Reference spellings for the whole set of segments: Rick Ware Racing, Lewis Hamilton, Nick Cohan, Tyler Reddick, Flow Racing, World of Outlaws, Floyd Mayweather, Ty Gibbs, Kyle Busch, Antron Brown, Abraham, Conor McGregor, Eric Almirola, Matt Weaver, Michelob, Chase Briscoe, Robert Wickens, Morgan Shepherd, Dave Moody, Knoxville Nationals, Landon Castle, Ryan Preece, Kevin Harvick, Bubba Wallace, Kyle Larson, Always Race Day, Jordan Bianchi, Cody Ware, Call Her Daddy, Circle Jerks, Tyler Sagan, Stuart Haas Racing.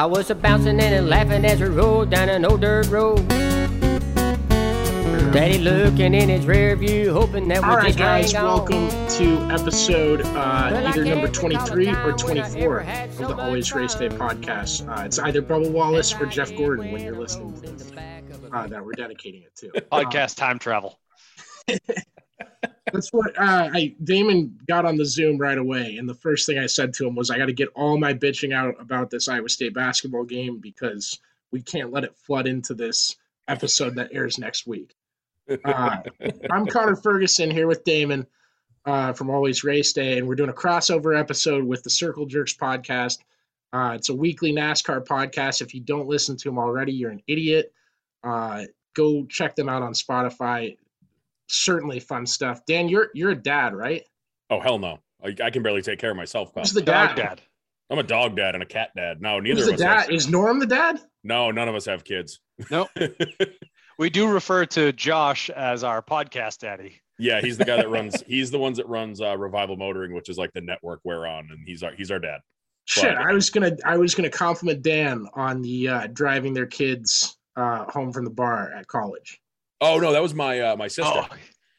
I was a-bouncing and a-laughing as we rolled down an old dirt road. Daddy looking in his rear view, hoping that we're just right, guys, welcome to episode either number 23 or 24 of the Always Race Day podcast. It's either Bubba Wallace or Jeff Gordon when you're listening to this that we're dedicating it to. Podcast time travel. That's what Damon got on the Zoom right away, and the first thing I said to him was, I got to get all my bitching out about this Iowa State basketball game because we can't let it flood into this episode that airs next week. I'm Connor Ferguson here with Damon from Always Race Day, and we're doing a crossover episode with the Circle Jerks podcast. It's a weekly NASCAR podcast. If you don't listen to them already, you're an idiot. Go check them out on Spotify. Certainly fun stuff. Dan, you're a dad, right? Oh, hell no. I can barely take care of myself. Who's the dad? I'm a dog dad and a cat dad. No, neither of us. Is Norm the dad? No, none of us have kids. Nope. We do refer to Josh as our podcast daddy. Yeah, he's the guy that runs. He's the ones that runs Revival Motoring, which is like the network we're on, and he's our dad. Shit, but I was gonna compliment Dan on the driving their kids home from the bar at college. Oh no, that was my my sister. Oh,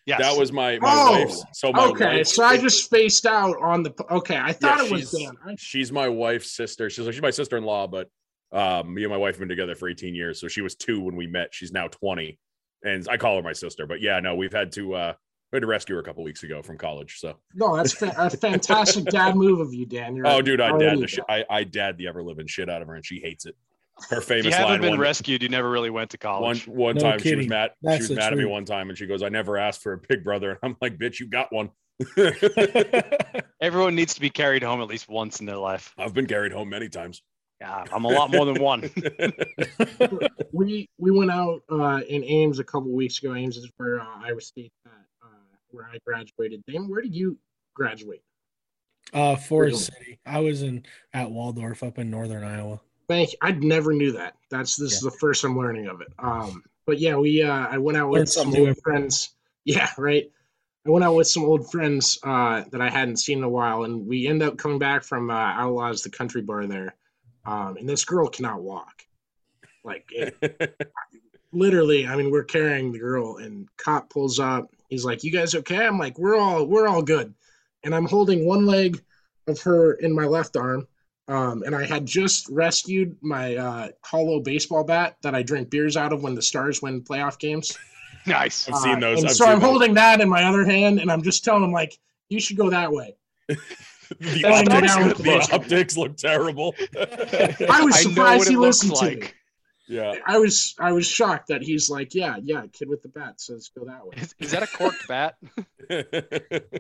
yes. That was my wife's. So my wife, so I just spaced out on the. Okay, I thought it was Dan. She's my wife's sister. She's my sister-in-law, but. Me and my wife have been together for 18 years. So she was 2 when we met. She's now 20 and I call her my sister, but yeah, no, we had to rescue her a couple weeks ago from college. So no, that's a fantastic dad move of you, Dan. You're dude. I dad the ever living shit out of her and she hates it. Her famous line. You haven't been rescued. You never really went to college. One time kidding. She was mad at me one time and she goes, I never asked for a big brother. And I'm like, bitch, you got one. Everyone needs to be carried home at least once in their life. I've been carried home many times. Yeah, I'm a lot more than one. We went out in Ames a couple weeks ago. Ames is where Iowa State, where I graduated. Damon, where did you graduate? Forest City. I was at Waldorf up in northern Iowa. Thank you. I never knew that. This is the first I'm learning of it. But yeah, I went out with some old friends. Yeah, right. I went out with some old friends that I hadn't seen in a while, and we ended up coming back from Outlaws, the country bar there. And this girl cannot walk. Like, literally, I mean, we're carrying the girl, and cop pulls up. He's like, "You guys okay?" I'm like, "We're all good." And I'm holding one leg of her in my left arm, and I had just rescued my hollow baseball bat that I drink beers out of when the Stars win playoff games. Nice, I've seen those. I'm holding that in my other hand, and I'm just telling him like, "You should go that way." The optics look terrible. I was surprised he listened to me. Yeah, I was shocked that he's like, yeah, kid with the bat says go that way. Is that a corked bat?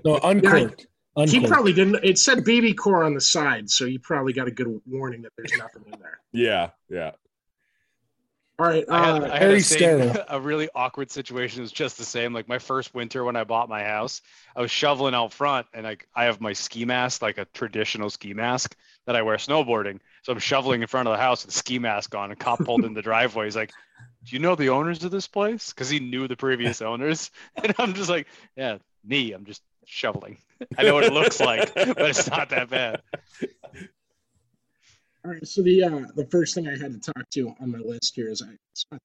No, uncorked. Yeah, he probably didn't. It said BB core on the side, so you probably got a good warning that there's nothing in there. Yeah. All right, I had a really awkward situation. It was just the same. Like my first winter when I bought my house, I was shoveling out front, and I have my ski mask, like a traditional ski mask that I wear snowboarding. So I'm shoveling in front of the house with a ski mask on. A cop pulled in the driveway. He's like, "Do you know the owners of this place?" Because he knew the previous owners. And I'm just like, "Yeah, me. I'm just shoveling. I know what it looks like, but it's not that bad." All right, so the first thing I had to talk to on my list here is I saw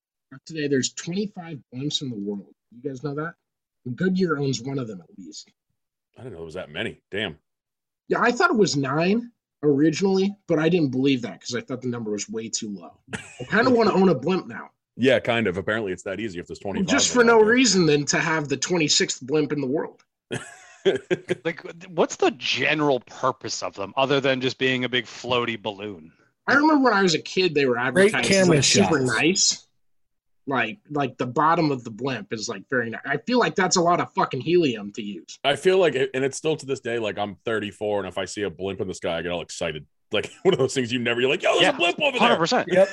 today there's 25 blimps in the world. You guys know that? Goodyear owns one of them at least. I didn't know it was that many. Damn. Yeah, I thought it was 9 originally, but I didn't believe that because I thought the number was way too low. I kind of want to own a blimp now. Yeah, kind of. Apparently it's that easy if there's 25. Just for no reason then to have the 26th blimp in the world. Like, what's the general purpose of them other than just being a big floaty balloon? I remember when I was a kid, they were advertised like super nice. Like the bottom of the blimp is like very nice. I feel like that's a lot of fucking helium to use. I feel like, and it's still to this day, like I'm 34, and if I see a blimp in the sky, I get all excited. Like one of those things you're like, yo, there's a blimp over there. 100%. Yep.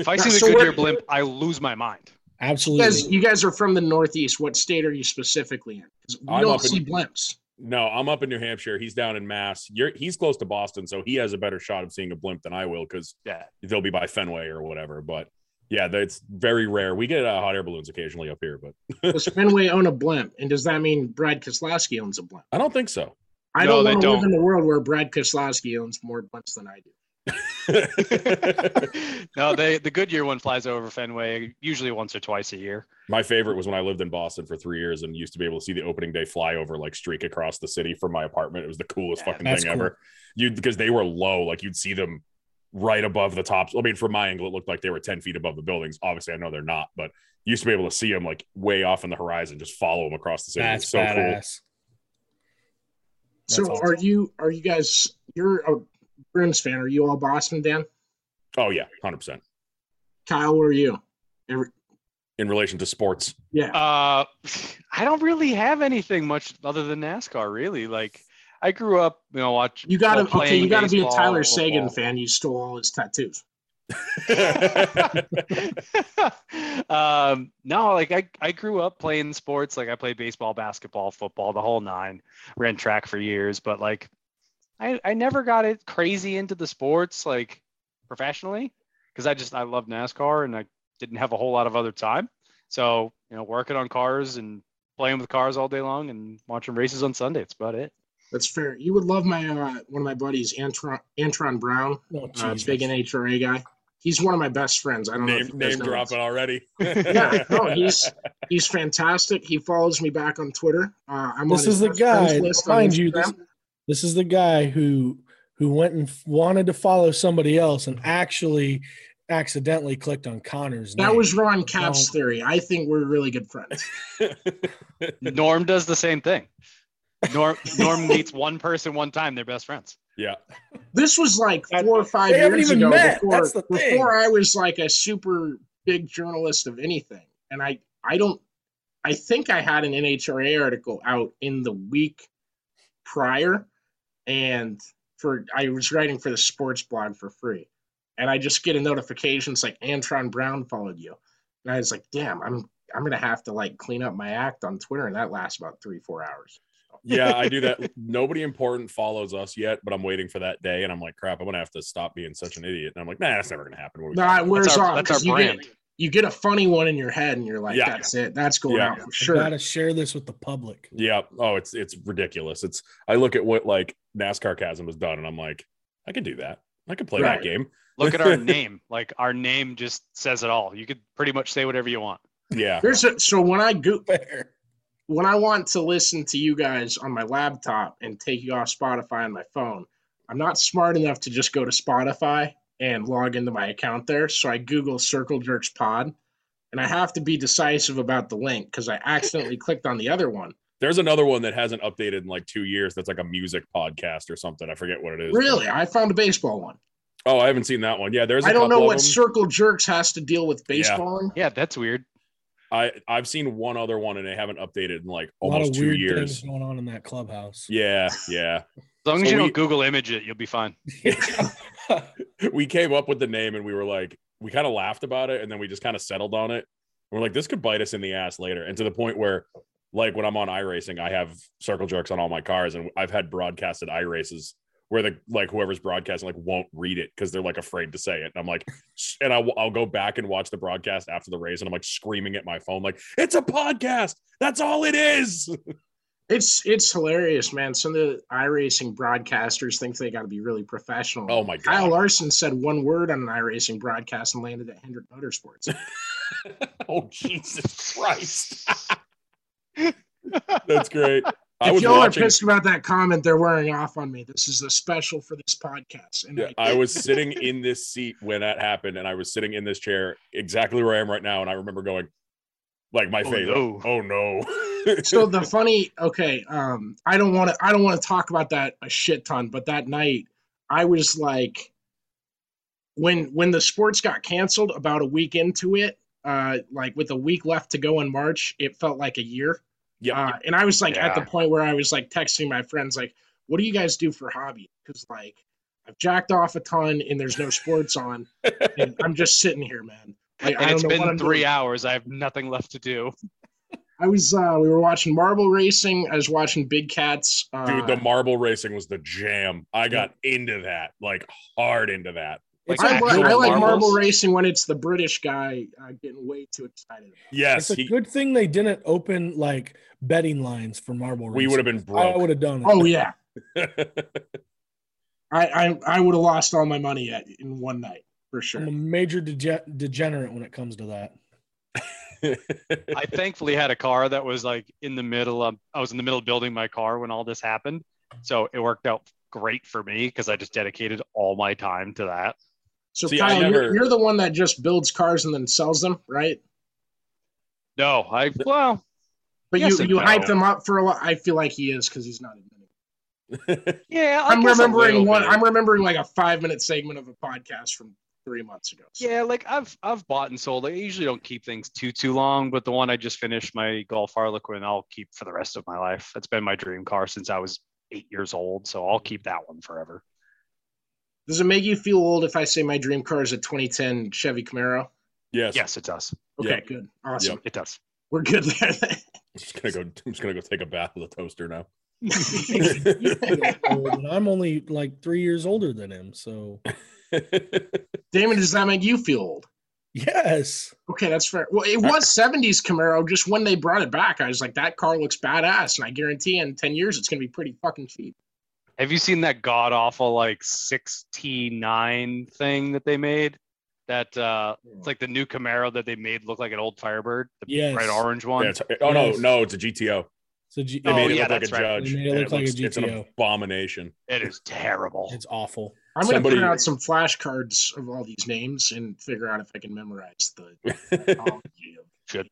If I see the Goodyear blimp, I lose my mind. Absolutely. You guys are from the Northeast. What state are you specifically in? Because we don't see blimps. No, I'm up in New Hampshire. He's down in Mass. He's close to Boston, so he has a better shot of seeing a blimp than I will because they'll be by Fenway or whatever. But, yeah, it's very rare. We get hot air balloons occasionally up here. But does Fenway own a blimp? And does that mean Brad Keselowski owns a blimp? I don't think so. I don't want to live in a world where Brad Keselowski owns more blimps than I do. No, the Goodyear one flies over Fenway usually once or twice a year. My favorite was when I lived in Boston for 3 years and used to be able to see the opening day flyover like streak across the city from my apartment. It was the coolest fucking thing ever. Because they were low, like you'd see them right above the tops. I mean, from my angle, it looked like they were 10 feet above the buildings. Obviously, I know they're not, but you used to be able to see them like way off in the horizon, just follow them across the city. That's so badass. Cool. So awesome. Are you guys, you're a Bruins fan. Are you all Boston, Dan? Oh yeah. 100%. Kyle, what are you? In relation to sports? Yeah. I don't really have anything much other than NASCAR really. Like I grew up, you know, watching. You gotta be a Tyler Sagan fan. You stole all his tattoos. No, like I grew up playing sports. Like I played baseball, basketball, football, the whole nine. Ran track for years, but like I never got it crazy into the sports like professionally because I love NASCAR and I didn't have a whole lot of other time. So, you know, working on cars and playing with cars all day long and watching races on Sunday. It's about it. That's fair. You would love my one of my buddies, Antron Brown, big NHRA guy. He's one of my best friends. I don't know if you guys know. Name dropping already. Yeah, no, he's fantastic. He follows me back on Twitter. This is the guy. Mind you, this is the guy who went and wanted to follow somebody else and actually accidentally clicked on Connor's name. That was Ron Kapp's theory. I think we're really good friends. Norm does the same thing. Norm meets one person one time, they're best friends. Yeah. This was like 4 or 5 years ago before I was like a super big journalist of anything. And I think I had an NHRA article out in the week prior and I was writing for the sports blog for free. And I just get a notification, it's like Antron Brown followed you. And I was like, damn, I'm gonna have to like clean up my act on Twitter, and that lasts about 3-4 hours. Yeah, I do that. Nobody important follows us yet, but I'm waiting for that day, and I'm like, crap, I'm gonna have to stop being such an idiot. And I'm like, nah, that's never gonna happen. That's our brand. You get a funny one in your head, and you're like, that's it. That's going out for sure. You gotta share this with the public. Yeah. Oh, it's ridiculous. I look at what like NASCAR Chasm has done, and I'm like, I could do that. I could play that game. Look at our name. Like our name just says it all. You could pretty much say whatever you want. Yeah. So when I go there. When I want to listen to you guys on my laptop and take you off Spotify on my phone, I'm not smart enough to just go to Spotify and log into my account there. So I Google Circle Jerks Pod, and I have to be decisive about the link because I accidentally clicked on the other one. There's another one that hasn't updated in like 2 years that's like a music podcast or something. I forget what it is. Really? I found a baseball one. Oh, I haven't seen that one. Yeah, there's a I don't know what Circle Jerks has to deal with baseball. Yeah that's weird. I've seen one other one and they haven't updated in like almost 2 years. A lot of weird things going on in that clubhouse. Yeah. As long as you don't Google image it, you'll be fine. We came up with the name and we were like, we kind of laughed about it and then we just kind of settled on it. We're like, this could bite us in the ass later. And to the point where, like when I'm on iRacing, I have Circle Jerks on all my cars, and I've had broadcasted iRaces where the like whoever's broadcasting like won't read it because they're like afraid to say it, and I'm like, and I'll go back and watch the broadcast after the race, and I'm like screaming at my phone like, it's a podcast, that's all it is. It's hilarious, man. Some of the iRacing broadcasters think they got to be really professional. Oh my god! Kyle Larson said one word on an iRacing broadcast and landed at Hendrick Motorsports. Oh Jesus Christ! That's great. If y'all are pissed about that comment, they're wearing off on me. This is a special for this podcast. And I was sitting in this seat when that happened, and I was sitting in this chair exactly where I am right now, and I remember going, like, my face. Oh, no. So the funny, I don't want to talk about that a shit ton, but that night I was like, when the sports got canceled about a week into it, like with a week left to go in March, it felt like a year. Yeah, and I was like at the point where I was like texting my friends, like, what do you guys do for hobby? Because like I've jacked off a ton and there's no sports on. And I'm just sitting here, man. Like, and I don't it's know been what I'm 3 hours. I have nothing left to do. We were watching marble racing. I was watching Big Cats. Dude, the marble racing was the jam. I got into that, like hard into that. Like, I like marble racing when it's the British guy getting way too excited about it. Yes. It's a good thing they didn't open like betting lines for marble racing. We would have been broke. I would have done it. Oh, yeah. I would have lost all my money in one night for sure. I'm a major degenerate when it comes to that. I thankfully had a car that was like in the middle of, I was in the middle of building my car when all this happened. So it worked out great for me because I just dedicated all my time to that. So see, Kyle, you're the one that just builds cars and then sells them, right? No, but you hype them up for a lot. I feel like he is because he's not admitting it. Yeah, I'm remembering one. I'm remembering like a 5-minute segment of a podcast from 3 months ago. So. Yeah, like I've bought and sold. I usually don't keep things too long, but the one I just finished, my Golf Harlequin, I'll keep for the rest of my life. That's been my dream car since I was 8 years old, so I'll keep that one forever. Does it make you feel old if I say my dream car is a 2010 Chevy Camaro? Yes, it does. Okay, yep. Good. Awesome. Yep. It does. We're good there. I'm just gonna go take a bath with a toaster now. I'm only like 3 years older than him, so. Damon, does that make you feel old? Yes. Okay, that's fair. Well, it was 70s Camaro. Just when they brought it back, I was like, that car looks badass, and I guarantee in 10 years it's going to be pretty fucking cheap. Have you seen that god-awful, like, 69 thing that they made? That it's like the new Camaro that they made look like an old Firebird, the bright orange one. Yeah, no, it's a GTO. They made it look like a Judge. It's an abomination. It is terrible. It's awful. I'm going to print out some flashcards of all these names and figure out if I can memorize the shit.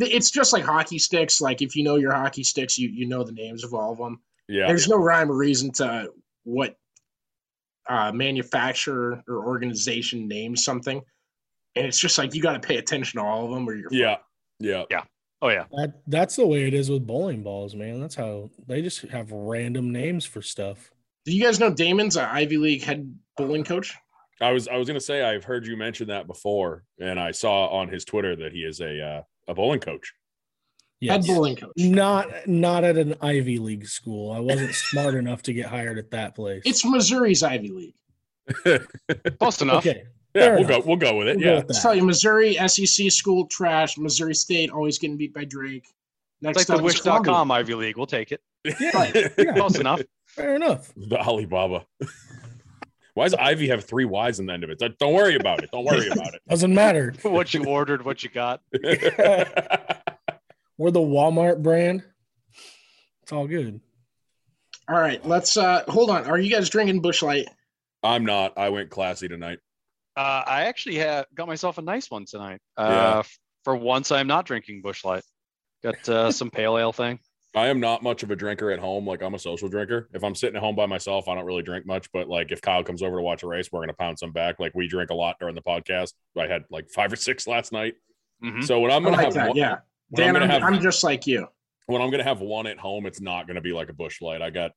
It's just like hockey sticks. Like if you know your hockey sticks, you know the names of all of them. Yeah. There's no rhyme or reason to what manufacturer or organization names something, and it's just like you got to pay attention to all of them, or you're fine. Oh yeah, that's the way it is with bowling balls, man. That's how they just have random names for stuff. Do you guys know Damon's an Ivy League head bowling coach? I was gonna say I've heard you mention that before, and I saw on his Twitter that he is a bowling coach. Yes. Head bowling coach. Not at an Ivy League school. I wasn't smart enough to get hired at that place. It's Missouri's Ivy League. Close enough. Okay. Yeah, we'll go with it. Let's tell you, Missouri SEC school trash. Missouri State always getting beat by Drake. Next it's like the wish.com Ivy League. We'll take it. Yeah. Close enough. Fair enough. The Alibaba. Why does Ivy have three Y's in the end of it? Don't worry about it. Doesn't matter. What you ordered, what you got. We're the Walmart brand. It's all good. All right. Let's hold on. Are you guys drinking Busch Light? I'm not. I went classy tonight. I actually got myself a nice one tonight. For once, I'm not drinking Busch Light. Got some pale ale thing. I am not much of a drinker at home. Like, I'm a social drinker. If I'm sitting at home by myself, I don't really drink much. But, like, if Kyle comes over to watch a race, we're going to pound some back. Like, we drink a lot during the podcast. I had, like, 5 or 6 last night. Mm-hmm. So, when I'm going to have one. Yeah. Dan, I'm just like you. When I'm going to have one at home, it's not going to be like a Busch Light. I got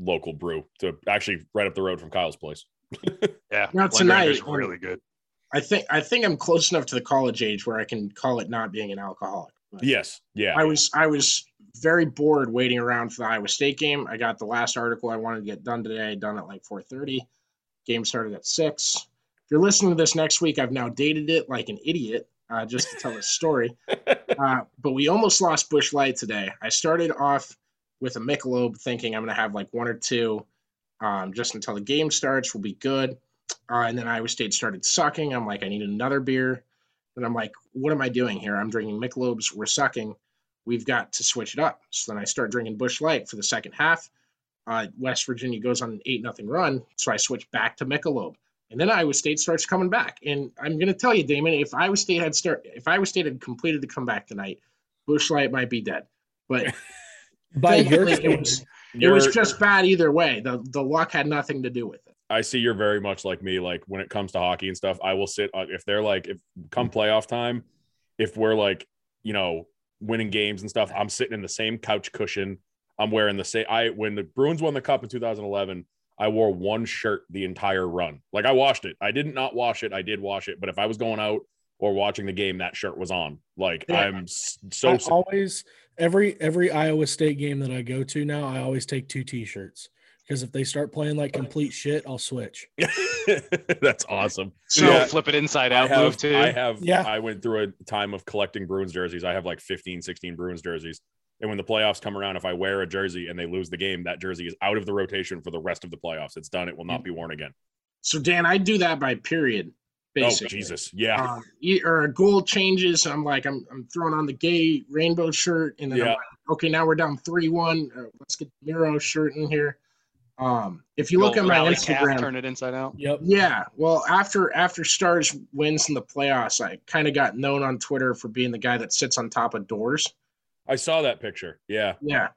local brew to actually right up the road from Kyle's place. Yeah, not tonight. Is really good. I think I'm close enough to the college age where I can call it not being an alcoholic. But yes, yeah. I was very bored waiting around for the Iowa State game. I got the last article I wanted to get done today done at like 4:30. Game started at 6. If you're listening to this next week, I've now dated it like an idiot just to tell a story. But we almost lost Busch Light today. I started off with a Michelob, thinking I'm going to have like 1 or 2. Just until the game starts, we'll be good. And then Iowa State started sucking. I'm like, I need another beer. And I'm like, what am I doing here? I'm drinking Michelob's. We're sucking. We've got to switch it up. So then I start drinking Busch Light for the second half. West Virginia goes on an 8-0 run. So I switch back to Michelob. And then Iowa State starts coming back. And I'm going to tell you, Damon, if Iowa State had completed the comeback tonight, Busch Light might be dead. But by your standards. It was just bad either way. The luck had nothing to do with it. I see you're very much like me. Like when it comes to hockey and stuff, I will sit if they're like, if come playoff time, if we're like, you know, winning games and stuff, I'm sitting in the same couch cushion. I'm wearing the same. When the Bruins won the cup in 2011, I wore one shirt the entire run. Like I washed it. I didn't not wash it. I did wash it. But if I was going out or watching the game, that shirt was on. Like yeah. I'm so always. Every Iowa State game that I go to now, I always take 2 T-shirts because if they start playing like complete shit, I'll switch. That's awesome. So flip it inside out. I went through a time of collecting Bruins jerseys. I have like 15, 16 Bruins jerseys. And when the playoffs come around, if I wear a jersey and they lose the game, that jersey is out of the rotation for the rest of the playoffs. It's done. It will not be worn again. So, Dan, I do that by period, basically. Oh, Jesus. Yeah. Or a goal changes. I'm like, I'm throwing on the gay rainbow shirt. And then I'm like, okay, now we're down 3-1. Let's get the Miro shirt in here. If you look at my Instagram, turn it inside out. Yep. Yeah. Well, after Stars wins in the playoffs, I kind of got known on Twitter for being the guy that sits on top of doors. I saw that picture. Yeah. Yeah.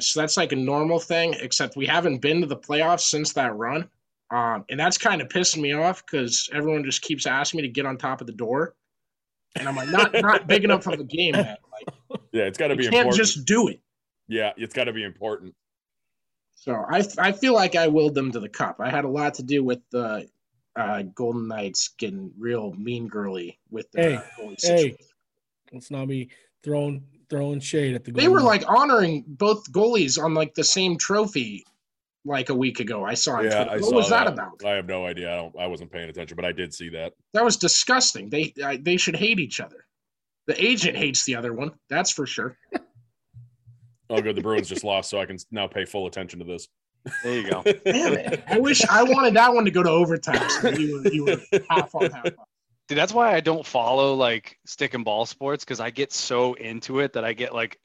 So that's like a normal thing, except we haven't been to the playoffs since that run. And that's kind of pissing me off because everyone just keeps asking me to get on top of the door. And I'm like, not big enough of a game, man. Like, yeah, it's got to be important. You can't just do it. Yeah, it's got to be important. So I feel like I willed them to the cup. I had a lot to do with the Golden Knights getting real mean girly with the goalie situation. Let's not be throwing shade at the goalie. They were like honoring both goalies on like the same trophy like a week ago. I saw it. Yeah, what was that about? I have no idea. I wasn't paying attention, but I did see that. That was disgusting. They should hate each other. The agent hates the other one. That's for sure. Oh, good. The Bruins just lost, so I can now pay full attention to this. There you go. Damn it. I wanted that one to go to overtime. So you were half on half off. Dude, that's why I don't follow like stick and ball sports, because I get so into it that I get like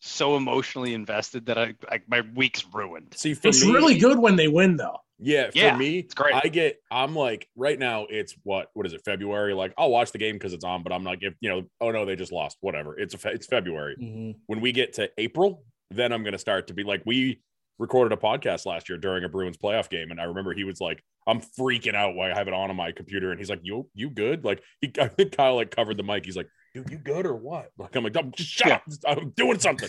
so emotionally invested that I my week's ruined. See, it's really good when they win, though. Yeah, for me, it's great. I'm like, right now it's what is it, February? Like, I'll watch the game because it's on, but I'm like, if you know, oh no, they just lost, whatever. It's February. Mm-hmm. When we get to April, then I'm gonna start to be like, we recorded a podcast last year during a Bruins playoff game, and I remember he was like, I'm freaking out while I have it on my computer, and he's like, you good? Like, I think Kyle like covered the mic. He's like, dude, you good or what? Like, I'm like, just shut up. I'm doing something.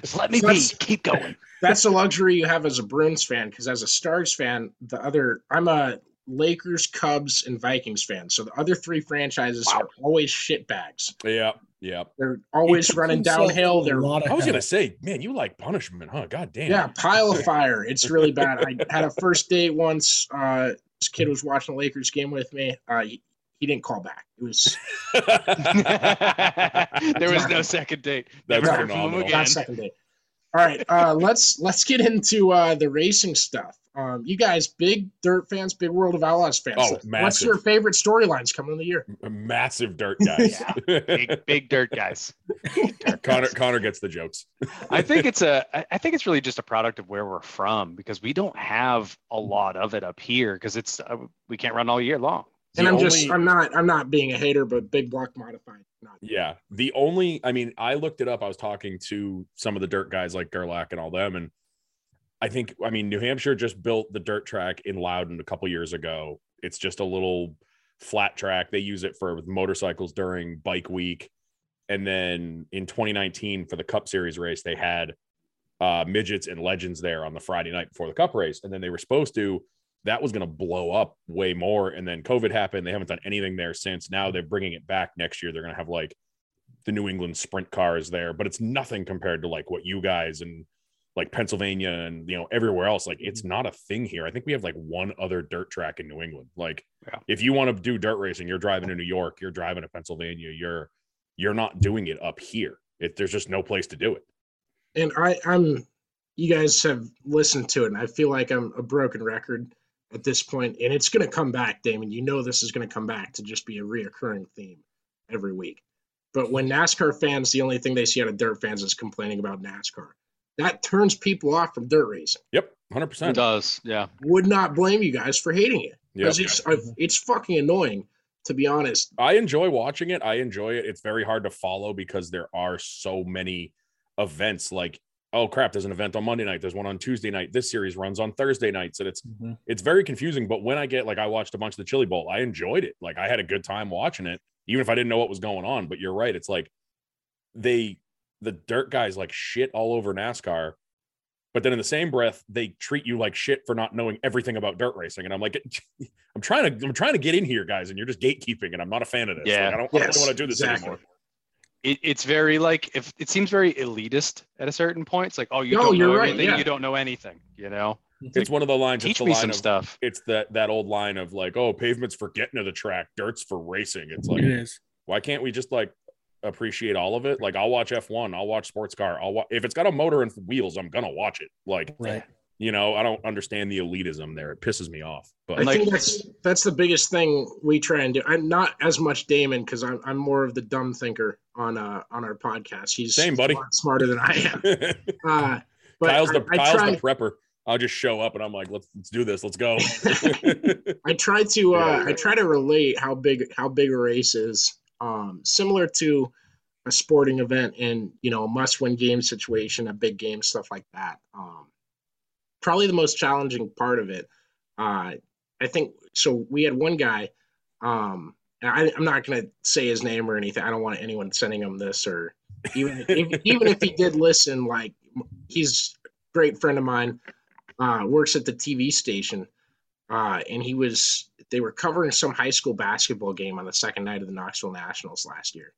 Just let me be. Keep going. That's the luxury you have as a Bruins fan, because as a Stars fan, I'm a Lakers, Cubs, and Vikings fan. So the other three franchises are always shitbags. Yeah, yeah. They're always running downhill. I was going to say, man, you like punishment, huh? God damn. Yeah, pile of fire. It's really bad. I had a first date once. This kid was watching a Lakers game with me. He didn't call back. It was there was no second date. That's phenomenal. Not second date. All right, let's get into the racing stuff. You guys, big Dirt fans, big World of Outlaws fans. Oh, massive. What's your favorite storylines coming in the year? Massive Dirt guys. Yeah. Big Dirt guys. Connor gets the jokes. I think it's really just a product of where we're from, because we don't have a lot of it up here, because it's we can't run all year long. And I'm not being a hater, but big block modified. Yeah. I looked it up. I was talking to some of the dirt guys like Gerlach and all them. And New Hampshire just built the dirt track in Loudon a couple years ago. It's just a little flat track. They use it for motorcycles during bike week. And then in 2019 for the Cup Series race, they had midgets and legends there on the Friday night before the Cup race. And then they were supposed to, that was going to blow up way more. And then COVID happened. They haven't done anything there since. Now they're bringing it back next year. They're going to have like the New England sprint cars there, but it's nothing compared to like what you guys and like Pennsylvania and, you know, everywhere else. Like, it's not a thing here. I think we have like one other dirt track in New England. Like, if you want to do dirt racing, you're driving to New York, you're driving to Pennsylvania, you're not doing it up here. There's just no place to do it. And you guys have listened to it, and I feel like I'm a broken record at this point, and it's going to come back, Damon. You know this is going to come back to just be a reoccurring theme every week. But when NASCAR fans, the only thing they see out of dirt fans is complaining about NASCAR. That turns people off from dirt racing. Yep, 100%. It does, yeah. Would not blame you guys for hating it, because it's fucking annoying, to be honest. I enjoy watching it. I enjoy it. It's very hard to follow because there are so many events. Like, oh crap, there's an event on Monday night, there's one on Tuesday night, this series runs on Thursday nights, and it's very confusing. But when I get, like, I watched a bunch of the Chili Bowl, I enjoyed it. Like, I had a good time watching it, even if I didn't know what was going on. But you're right, it's like the dirt guys like shit all over NASCAR, but then in the same breath, they treat you like shit for not knowing everything about dirt racing. And I'm like, I'm trying to get in here, guys, and you're just gatekeeping, and I'm not a fan of this. Yeah, like, I don't really want to do this anymore. It's very like, if it seems very elitist at a certain point. It's like, oh, you don't know anything, you know. It's like, one of the lines. Teach me some stuff. It's that old line of like, oh, pavement's for getting to the track, dirt's for racing. It's like, why can't we just like appreciate all of it. Like, I'll watch F1, I'll watch sports car, I'll watch, if it's got a motor and wheels, I'm gonna watch it. Like, right. You know, I don't understand the elitism there. It pisses me off. But I think that's the biggest thing we try and do. I'm not as much Damon because I'm more of the dumb thinker on our podcast. He's same buddy, a lot smarter than I am. But Kyle's the prepper. I'll just show up and I'm like, let's do this. Let's go. I try to relate how big a race is, similar to a sporting event and, you know, a must-win game situation, a big game, stuff like that. Probably the most challenging part of it. I think, so we had one guy, I'm not going to say his name or anything. I don't want anyone sending him this, or even, even if he did listen, like, he's a great friend of mine, works at the TV station. And they were covering some high school basketball game on the second night of the Knoxville Nationals last year.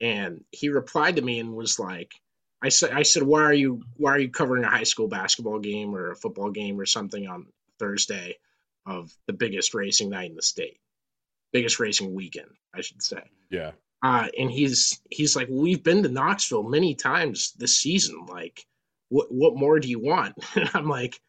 And he replied to me and was like, I said, why are you covering a high school basketball game or a football game or something on Thursday of the biggest racing night in the state, biggest racing weekend, I should say. Yeah. And he's like, we've been to Knoxville many times this season. Like, what more do you want? And I'm like,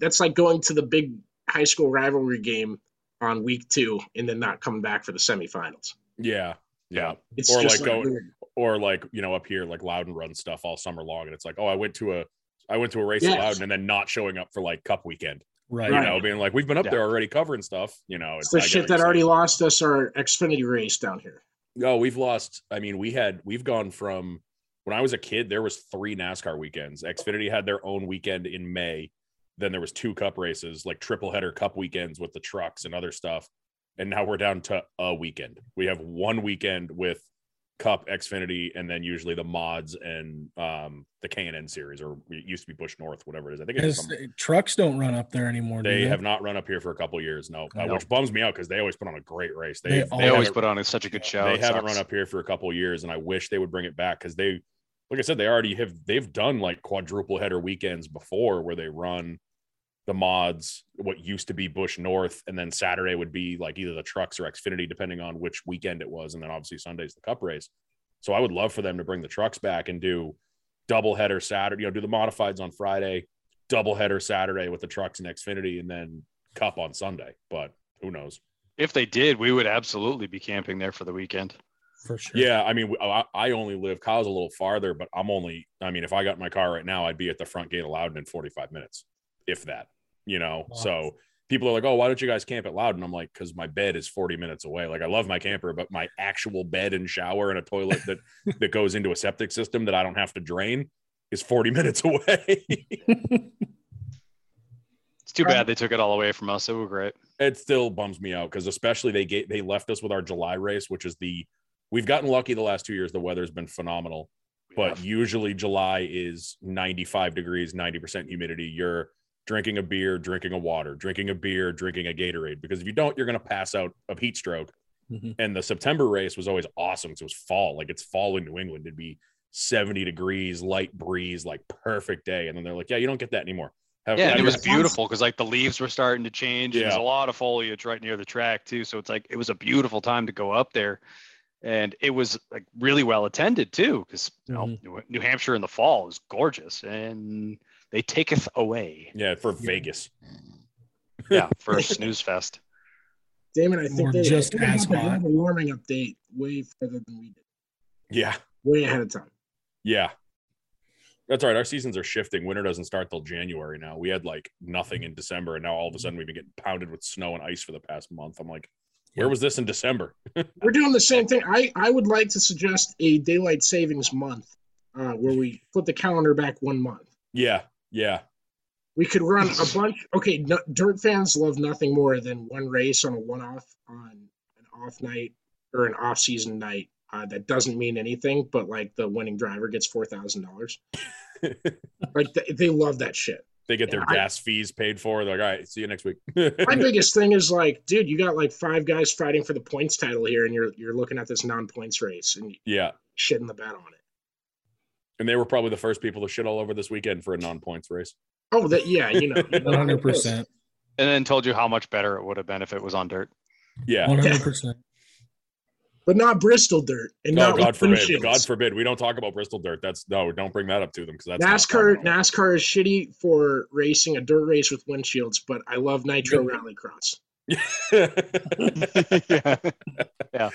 that's like going to the big high school rivalry game on week two and then not coming back for the semifinals. Yeah. Yeah. It's or like going. Weird. Or like, you know, up here, like Loudon run stuff all summer long, and it's like, oh, I went to a race at Loudon, and then not showing up for like Cup weekend, right? You know, being like, we've been up there already covering stuff, you know. It's the shit that already lost us our Xfinity race down here. No, we've lost. I mean, we've gone from when I was a kid, there was 3 NASCAR weekends. Xfinity had their own weekend in May, then there was 2 Cup races, like triple header Cup weekends with the trucks and other stuff, and now we're down to a weekend. We have one weekend with Cup, Xfinity, and then usually the mods and the K&N series, or it used to be Bush North, whatever it is. I think it's trucks don't run up there anymore. They have not run up here for a couple of years, no. Which bums me out because they always put on a great race. They always put on such a good show. They haven't run up here for a couple of years, and I wish they would bring it back because they, like I said, they already have. They've done like quadruple header weekends before where they run the mods, what used to be Bush North, and then Saturday would be like either the trucks or Xfinity, depending on which weekend it was, and then obviously Sunday's the Cup race. So I would love for them to bring the trucks back and do doubleheader Saturday, you know, do the modifieds on Friday, doubleheader Saturday with the trucks and Xfinity, and then Cup on Sunday. But who knows? If they did, we would absolutely be camping there for the weekend. For sure. Yeah, I mean, I only live, Kyle's a little farther, but if I got in my car right now, I'd be at the front gate of Loudon in 45 minutes, if that. You know, wow. So people are like, oh, why don't you guys camp at Loudon? I'm like, because my bed is 40 minutes away. Like, I love my camper, but my actual bed and shower and a toilet that goes into a septic system that I don't have to drain is 40 minutes away. It's too bad they took it all away from us. It was great. It still bums me out because especially they left us with our July race, which is we've gotten lucky the last 2 years. The weather's been phenomenal, but usually July is 95 degrees, 90% humidity. You're drinking a beer, drinking a water, drinking a beer, drinking a Gatorade. Because if you don't, you're going to pass out of heat stroke. Mm-hmm. And the September race was always awesome because it was fall. Like, it's fall in New England. It'd be 70 degrees, light breeze, like perfect day. And then they're like, yeah, you don't get that anymore. And it was beautiful because, like, the leaves were starting to change. Yeah. There's a lot of foliage right near the track, too. So it's like it was a beautiful time to go up there. And it was like really well attended, too, because New Hampshire in the fall is gorgeous. And they taketh away. Yeah, for Vegas. Yeah, for a snooze fest. Damon, I think they have a warming update way further than we did. Yeah. Way ahead of time. Yeah. That's all right. Our seasons are shifting. Winter doesn't start till January now. We had like nothing in December, and now all of a sudden we've been getting pounded with snow and ice for the past month. I'm like, where was this in December? We're doing the same thing. I would like to suggest a daylight savings month where we put the calendar back 1 month. Yeah. Yeah. We could run a bunch. Okay, dirt fans love nothing more than one race on a one-off on an off night or an off-season night. That doesn't mean anything, but, like, the winning driver gets $4,000. Like, they love that shit. They get their gas fees paid for. They're like, all right, see you next week. My biggest thing is, like, dude, you got, like, 5 guys fighting for the points title here, and you're looking at this non-points race and shitting the bet on it. And they were probably the first people to shit all over this weekend for a non-points race. Oh, you know. 100%. And then told you how much better it would have been if it was on dirt. Yeah. 100%. But not Bristol dirt. And no, God forbid. God forbid. We don't talk about Bristol dirt. That's no, don't bring that up to them, because that's NASCAR is shitty for racing a dirt race with windshields, but I love Nitro Rallycross. Yeah.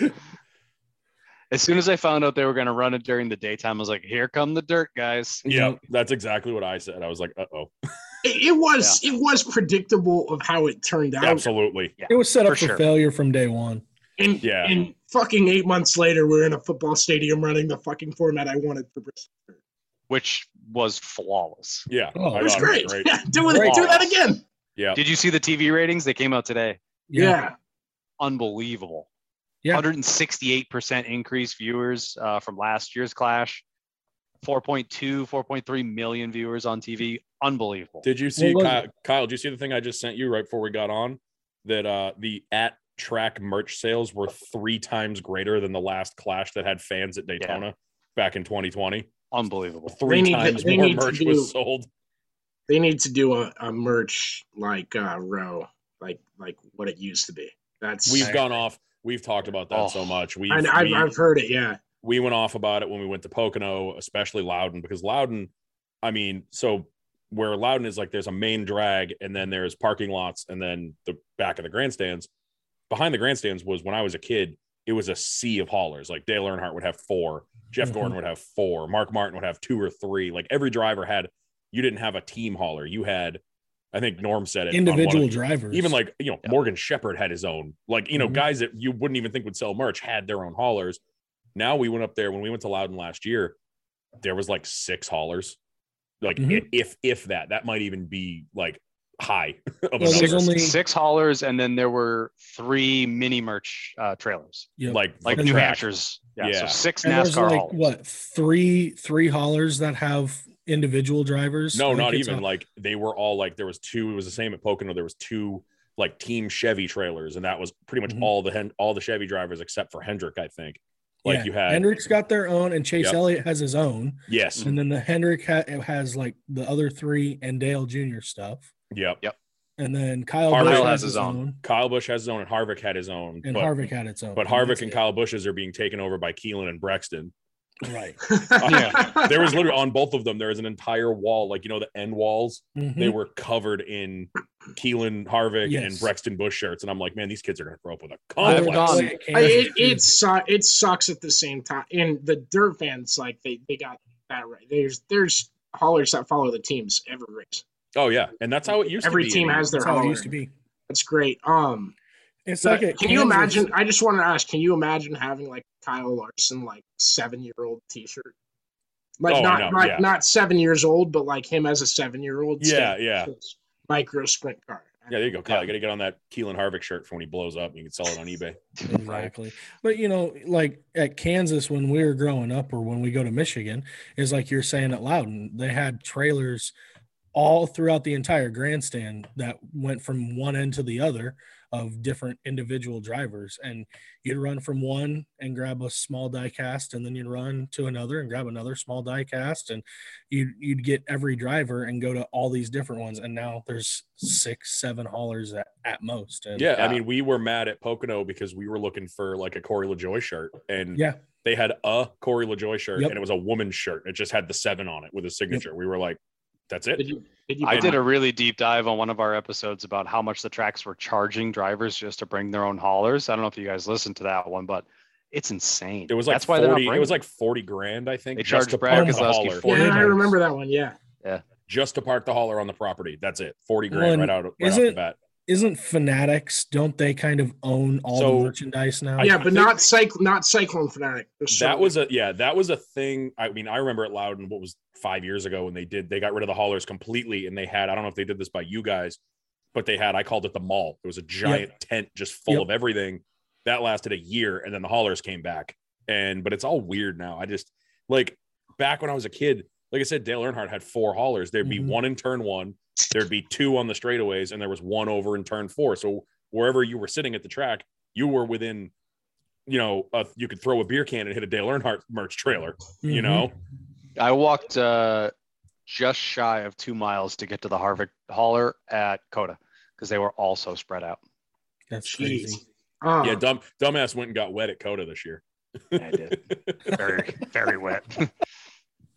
As soon as I found out they were going to run it during the daytime, I was like, here come the dirt, guys. Yeah, that's exactly what I said. I was like, uh-oh. It was predictable of how it turned out. Absolutely. Yeah, it was set up for failure from day one. And, and fucking 8 months later, we're in a football stadium running the fucking format I wanted for Bristol, which was flawless. Yeah. Oh, it was great. Yeah, do that again. Yeah. Did you see the TV ratings? They came out today. Yeah. Unbelievable. Yeah. 168% increased viewers from last year's Clash. 4.3 million viewers on TV. Unbelievable. Did you see, Kyle, did you see the thing I just sent you right before we got on? That the at-track merch sales were 3 times greater than the last Clash that had fans at Daytona back in 2020. Unbelievable. 3 times more merch was sold. They need to do a merch row, like what it used to be. We've gone off. We've talked about that so much. I've heard it, yeah. We went off about it when we went to Pocono, especially Loudon, because Loudon, I mean, so where Loudon is like there's a main drag and then there's parking lots and then the back of the grandstands. Behind the grandstands was, when I was a kid, it was a sea of haulers. Like Dale Earnhardt would have 4. Jeff Gordon would have 4. Mark Martin would have 2 or 3. Like every driver had, you didn't have a team hauler. You had, I think Norm said it, individual drivers. Even like, you know, Morgan Shepherd had his own. Like, you know, guys that you wouldn't even think would sell merch had their own haulers. Now we went up there, when we went to Loudon last year, there was like 6 haulers. Like if that might even be like high. Of only 6 haulers, and then there were 3 mini merch trailers. Yep. Like New Hampshire's. Yeah. So 6 and NASCAR. Like, what, three haulers that have individual drivers? No, not even up. Like they were all like, there was 2, it was the same at Pocono, there was 2 like team Chevy trailers, and that was pretty much all the Chevy drivers except for Hendrick, I think. Like you had Hendrick's got their own, and Chase Elliott has his own. Yes. And then the Hendrick has like the other 3 and Dale Jr. stuff. Yep. And then Kyle Busch has his own. Kyle Busch has his own, and Harvick had his own. And Harvick had its own. But Harvick and Kyle Busch's are being taken over by Keelan and Brexton. Right. There was literally on both of them, there was an entire wall, like, you know, the end walls, they were covered in Keelan Harvick and Brexton Busch shirts, and I'm like, man, these kids are gonna grow up with a complex. It sucks at the same time, and the dirt fans, like they got that right. There's haulers that follow the teams every race. Oh yeah, and that's how it used to be. Every team has their hauler. It used to be. That's great. It's like can you imagine? I just want to ask: can you imagine having like Kyle Larson, like 7-year-old T-shirt? Like not 7 years old, but like him as a 7-year-old. Yeah. Micro sprint car. Yeah, there you go, Kyle. You got to get on that Keelan Harvick shirt for when he blows up. You can sell it on eBay. Exactly. But you know, like at Kansas when we were growing up, or when we go to Michigan, is like you're saying at Loudon, they had trailers all throughout the entire grandstand that went from one end to the other of different individual drivers, and you'd run from one and grab a small die cast, and then you'd run to another and grab another small die cast, and you'd get every driver and go to all these different ones. And now there's 6-7 haulers at most. And I mean, we were mad at Pocono because we were looking for like a Corey LaJoy shirt, and they had a Corey LaJoy shirt, and it was a woman's shirt. It just had the 7 on it with a signature. We were like, that's it. I did a really deep dive on one of our episodes about how much the tracks were charging drivers just to bring their own haulers. I don't know if you guys listened to that one, but it's insane. It was like, that's 40, why it was like $40,000, I think. They charged Brad Keselowski $40,000. Yeah, I remember that one. Yeah. Just to park the hauler on the property. That's it. $40,000 right off the bat. Isn't Fanatics? Don't they kind of own all the merchandise now? Yeah, but not Cyclone Fanatic. That was a thing. I mean, I remember at Loudon, what was 5 years ago when they got rid of the haulers completely, and they had, I don't know if they did this by you guys, but they had, I called it the mall. It was a giant tent just full of everything. That lasted a year, and then the haulers came back. But it's all weird now. I just like back when I was a kid, like I said, Dale Earnhardt had 4 haulers. There'd be 1 in turn 1. There'd be 2 on the straightaways, and there was 1 over in turn 4. So wherever you were sitting at the track, you were within, you know, you could throw a beer can and hit a Dale Earnhardt merch trailer, you know? I walked just shy of 2 miles to get to the Harvick hauler at Coda because they were all so spread out. That's crazy. Yeah, dumbass went and got wet at COTA this year. Yeah, I did. Very wet.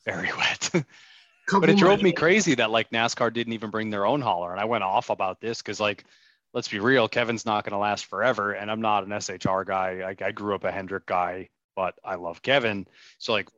Very wet. But it drove me crazy that like NASCAR didn't even bring their own hauler. And I went off about this because, like, let's be real, Kevin's not going to last forever. And I'm not an SHR guy. I grew up a Hendrick guy, but I love Kevin. So, like,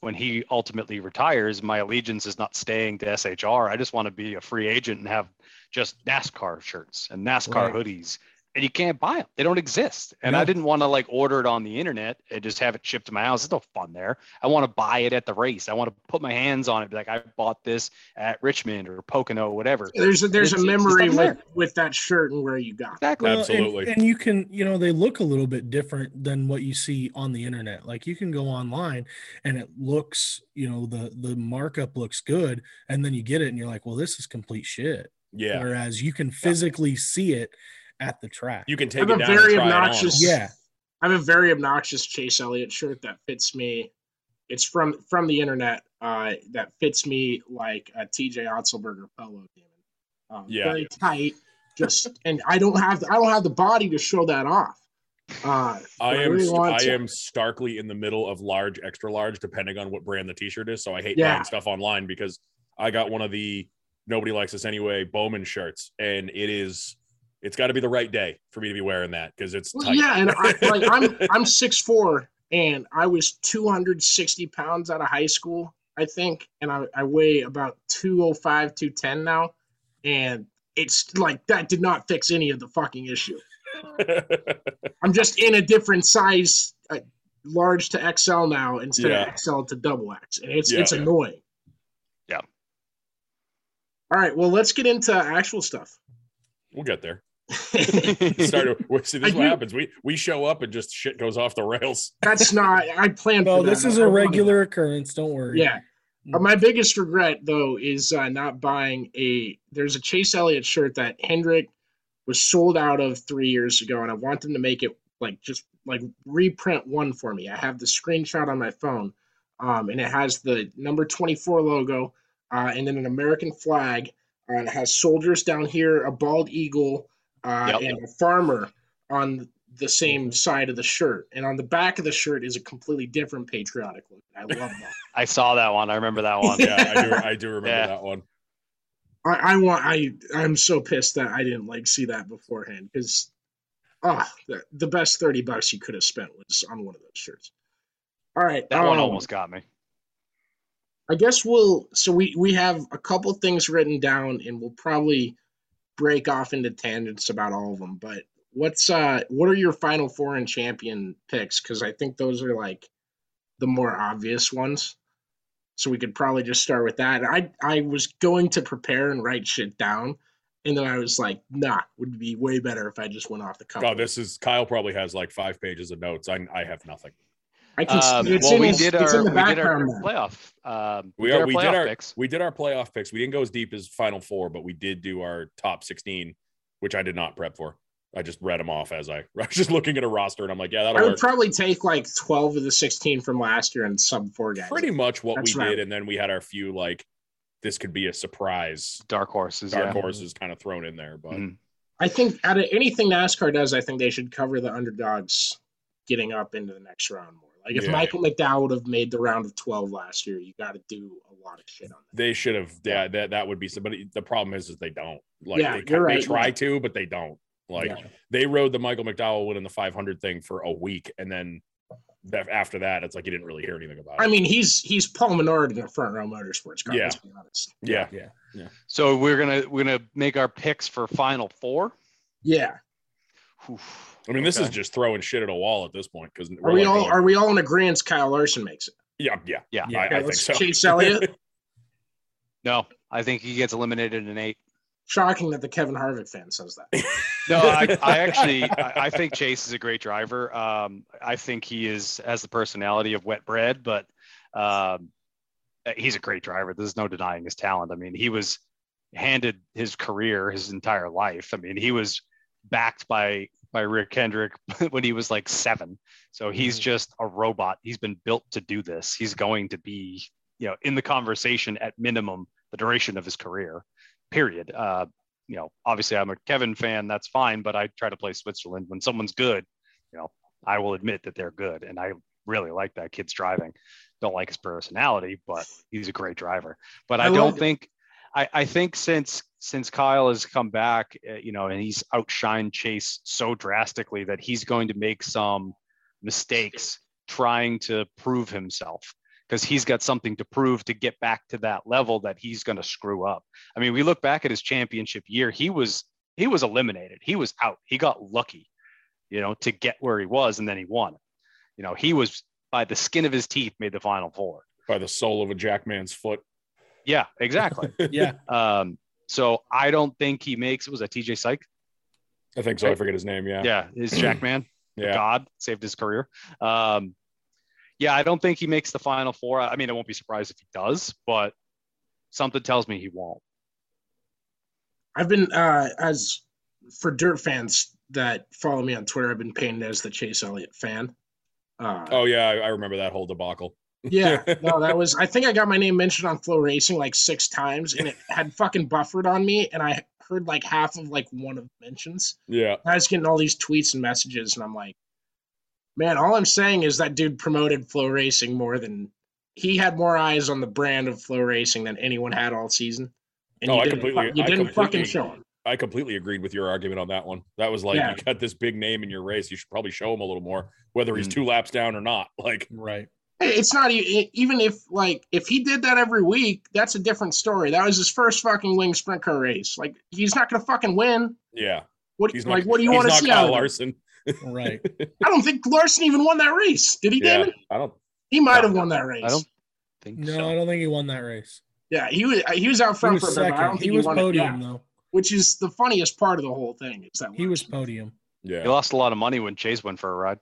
when he ultimately retires, my allegiance is not staying to SHR. I just want to be a free agent and have just NASCAR shirts and NASCAR hoodies. And you can't buy them. They don't exist. And I didn't want to like order it on the internet and just have it shipped to my house. There's no fun there. I want to buy it at the race. I want to put my hands on it. Be like, I bought this at Richmond or Pocono, whatever. There's a memory with that shirt and where you got it. Exactly. Well, absolutely. And you can, you know, they look a little bit different than what you see on the internet. Like you can go online and it looks, you know, the markup looks good. And then you get it and you're like, well, this is complete shit. Yeah. Whereas you can physically see it at the track. You can take it down and try it on. Yeah. I have a very obnoxious Chase Elliott shirt that fits me. It's from the internet that fits me like a TJ Otzelberger polo. Very tight. Just and I don't have the body to show that off. I am starkly in the middle of large, extra large, depending on what brand the t-shirt is. So I hate buying stuff online because I got one of the nobody likes this anyway Bowman shirts, and it's got to be the right day for me to be wearing that because it's tight. Yeah, and I'm 6'4", and I was 260 pounds out of high school, I think, and I weigh about 205, 210 now, and it's like that did not fix any of the fucking issue. I'm just in a different size, large to XL now instead of XL to double X, and it's annoying. Yeah. All right, well, let's get into actual stuff. We'll get there. See, this is what happens. We show up and just shit goes off the rails. That's not. I planned. No, for that. This is a regular occurrence. Don't worry. Yeah. My biggest regret though is not buying a. There's a Chase Elliott shirt that Hendrick was sold out of 3 years ago, and I want them to make it like just like reprint one for me. I have the screenshot on my phone, and it has the number 24 logo, and then an American flag, and it has soldiers down here, a bald eagle. And a farmer on the same side of the shirt, and on the back of the shirt is a completely different patriotic look. I love that. I saw that one. I remember that one. Yeah, I do remember that one. I'm so pissed that I didn't like see that beforehand because, the best $30 you could have spent was on one of those shirts. All right, that one almost got me. I guess we have a couple things written down, and we'll probably break off into tangents about all of them, but what are your Final Four and champion picks? Because I think those are like the more obvious ones, so we could probably just start with that. I was going to prepare and write shit down, and then I was like, nah, would be way better if I just went off the cuff. Oh, this is Kyle probably has like 5 pages of notes. I have nothing. I can see we did our playoff picks. We didn't go as deep as Final Four, but we did do our top 16, which I did not prep for. I just read them off as I was just looking at a roster, and I'm like, yeah, that'll work. I would probably take like 12 of the 16 from last year and sub 4 guys. Pretty much what we did, and then we had our few like this could be a surprise. Dark horses kind of thrown in there, but I think out of anything NASCAR does, I think they should cover the underdogs getting up into the next round more. Like if Michael McDowell would have made the round of 12 last year, you got to do a lot of shit on that. They should have. Yeah, that would be. But the problem is they don't. Like they try to, but they don't. Like they rode the Michael McDowell win in the 500 thing for a week, and then after that, it's like you didn't really hear anything about it. I mean, he's Paul Menard in the Front Row Motorsports car. Yeah. To be honest. Yeah. So we're gonna make our picks for Final Four. Yeah. Oof. I mean, this is just throwing shit at a wall at this point. Because are we all in agreement? Kyle Larson makes it. Yeah. I think so. Chase Elliott. No, I think he gets eliminated in 8. Shocking that the Kevin Harvick fan says that. No, I think Chase is a great driver. I think he has the personality of wet bread, but he's a great driver. There's no denying his talent. I mean, he was handed his career his entire life. I mean, he was backed by Rick Hendrick when he was like 7. So he's just a robot. He's been built to do this. He's going to be, in the conversation at minimum, the duration of his career, period. you know, obviously I'm a Kevin fan, that's fine, but I try to play Switzerland. When someone's good, you know, I will admit that they're good. And I really like that kid's driving. Don't like his personality, but he's a great driver. But I don't think, I think since Kyle has come back, you know, and he's outshined Chase so drastically that he's going to make some mistakes trying to prove himself, because he's got something to prove to get back to that level that he's going to screw up. I mean, we look back at his championship year, he was eliminated. He was out. He got lucky, you know, to get where he was, and then he won. You know, he was by the skin of his teeth made the Final Four. By the sole of a jackman's foot. Yeah, exactly. Yeah. So I don't think he makes, was that TJ Sykes? I think so. I forget his name. Yeah. Yeah. His jackman. Yeah. God saved his career. Yeah, I don't think he makes the Final Four. I mean, I won't be surprised if he does, but something tells me he won't. I've been, as for dirt fans that follow me on Twitter, I've been painted as the Chase Elliott fan. I remember that whole debacle. Yeah, no, that was, I think I got my name mentioned on Flow Racing like 6 times, and it had fucking buffered on me, and I heard like half of like one of the mentions. Yeah. I was getting all these tweets and messages, and I'm like, man, all I'm saying is that dude promoted Flow Racing more than he had more eyes on the brand of Flow Racing than anyone had all season. And you didn't fucking show him. I completely agreed with your argument on that one. That was like, you got this big name in your race. You should probably show him a little more, whether he's 2 laps down or not. Like, right. It's not even if he did that every week, that's a different story. That was his first fucking wing sprint car race. Like, he's not going to fucking win. Yeah. What do you want to see? Kyle Larson. Right. I don't think Larson even won that race. Did he, Damon? I don't. He might have won that race. I don't think so. No, I don't think he won that race. Yeah, he was out front for second. I don't think he won podium though. Which is the funniest part of the whole thing is that he was podium. Yeah, he lost a lot of money when Chase went for a ride.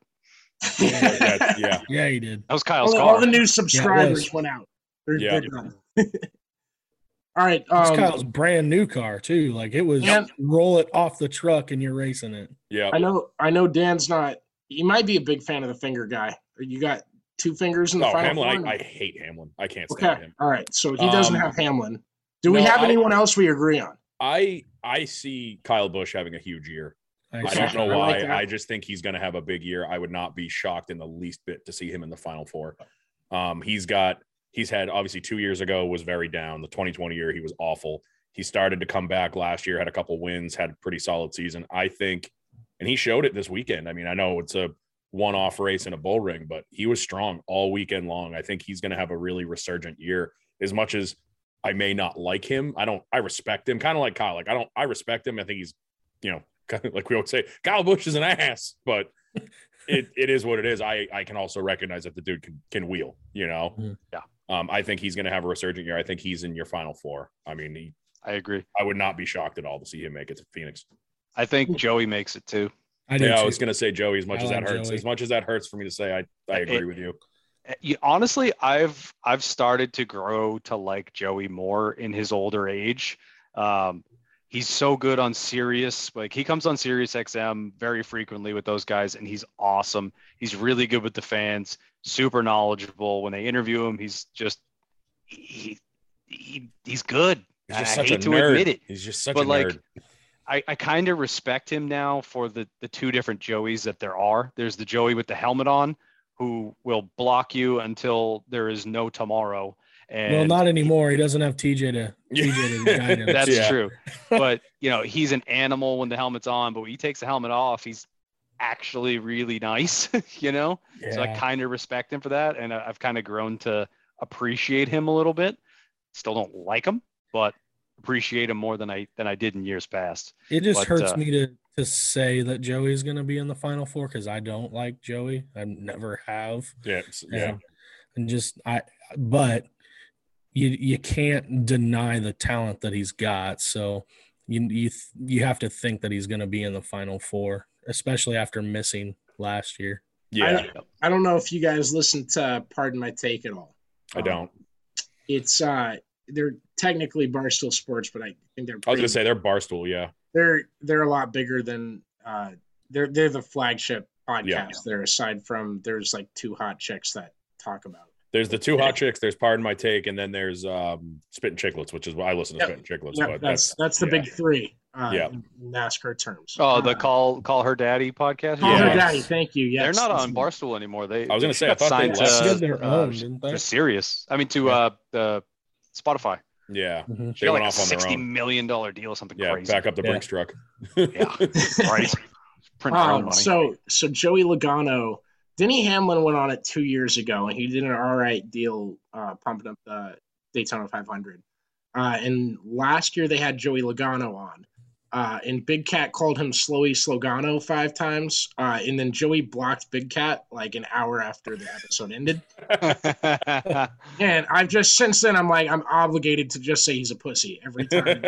Yeah, he did. That was Kyle's car. All the new subscribers went out. They're done. All right. It's Kyle's brand new car too. Like, it was roll it off the truck and you're racing it. Yeah. I know Dan's not, he might be a big fan of the finger guy. You got 2 fingers in the Final Four? Hamlin, I hate Hamlin. I can't stand him. All right. So he doesn't have Hamlin. Do we have anyone else we agree on? I see Kyle Busch having a huge year. I don't know why. I just think he's going to have a big year. I would not be shocked in the least bit to see him in the Final Four. He's had, obviously, 2 years ago was very down. The 2020 year, he was awful. He started to come back last year, had a couple wins, had a pretty solid season. I think, and he showed it this weekend. I mean, I know it's a one-off race in a bull ring, but he was strong all weekend long. I think he's going to have a really resurgent year. As much as I may not like him, I respect him. Kind of like Kyle. I respect him. I think he's, you know, kind of like we always say, Kyle Busch is an ass, but it is what it is. I can also recognize that the dude can wheel, you know? Yeah. I think he's going to have a resurgent year. I think he's in your Final Four. I mean, I agree. I would not be shocked at all to see him make it to Phoenix. I think Joey makes it too. I do too. I was going to say Joey, as much as that hurts for me to say, I agree with you. Honestly, I've started to grow to like Joey more in his older age. He's so good on Sirius. Like, he comes on Sirius XM very frequently with those guys, and he's awesome. He's really good with the fans. Super knowledgeable. When they interview him, he's just he's good. He's just such a nerd. I hate to admit it. He's just such a nerd. But like, I kind of respect him now for the 2 different Joeys that there are. There's the Joey with the helmet on, who will block you until there is no tomorrow. And well, not anymore. He doesn't have TJ to guide him. That's true. But you know, he's an animal when the helmet's on. But when he takes the helmet off, he's actually really nice, you know? Yeah. So I kind of respect him for that, and I've kind of grown to appreciate him a little bit. Still don't like him, but appreciate him more than I did in years past. It just hurts me to say that Joey's going to be in the Final Four, because I don't like Joey. I never have. Yeah. But you can't deny the talent that he's got. So you have to think that he's going to be in the Final Four, especially after missing last year. Yeah. I don't know if you guys listen to Pardon My Take at all. I don't. It's they're technically Barstool Sports, but I think they're. I was going to say they're Barstool, yeah. They're a lot bigger than they're the flagship podcast there. Aside from, there's like 2 hot chicks that talk about. There's the 2 hot chicks. There's Pardon My Take, and then there's Spittin' Chicklets, which is what I listen to. Spittin' Chicklets, but that's the big 3. NASCAR terms. Oh, the Call Her Daddy podcast? Call Her Daddy, thank you. Yes. They're not on Barstool anymore. I thought they Sirius. I mean, to Spotify. Yeah. Mm-hmm. They went off on their own. $60 million deal or something crazy. Yeah, back up the Brinks truck. Yeah. Right. Print their own money. So Joey Logano, Denny Hamlin went on it 2 years ago, and he did an all right deal pumping up the Daytona 500. And last year they had Joey Logano on. And Big Cat called him Slowy Slogano 5 times. And then Joey blocked Big Cat like an hour after the episode ended. And I've just since then, I'm obligated to just say he's a pussy every time.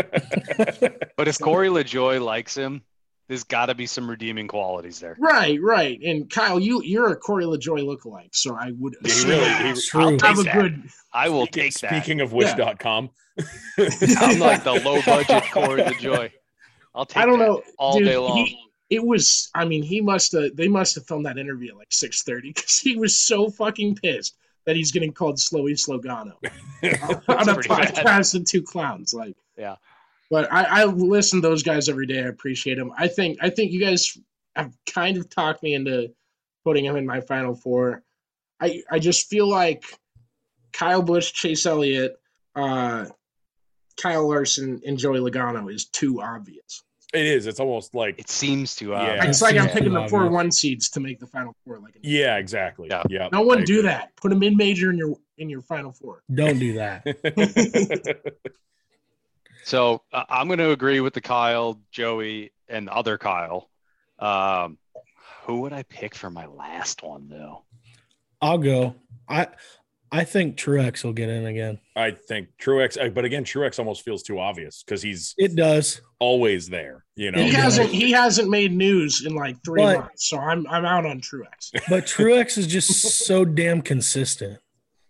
But if Corey LaJoie likes him, there's got to be some redeeming qualities there. Right. And Kyle, you're a Corey LaJoie lookalike, so I would assume I will take that. Speaking of wish.com. Yeah. I'm like the low-budget Corey LaJoie. I don't know, all day long. They must have filmed that interview at like 6:30 because he was so fucking pissed that he's getting called Slowy Slogano on a podcast of two clowns. Like, yeah. But I listen to those guys every day. I appreciate them. I think you guys have kind of talked me into putting him in my Final Four. I just feel like Kyle Busch, Chase Elliott, Kyle Larson, and Joey Logano is too obvious. It is. It's almost like it seems too obvious. Yeah. It's like I'm picking the 4-1 seeds to make the Final Four. Like exactly. Yeah. No one do that. Put a mid-major in your Final Four. Don't do that. So I'm going to agree with the Kyle, Joey, and other Kyle. Who would I pick for my last one, though? I'll go. I think Truex will get in again. I think Truex, but again, Truex almost feels too obvious because he's always there. You know, he hasn't made news in like 3 months, so I'm out on Truex. But Truex is just so damn consistent.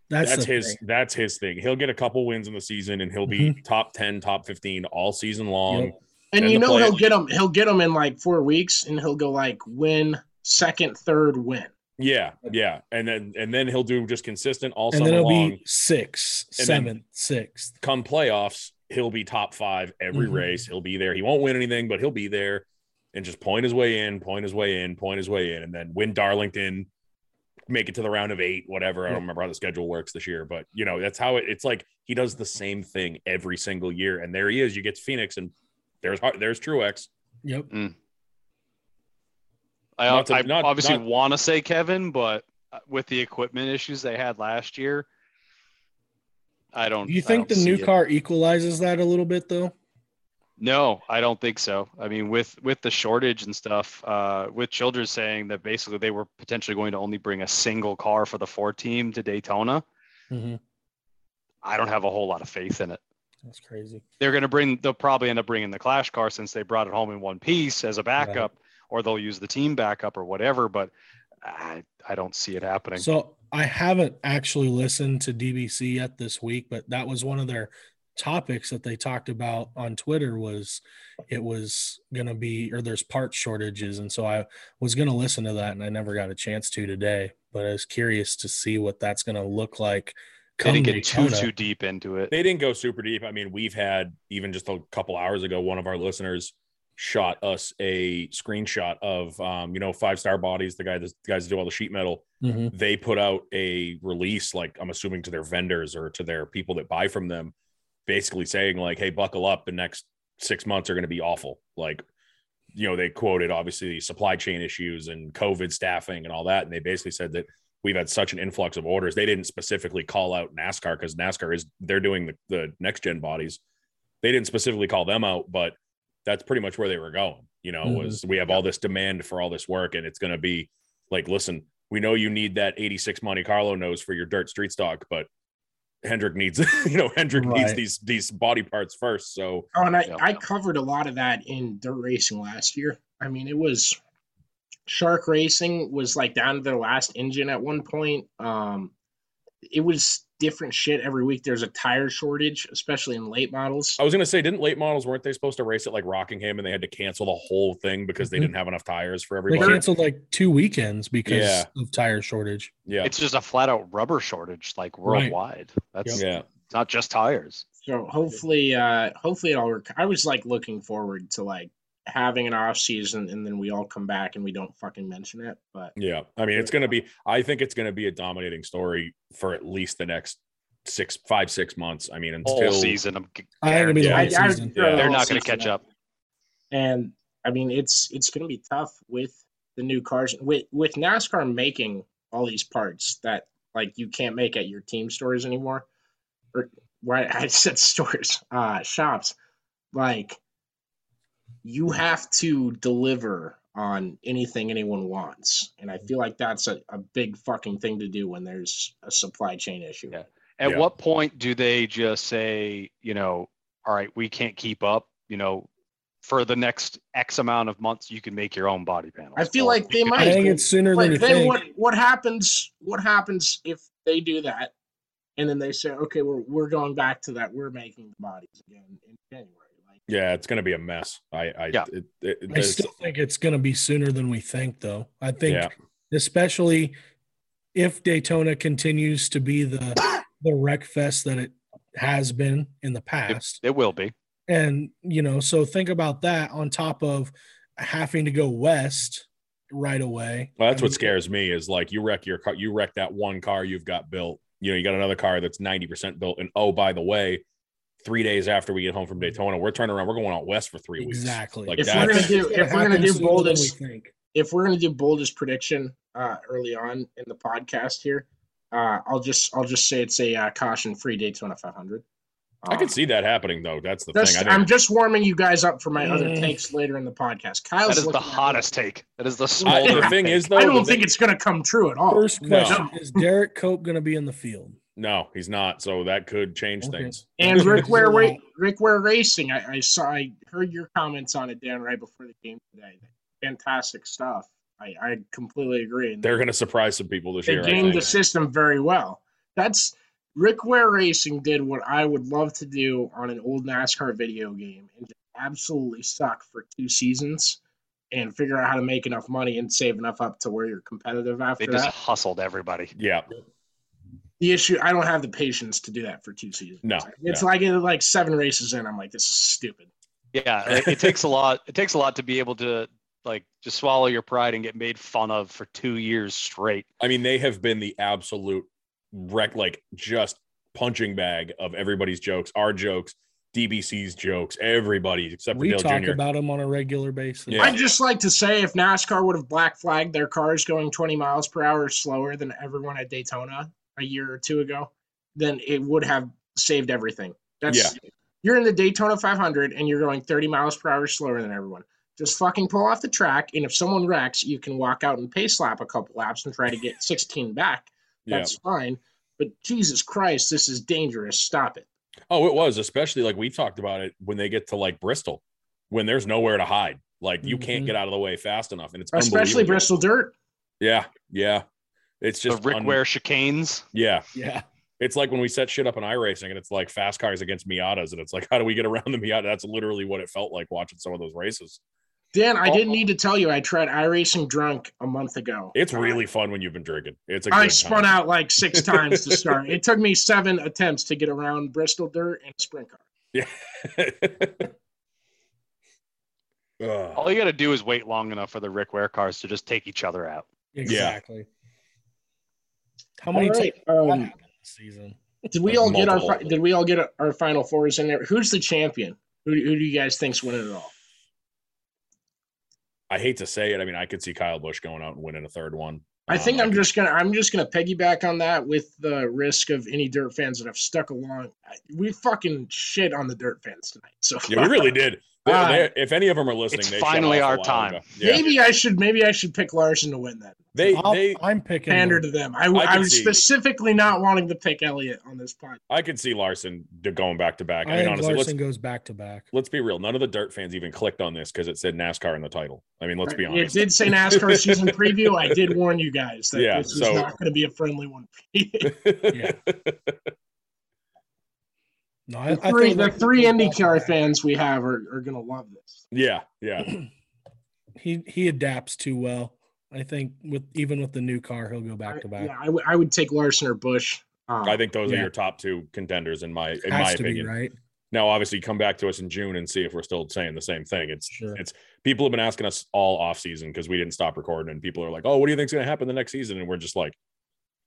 That's his thing. He'll get a couple wins in the season, and he'll be top 10, top 15 all season long. Yep. And you know he'll get them in like 4 weeks, and he'll go like win second, third win. Yeah, and then he'll do just consistent all summer long. And then he'll be sixth. Come playoffs, he'll be top 5 every race. He'll be there. He won't win anything, but he'll be there and just point his way in, and then win Darlington. Make it to the round of 8, whatever. I don't remember how the schedule works this year, but you know, that's how it's like he does the same thing every single year. And there he is. You get to Phoenix and there's Truex. Yep. Mm. I want to say Kevin, but with the equipment issues they had last year, I don't. You think the new car equalizes that a little bit though? No, I don't think so. I mean, with the shortage and stuff, with Childress saying that basically they were potentially going to only bring a single car for the Ford team to Daytona, I don't have a whole lot of faith in it. That's crazy. They'll probably end up bringing the Clash car since they brought it home in one piece as a backup, right. Or they'll use the team backup or whatever, but I don't see it happening. So I haven't actually listened to DBC yet this week, but that was one of their topics that they talked about on Twitter was there's part shortages, and so I was going to listen to that, and I never got a chance to today, but I was curious to see what that's going to look like. They didn't get too deep into it. They didn't go super deep. I mean, we've had, even just a couple hours ago, one of our listeners shot us a screenshot of Five Star Bodies, the guys that do all the sheet metal. They put out a release, like I'm assuming to their vendors or to their people that buy from them, basically saying like, hey, buckle up, the next 6 months are going to be awful. Like, you know, they quoted obviously supply chain issues and COVID staffing and all that. And they basically said that we've had such an influx of orders. They didn't specifically call out NASCAR because NASCAR they're doing the next gen bodies. They didn't specifically call them out, but that's pretty much where they were going, was we have all this demand for all this work. And it's going to be like, listen, we know you need that 86 Monte Carlo nose for your dirt street stock, but Hendrick needs these body parts first. So I covered a lot of that in dirt racing last year. I mean, it was Shark Racing was like down to their last engine at one point. It was different shit every week. There's a tire shortage, especially in late models. I was gonna say, weren't they supposed to race at like Rockingham, and they had to cancel the whole thing because they didn't have enough tires for everybody? They canceled like 2 weekends because of tire shortage. Yeah, it's just a flat out rubber shortage, like worldwide. That's it's not just tires. So hopefully it all work. I was like looking forward to like having an off season and then we all come back and we don't fucking mention it. But yeah, I mean, I think it's going to be a dominating story for at least the next 5-6 months. I mean, until season. They're not going to catch up. And I mean, it's going to be tough with the new cars, with NASCAR making all these parts that like you can't make at your team stores anymore. Or why I said stores, shops. Like, you have to deliver on anything anyone wants. And I feel like that's a big fucking thing to do when there's a supply chain issue. Yeah. At what point do they just say, you know, all right, we can't keep up, you know, for the next X amount of months, you can make your own body panels. I feel like they might. I think it's sooner than you think. What happens if they do that? And then they say, okay, we're going back to that. We're making the bodies again in January. Like, yeah, it's going to be a mess. I still think it's going to be sooner than we think, though. I think especially if Daytona continues to be the wreck fest that it has been in the past. It will be. And, you know, so think about that on top of having to go west right away. Well, that's what scares me is like you wreck your car, you wreck that one car you've got built. You know, you got another car that's 90% built. And, oh, by the way, 3 days after we get home from Daytona, we're turning around. We're going out west for 3 weeks. Exactly. Like if we're going to do boldest prediction early on in the podcast here, I'll just say it's a caution-free Daytona 500. I can see that happening, though. That's the thing. I'm just warming you guys up for my other takes later in the podcast. Kyle's that is the hottest take. That is the smallest. The thing is, though, I don't think it's going to come true at all. First question: is Derek Cope going to be in the field? No, he's not. So that could change things. And Rick Ware Racing. I heard your comments on it, Dan, right before the game today. Fantastic stuff. I completely agree. And they're going to surprise some people this year. They gamed the system very well. That's. Rick Ware Racing did what I would love to do on an old NASCAR video game and just absolutely suck for 2 seasons and figure out how to make enough money and save enough up to where you're competitive after that. They just hustled everybody. Yeah. The issue, I don't have the patience to do that for 2 seasons. No. It's like 7 races in, I'm like, this is stupid. Yeah, it takes a lot. It takes a lot to be able to like just swallow your pride and get made fun of for 2 years straight. I mean, they have been the absolute wreck, like just punching bag of everybody's jokes, our jokes, DBC's jokes, everybody's except for Dale Jr. We talk about them on a regular basis. Yeah. I'd just like to say if NASCAR would have black flagged their cars going 20 miles per hour slower than everyone at Daytona a year or two ago, then it would have saved everything. You're in the Daytona 500 and you're going 30 miles per hour slower than everyone. Just fucking pull off the track, and if someone wrecks, you can walk out and pace lap a couple laps and try to get 16 back. That's fine, but Jesus Christ, this is dangerous. Stop it. Oh, it was, especially like we talked about it when they get to like Bristol, when there's nowhere to hide. Like you can't get out of the way fast enough, and it's especially Bristol dirt. Yeah, it's just the Rick Ware chicanes. Yeah. It's like when we set shit up in iRacing, and it's like fast cars against Miatas, and it's like, how do we get around the Miata? That's literally what it felt like watching some of those races. Dan, I didn't need to tell you. I tried iRacing drunk a month ago. It's really fun when you've been drinking. I spun out like 6 times to start. It took me 7 attempts to get around Bristol dirt and a sprint car. Yeah. All you got to do is wait long enough for the Rick Ware cars to just take each other out. Exactly. Yeah. How many times season? Did we all get our Final Fours in there? Who's the champion? Who do you guys think's winning it all? I hate to say it. I mean, I could see Kyle Busch going out and winning a third one. I think I'm just gonna piggyback on that with the risk of any dirt fans that have stuck along. We fucking shit on the dirt fans tonight. So yeah, we really did. If any of them are listening, it's finally our time. Yeah. Maybe I should pick Larson to win that. I'm picking. Pander to them. I was specifically not wanting to pick Elliott on this podcast. I could see Larson going back to back. I mean, honestly, Larson goes back to back. Let's be real. None of the dirt fans even clicked on this because it said NASCAR in the title. I mean, let's be honest. It did say NASCAR season preview. I did warn you guys that this is not going to be a friendly one. Yeah. No, the three IndyCar fans we have are going to love this. Yeah. He adapts too well. I think with the new car, he'll go back to back. Yeah, I would take Larson or Bush I think those are your top two contenders in my opinion. Be, right? Now, obviously, come back to us in June and see if we're still saying the same thing. It's people have been asking us all off season because we didn't stop recording, and people are like, "Oh, what do you think's going to happen the next season?" And we're just like,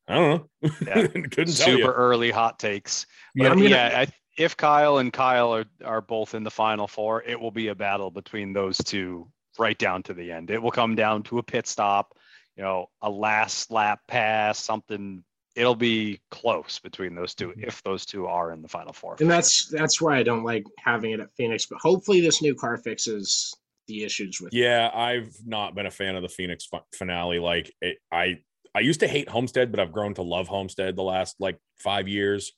"I don't know." Yeah. Couldn't tell you. Super early hot takes. But yeah, if Kyle and Kyle are both in the Final Four, it will be a battle between those two right down to the end. It will come down to a pit stop, a last lap pass, something. It'll be close between those two if those two are in the Final Four. And that's why I don't like having it at Phoenix, but hopefully this new car fixes the issues with it. I've not been a fan of the Phoenix finale. Like I used to hate Homestead, but I've grown to love Homestead the last 5 years.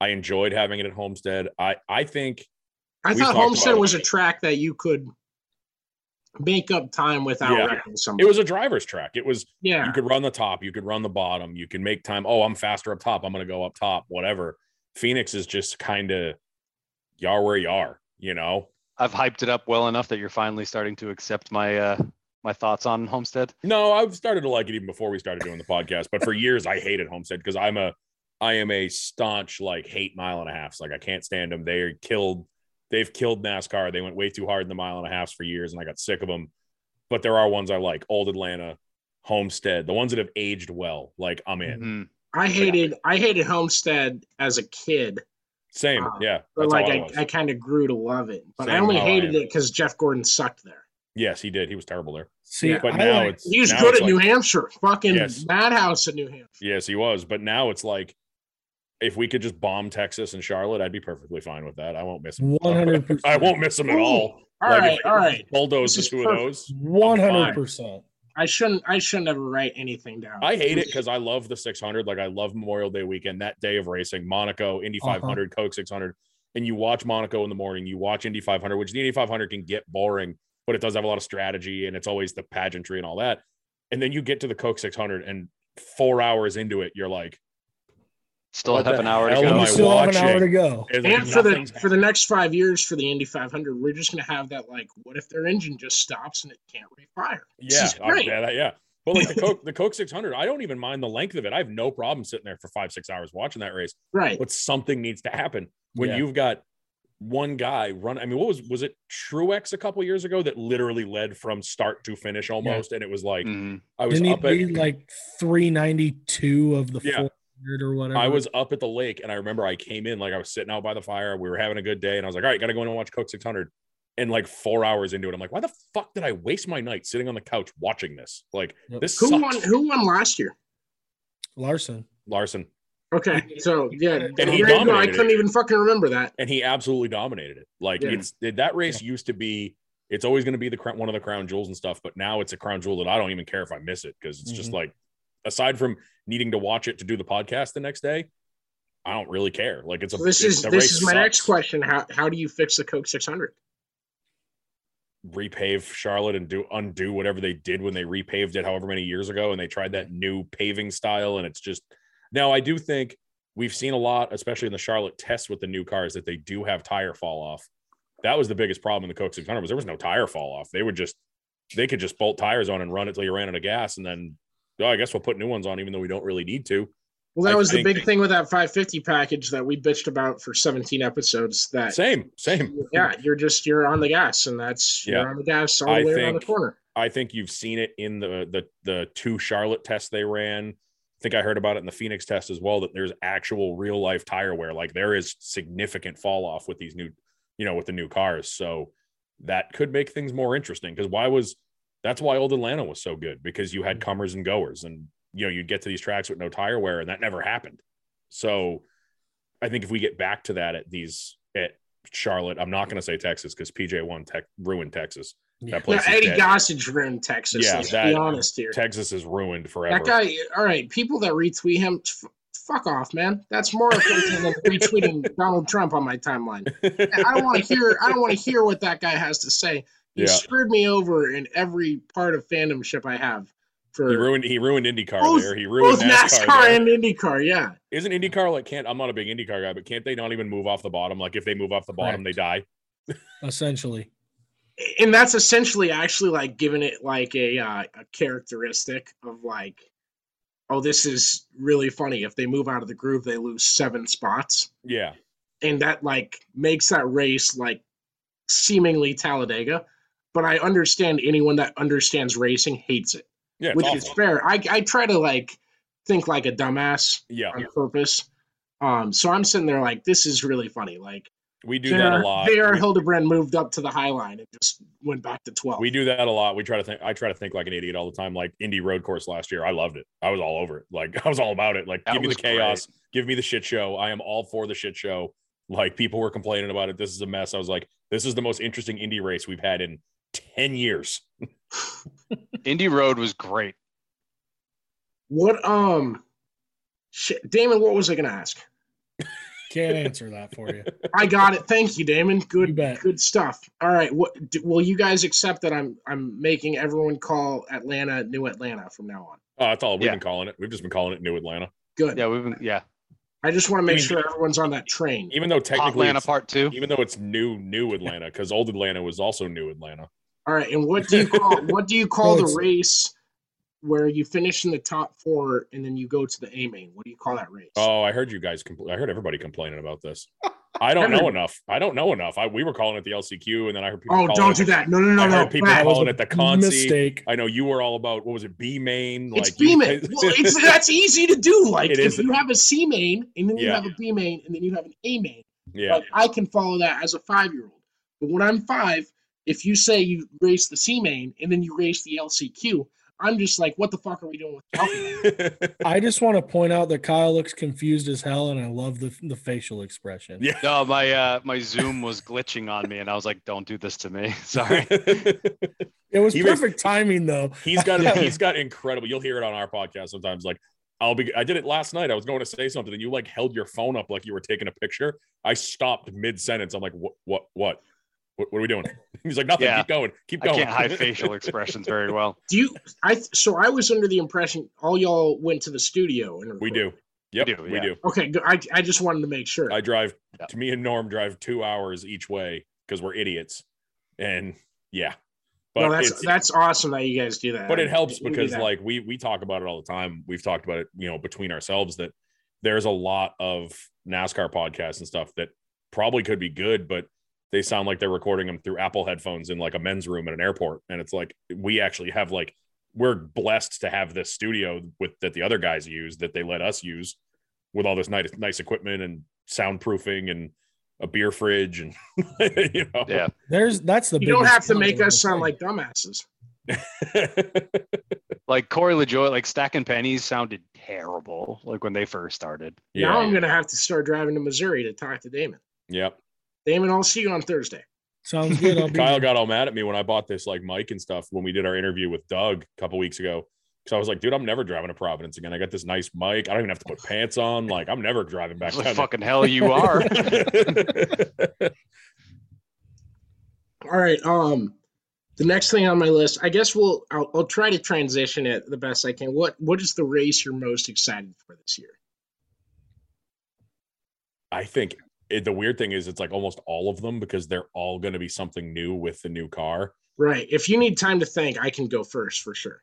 I enjoyed having it at Homestead. I thought Homestead was a track that you could make up time without wrecking somebody. It was a driver's track. It was, you could run the top, you could run the bottom, you can make time. Oh, I'm faster up top, I'm going to go up top, whatever. Phoenix is just kind of you are where you are, I've hyped it up well enough that you're finally starting to accept my my thoughts on Homestead. No, I've started to like it even before we started doing the podcast, but for years I hated Homestead because I am a staunch hate 1.5 miles. I can't stand them. They've killed NASCAR. They went way too hard in the 1.5 miles for years, and I got sick of them. But there are ones I like. Old Atlanta, Homestead, the ones that have aged well. I'm in. Mm-hmm. I hated Homestead as a kid. Same, yeah. But I kind of grew to love it. But I only hated it because Jeff Gordon sucked there. Yes, he did. He was terrible there. See, yeah, but he's good at New Hampshire. Fucking madhouse in New Hampshire. Yes, he was. But now it's if we could just bomb Texas and Charlotte, I'd be perfectly fine with that. I won't miss them. 100%. I won't miss them at all. All right, all right. Bulldoze the two of those. 100%. I shouldn't ever write anything down. I hate it because I love the 600. I love Memorial Day weekend, that day of racing, Monaco, Indy 500, Coke 600. And you watch Monaco in the morning, you watch Indy 500, which the Indy 500 can get boring, but it does have a lot of strategy, and it's always the pageantry and all that. And then you get to the Coke 600, and 4 hours into it, you're like, still have an hour to go. And for the next 5 years for the Indy 500, we're just going to have that, what if their engine just stops and it can't refire? Yeah, yeah. But the Coke 600, I don't even mind the length of it. I have no problem sitting there for 5-6 hours watching that race. Right. But something needs to happen when you've got one guy run. I mean, what was it Truex a couple years ago that literally led from start to finish almost? Yeah. And it was I was up at 392 of the four. Or whatever. I was up at the lake, and I remember I came in I was sitting out by the fire. We were having a good day, and I was like, "All right, gotta go in and watch Coke 600." And 4 hours into it, I'm like, "Why the fuck did I waste my night sitting on the couch watching this?" This sucks. Who won last year? Larson. Okay, so yeah, and he dominated. I couldn't even fucking remember that. And he absolutely dominated it. Used to be. It's always going to be one of the crown jewels and stuff, but now it's a crown jewel that I don't even care if I miss it because it's just aside from needing to watch it to do the podcast the next day, I don't really care. This is my next question. How do you fix the Coke 600? Repave Charlotte and undo whatever they did when they repaved it however many years ago, and they tried that new paving style, and it's just now I do think we've seen a lot, especially in the Charlotte tests with the new cars, that they do have tire fall off. That was the biggest problem in the Coke 600 was there was no tire fall off. They could just bolt tires on and run it till you ran out of gas, and then I guess we'll put new ones on, even though we don't really need to. Well, that was the big thing with that 550 package that we bitched about for 17 episodes. That same. Yeah, you're on the gas, and you're on the gas all the way around the corner. I think you've seen it in the two Charlotte tests they ran. I think I heard about it in the Phoenix test as well. That there's actual real life tire wear. There is significant fall off with these new, with the new cars. So that could make things more interesting because that's why Old Atlanta was so good, because you had comers and goers, and you'd get to these tracks with no tire wear, and that never happened. So I think if we get back to that at Charlotte, I'm not going to say Texas because PJ1 ruined Texas. That place Eddie Gossage ruined Texas. Yeah, let's be honest here. Texas is ruined forever. That guy. All right, people that retweet him, fuck off, man. That's more offensive than retweeting Donald Trump on my timeline. I don't want to hear what that guy has to say. He screwed me over in every part of fandomship I have. He ruined IndyCar there. He ruined both NASCAR and IndyCar, yeah. Isn't IndyCar I'm not a big IndyCar guy, but can't they not even move off the bottom? If they move off the bottom, they die. Essentially. And that's essentially actually giving it a characteristic of oh, this is really funny. If they move out of the groove, they lose 7 spots. Yeah. And that, like, makes that race, like, seemingly Talladega. But I understand anyone that understands racing hates it. Yeah, which awesome. Is fair. I try to, like, think like a dumbass on purpose. So I'm sitting there like, this is really funny. Like, we do that a lot. J.R. Hildebrand moved up to the high line and just went back to 12. We do that a lot. We try to think. I try to think like an idiot all the time. Like Indy Road Course last year, I loved it. I was all over it. Like I was all about it. Like give me the chaos, give me the shit show. I am all for the shit show. Like people were complaining about it. This is a mess. I was like, this is the most interesting Indy race we've had in 10 years. Indy Road was great. What shit, Damon? What was I gonna ask? Can't answer that for you. I got it. Thank you, Damon. Good stuff. All right. Will you guys accept that I'm making everyone call Atlanta New Atlanta from now on? Oh, that's all. We've been calling it. We've just been calling it New Atlanta. Good. Yeah, I just want to make sure everyone's on that train. Even though technically Atlanta Part 2. Even though it's New Atlanta, because old Atlanta was also New Atlanta. All right. And what do you call the race where you finish in the top 4 and then you go to the A main? What do you call that race? Oh, I heard you guys I heard everybody complaining about this. I don't know enough. We were calling it the LCQ, and then I heard people. Oh, don't do that! No. I heard people calling it the Concy. I know you were all about. What was it? B main. It's like, B main. Well, that's easy to do. Like if you have a C main, and then you have a B main, and then you have an A main. Yeah, like, I can follow that as a 5-year-old. But when I'm 5, if you say you race the C main and then you race the LCQ. I'm just like, what the fuck are we doing with? I just want to point out that Kyle looks confused as hell, and I love the facial expression. Yeah. No, my Zoom was glitching on me, and I was like, "Don't do this to me." Sorry. It was perfect timing, though. He's got incredible. You'll hear it on our podcast sometimes. Like, I did it last night. I was going to say something, and you like held your phone up like you were taking a picture. I stopped mid-sentence. I'm like, what? What are we doing? He's like, nothing. Yeah. Keep going. I can't hide facial expressions very well. So I was under the impression all y'all went to the studio. And we do. Yep, we do. Okay, good. I just wanted to make sure. Me and Norm drive 2 hours each way because we're idiots. And yeah. But no, that's awesome that you guys do that. But it helps because like we talk about it all the time. We've talked about it, you know, between ourselves that there's a lot of NASCAR podcasts and stuff that probably could be good, but they sound like they're recording them through Apple headphones in like a men's room at an airport. And it's like, we actually have like, we're blessed to have this studio that the other guys use that they let us use with all this nice equipment and soundproofing and a beer fridge. And you know, yeah, that's the, you don't have to make us sound like dumbasses. Like Corey LaJoie, like Stacking Pennies sounded terrible. Like when they first started. Yeah. Now I'm going to have to start driving to Missouri to talk to Damon. Yep. Damon, I'll see you on Thursday. Sounds good. Kyle got all mad at me when I bought this like mic and stuff when we did our interview with Doug a couple weeks ago. Because I was like, dude, I'm never driving to Providence again. I got this nice mic. I don't even have to put pants on. Like, I'm never driving back. Like, fucking hell you are. All right. The next thing on my list, I guess I'll try to transition it the best I can. What is the race you're most excited for this year? I think the weird thing is it's like almost all of them because they're all going to be something new with the new car. Right. If you need time to think, I can go first for sure.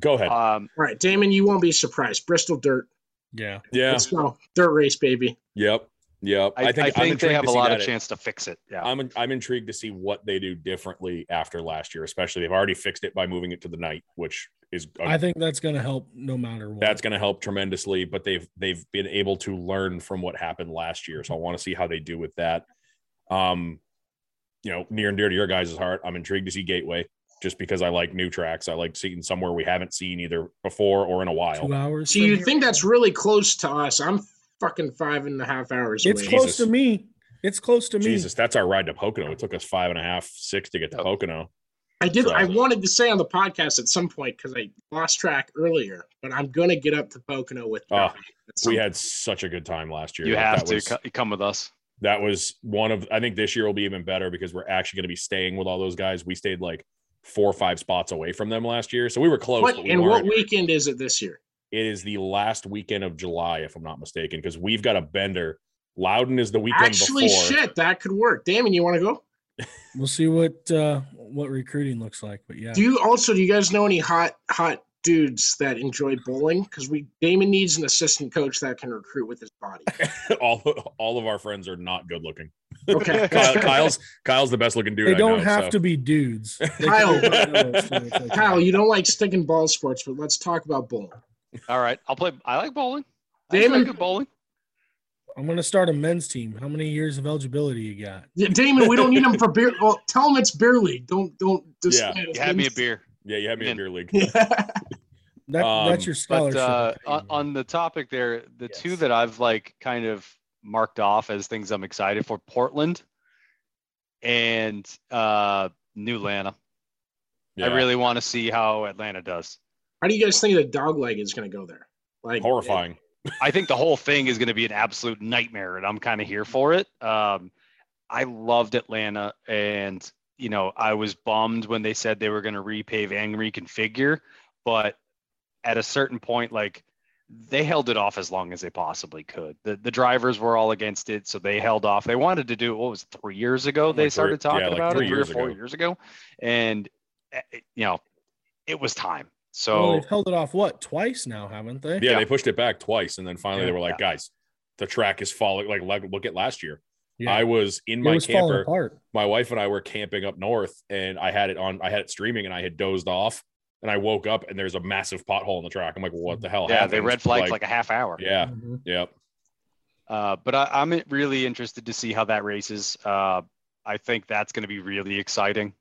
Go ahead. All right, Damon, you won't be surprised. Bristol Dirt. Yeah. Yeah. Let's go. Dirt race, baby. Yep. I think they have a lot of chance to fix it. Yeah. I'm intrigued to see what they do differently after last year, especially they've already fixed it by moving it to the night, which is, I think that's going to help no matter what. That's going to help tremendously, but they've been able to learn from what happened last year. So I want to see how they do with that. You know, near and dear to your guys' heart, I'm intrigued to see Gateway just because I like new tracks. I like seeing somewhere we haven't seen either before or in a while. 2 hours. So you think that's really close to us? I'm fucking 5.5 hours away. It's close to me. Jesus, that's our ride to Pocono. It took us 5.5, 6 to get to Pocono. I wanted to say on the podcast at some point because I lost track earlier, but I'm going to get up to Pocono with you. We had such a good time last year. You have to come with us. That was I think this year will be even better because we're actually going to be staying with all those guys. We stayed like 4 or 5 spots away from them last year. So we were close. What weekend is it this year? It is the last weekend of July, if I'm not mistaken, because we've got a bender. Loudon is the weekend before. Shit, that could work. Damon, you want to go? We'll see what recruiting looks like, but yeah. Do you guys know any hot dudes that enjoy bowling, because Damon needs an assistant coach that can recruit with his body. all of our friends are not good looking. Okay. Kyle's the best looking dude. They don't to be dudes. Kyle, you don't like stick and ball sports, but let's talk about bowling. All right, I like bowling. Damon, good bowling. I'm going to start a men's team. How many years of eligibility you got? Yeah, Damon, we don't need him for beer. Well, tell him it's beer league. Don't. You had me a beer. Yeah, you had me in beer league. Yeah. That's your scholarship. But, on the topic there, two that I've kind of marked off as things I'm excited for: Portland and New Atlanta. Yeah. I really want to see how Atlanta does. How do you guys think the dog leg is going to go there? Horrifying. I think the whole thing is going to be an absolute nightmare, and I'm kind of here for it. I loved Atlanta, and I was bummed when they said they were going to repave and reconfigure, but at a certain point, they held it off as long as they possibly could. The drivers were all against it, so they held off. They wanted to do it, 3 years ago? They started talking about it, 3 or 4 years ago. And, it was time. So they've held it off, twice now, haven't they? Yeah, they pushed it back twice. And then finally they were like, guys, the track is falling. Look at last year. Yeah. I was in my camper. My wife and I were camping up north, and I had it streaming, and I had dozed off, and I woke up and there's a massive pothole in the track. I'm like, what the hell? Yeah, happened? They red flagged a half hour. Yeah. Mm-hmm. Yep. But I'm really interested to see how that races. I think that's going to be really exciting.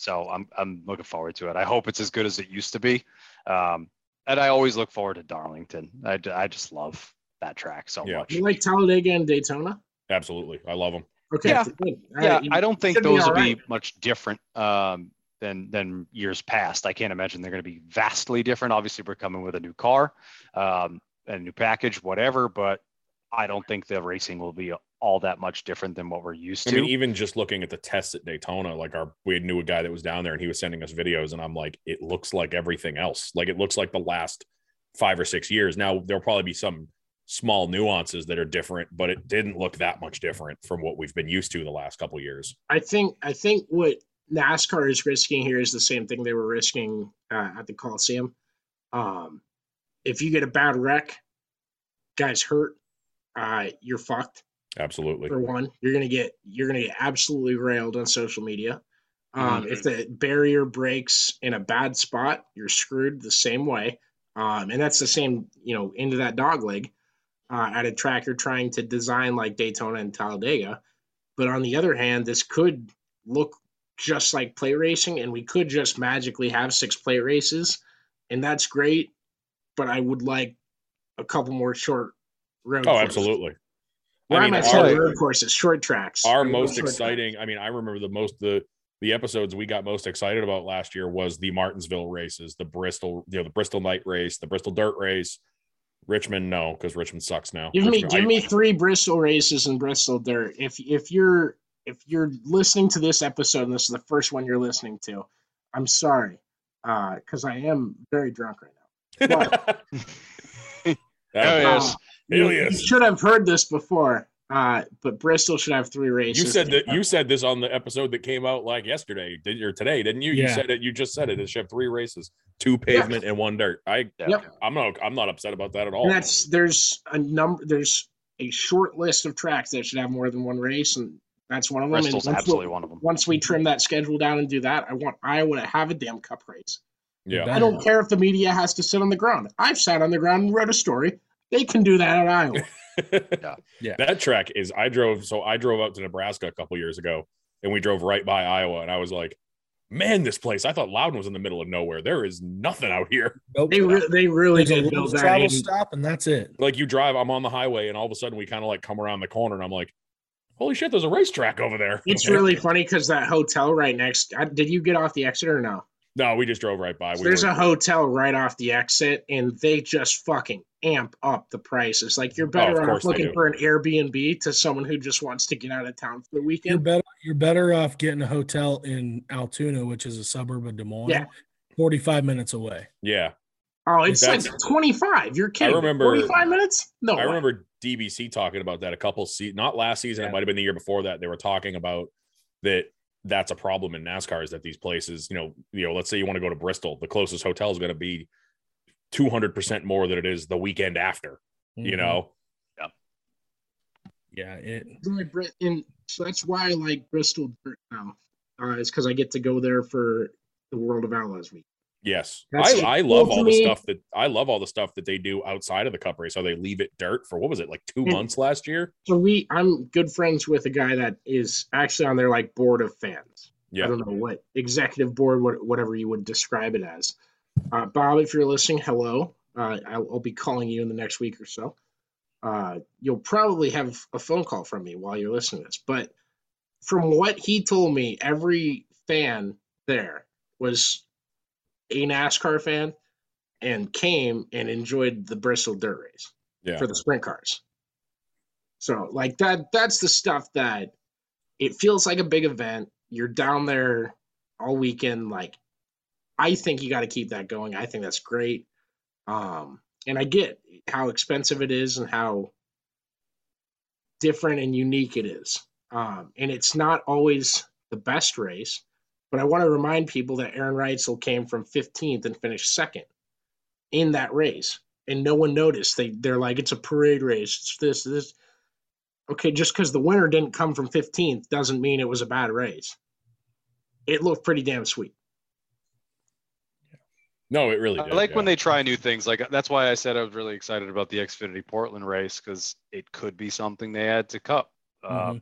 So I'm looking forward to it. I hope it's as good as it used to be. And I always look forward to Darlington. I just love that track so much. You like Talladega and Daytona? Absolutely. I love them. Okay. Yeah. Yeah. I don't think those will be much different than years past. I can't imagine they're going to be vastly different. Obviously, we're coming with a new car, a new package, whatever, but I don't think the racing will be all that much different than what we're used to. I mean, even just looking at the tests at Daytona, we knew a guy that was down there and he was sending us videos, and I'm like, it looks like everything else. It looks like the last 5 or 6 years. Now, there'll probably be some small nuances that are different, but it didn't look that much different from what we've been used to the last couple of years. I think what NASCAR is risking here is the same thing they were risking at the Coliseum. If you get a bad wreck, guys hurt, you're fucked. Absolutely. For one, you're gonna get absolutely railed on social media. If the barrier breaks in a bad spot, you're screwed the same way. And that's the same, into that dog leg. At a track you're trying to design like Daytona and Talladega. But on the other hand, this could look just like play racing, and we could just magically have 6 play races, and that's great, but I would like a couple more short road courses. Absolutely. Road courses, short tracks. I remember the episodes we got most excited about last year was the Martinsville races, the Bristol, the Bristol night race, the Bristol dirt race. Richmond, no, because Richmond sucks now. Give me 3 Bristol races and Bristol dirt. If you're listening to this episode and this is the first one you're listening to, I'm sorry, because I am very drunk right now. But, you should have heard this before. But Bristol should have 3 races. You said this on the episode that came out yesterday or today, didn't you? Yeah. You said it. You just said it. It should have 3 races, 2 pavement and 1 dirt. I'm not upset about that at all. And there's a short list of tracks that should have more than 1 race, and that's one of them. Bristol's absolutely one of them. Once we trim that schedule down and do that, I want Iowa to have a damn cup race. Yeah, I don't care if the media has to sit on the ground. I've sat on the ground and wrote a story. They can do that at Iowa. Yeah. That track is, I drove out to Nebraska a couple years ago, and we drove right by Iowa, and I was like, man, this place, I thought Loudon was in the middle of nowhere. There is nothing out here. Nope. They really did build that travel stop, and that's it. You drive, I'm on the highway, and all of a sudden we kind of come around the corner, and I'm like, holy shit, there's a racetrack over there. It's really funny because that hotel right next, did you get off the exit or no? No, we just drove right by. There's a hotel right off the exit, and they just fucking amp up the prices. You're better off looking for an Airbnb to someone who just wants to get out of town for the weekend. You're better off getting a hotel in Altoona, which is a suburb of Des Moines, 45 minutes away. Yeah. Oh, it's 25. You're kidding. I remember 45 minutes? No. I remember DBC talking about that a couple seasons, not last season. Yeah. It might have been the year before that. They were talking about that. That's a problem in NASCAR is that these places, let's say you want to go to Bristol, the closest hotel is going to be 200% more than it is the weekend after, you know? Yeah. So that's why I like Bristol Dirt now. It's because I get to go there for the World of Outlaws week. Yes. I love all the stuff that they do outside of the cup race. So they leave it dirt for, what was it, like 2 months last year? So I'm good friends with a guy that is actually on their like board of fans. Yeah. I don't know what executive board, whatever you would describe it as. Bob, if you're listening, hello. I'll be calling you in the next week or so. You'll probably have a phone call from me while you're listening to this. But from what he told me, every fan there was a NASCAR fan and came and enjoyed the Bristol Dirt Race for the sprint cars. So like that's the stuff that it feels like a big event. You're down there all weekend. Like, I think you got to keep that going. I think that's great. And I get how expensive it is and how different and unique it is. And it's not always the best race, but I want to remind people that Aaron Reitzel came from 15th and finished second in that race. And no one noticed. They're like, it's a parade race. It's this. Okay, just because the winner didn't come from 15th doesn't mean it was a bad race. It looked pretty damn sweet. No, it really did. I like when they try new things. Like, that's why I said I was really excited about the Xfinity Portland race, because it could be something they add to Cup.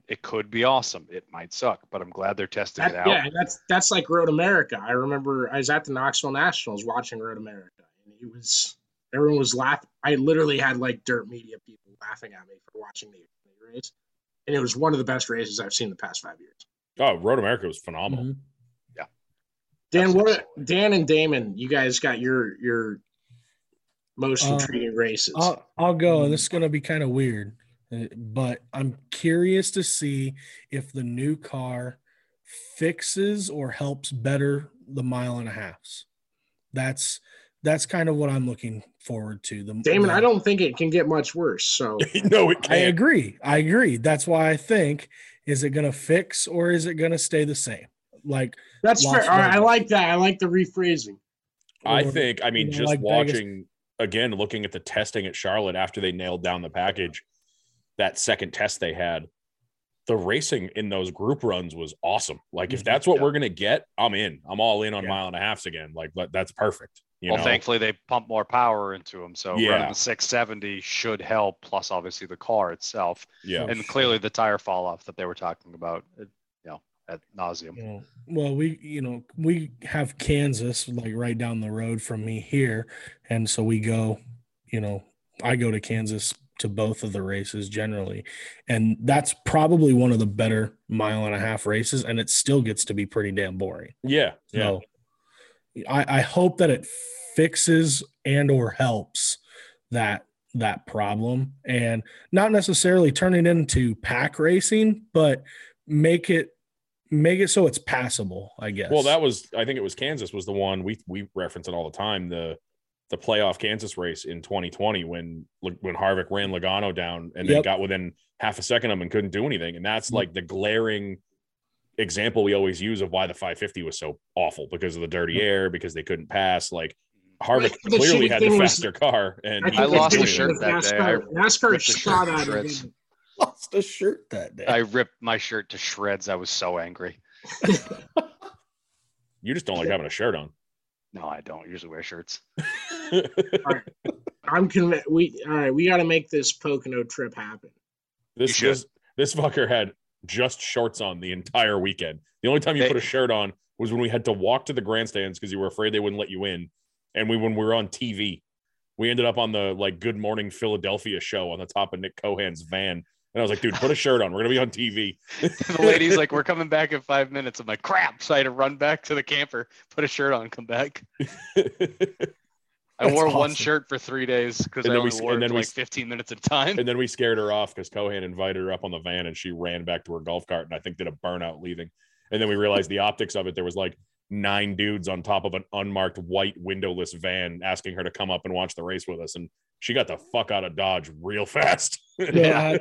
It could be awesome. It might suck, but I'm glad they're testing it out. Yeah, that's like Road America. I remember I was at the Knoxville Nationals watching Road America, and everyone was laughing. I literally had like dirt media people laughing at me for watching the Xfinity race, and it was one of the best races I've seen in the past 5 years. Oh, Road America was phenomenal. Mm-hmm. Dan, Dan and Damon, you guys got your most intriguing races. I'll go. This is going to be kind of weird, but I'm curious to see if the new car fixes or helps better the mile and a halfs. That's kind of what I'm looking forward to. Damon, I don't think it can get much worse. So no, it can't. I agree. That's why I think, is it going to fix or is it going to stay the same? Like, that's fair. I like that. I like the rephrasing. Again, looking at the testing at Charlotte after they nailed down the package, that second test they had, the racing in those group runs was awesome. Like, if that's what we're going to get, I'm all in on mile and a halfs again. Like, that's perfect. You know? Thankfully they pump more power into them. So running the 670 should help. Plus obviously the car itself. Yeah. And clearly the tire fall off that they were talking about. At nauseum. Yeah. Well, we have Kansas like right down the road from me here, and so we go. I go to Kansas to both of the races generally, and that's probably one of the better mile and a half races, and it still gets to be pretty damn boring. Yeah. So I hope that it fixes and or helps that problem, and not necessarily turning into pack racing, but make it so it's passable, I guess. Well, I think it was Kansas was the one we reference it all the time. The playoff Kansas race in 2020 when Harvick ran Logano down and then got within half a second of him and couldn't do anything. And that's like the glaring example we always use of why the 550 was so awful, because of the dirty air, because they couldn't pass. Like, Harvick clearly had the faster car, and I lost a shirt that day. NASCAR saw that. Lost a shirt that day. I ripped my shirt to shreds. I was so angry. You just don't like having a shirt on. No, I don't usually wear shirts. All right. I'm convinced. We got to make this Pocono trip happen. This fucker had just shorts on the entire weekend. The only time you put a shirt on was when we had to walk to the grandstands because you were afraid they wouldn't let you in, and when we were on TV, we ended up on the like Good Morning Philadelphia show on the top of Nick Cohan's van. And I was like, dude, put a shirt on. We're going to be on TV. The lady's like, we're coming back in 5 minutes. I'm like, crap. So I had to run back to the camper, put a shirt on, come back. I wore one shirt for 3 days because I only wore it like 15 minutes at a time. And then we scared her off because Cohan invited her up on the van and she ran back to her golf cart and I think did a burnout leaving. And then we realized the optics of it. There was like 9 dudes on top of an unmarked white windowless van asking her to come up and watch the race with us. And she got the fuck out of Dodge real fast. Yeah.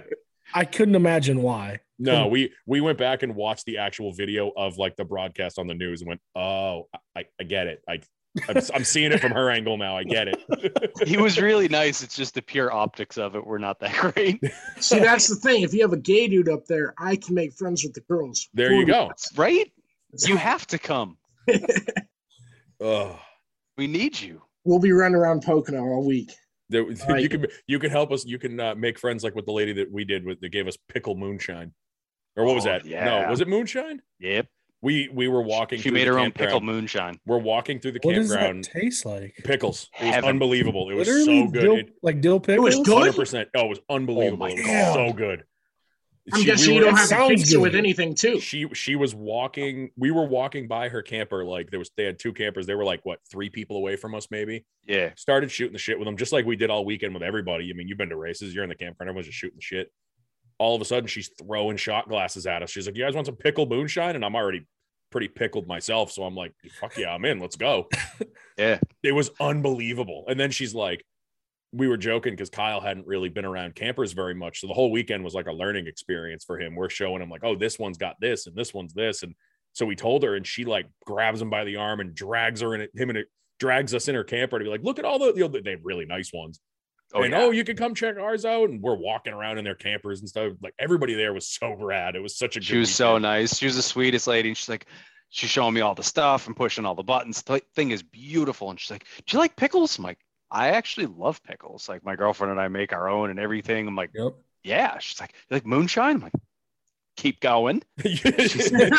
I couldn't imagine why. No, we went back and watched the actual video of like the broadcast on the news and went, oh, I get it. I I'm seeing it from her angle now. I get it. He was really nice. It's just the pure optics of it were not that great. See, that's the thing. If you have a gay dude up there, I can make friends with the girls. There you go. Right? You have to come. We need you. We'll be running around Pocono all week. You can help us. You can make friends like with the lady that we did with that gave us pickle moonshine. Or what was that? Yeah. No, was it moonshine? Yep. We were walking. She made her own pickled moonshine. We're walking through the campground. What does that taste like? Pickles. It was unbelievable. It was so good. Dill pickles? It was 100%. Oh, it was unbelievable. It was so good. I'm guessing you don't have to fix it with anything, too. She was walking. We were walking by her camper. Like they had two campers. They were like, what, 3 people away from us, maybe? Yeah. Started shooting the shit with them, just like we did all weekend with everybody. I mean, you've been to races. You're in the campground. Everyone's just shooting the shit. All of a sudden, she's throwing shot glasses at us. She's like, you guys want some pickle moonshine? And I'm already pretty pickled myself, so I'm like, fuck yeah, I'm in, let's go. Yeah, it was unbelievable. And then she's like, we were joking because Kyle hadn't really been around campers very much, so the whole weekend was like a learning experience for him. We're showing him like, oh, this one's got this and this one's this, and so we told her, and she like grabs him by the arm and drags her in it, him, and it drags us in her camper to be like, look at all the, you know, they have really nice ones. You can come check ours out. And we're walking around in their campers and stuff. Like, everybody there was so rad. It was such a good. She was so nice. She was the sweetest lady. And she's like, she's showing me all the stuff and pushing all the buttons. The thing is beautiful. And she's like, do you like pickles? I'm like, I actually love pickles. Like, my girlfriend and I make our own and everything. I'm like, yep. Yeah. She's like, you like moonshine? I'm like, keep going. She's like,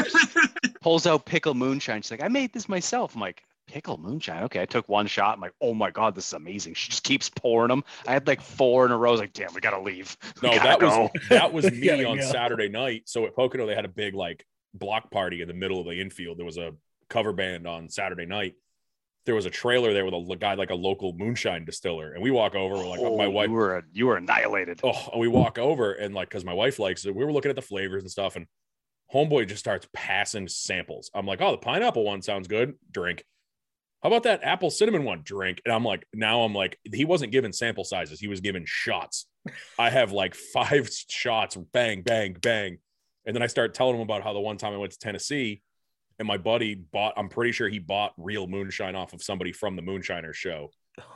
pulls out pickle moonshine. She's like, I made this myself. I'm like, pickle moonshine. Okay, I took one shot. I'm like, oh my god, this is amazing. She just keeps pouring them. I had like 4 in a row. I was like, damn, we gotta leave. That was me on Saturday night. So at Pocono, they had a big like block party in the middle of the infield. There was a cover band on Saturday night. There was a trailer there with a guy like a local moonshine distiller, and we walk over. We're like, oh, my wife, you were annihilated. Oh, and we walk over and like, because my wife likes it. We were looking at the flavors and stuff, and homeboy just starts passing samples. I'm like, oh, the pineapple one sounds good. Drink. How about that apple cinnamon one? Drink. And I'm like, he wasn't given sample sizes. He was given shots. I have like 5 shots, bang, bang, bang. And then I start telling him about how the one time I went to Tennessee and my buddy bought real moonshine off of somebody from the Moonshiner show.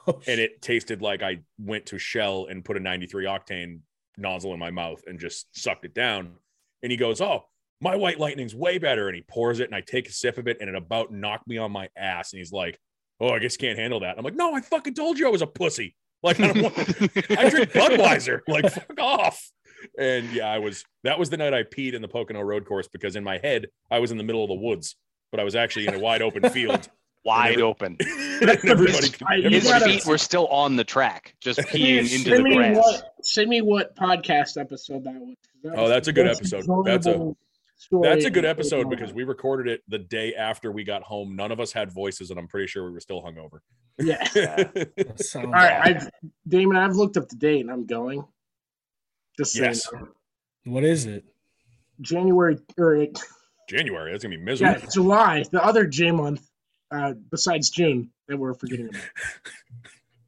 And it tasted like I went to Shell and put a 93 octane nozzle in my mouth and just sucked it down. And he goes, oh, my White Lightning's way better. And he pours it, and I take a sip of it, and it about knocked me on my ass. And he's like, oh, I guess you can't handle that. And I'm like, no, I fucking told you I was a pussy. Like, I don't want to, I drink Budweiser. Like, fuck off. And yeah, that was the night I peed in the Pocono road course, because in my head, I was in the middle of the woods, but I was actually in a wide open field. Wide open. His feet were still on the track, just peeing into the grass. Send me what podcast episode that was. That's a good episode. That's a good episode, because we recorded it the day after we got home. None of us had voices, and I'm pretty sure we were still hungover. Yeah. All right, Damon, I've looked up the date, and I'm going. Just yes. So you know. What is it? January. That's gonna be miserable. Yeah, July, the other J month, besides June that we're forgetting about,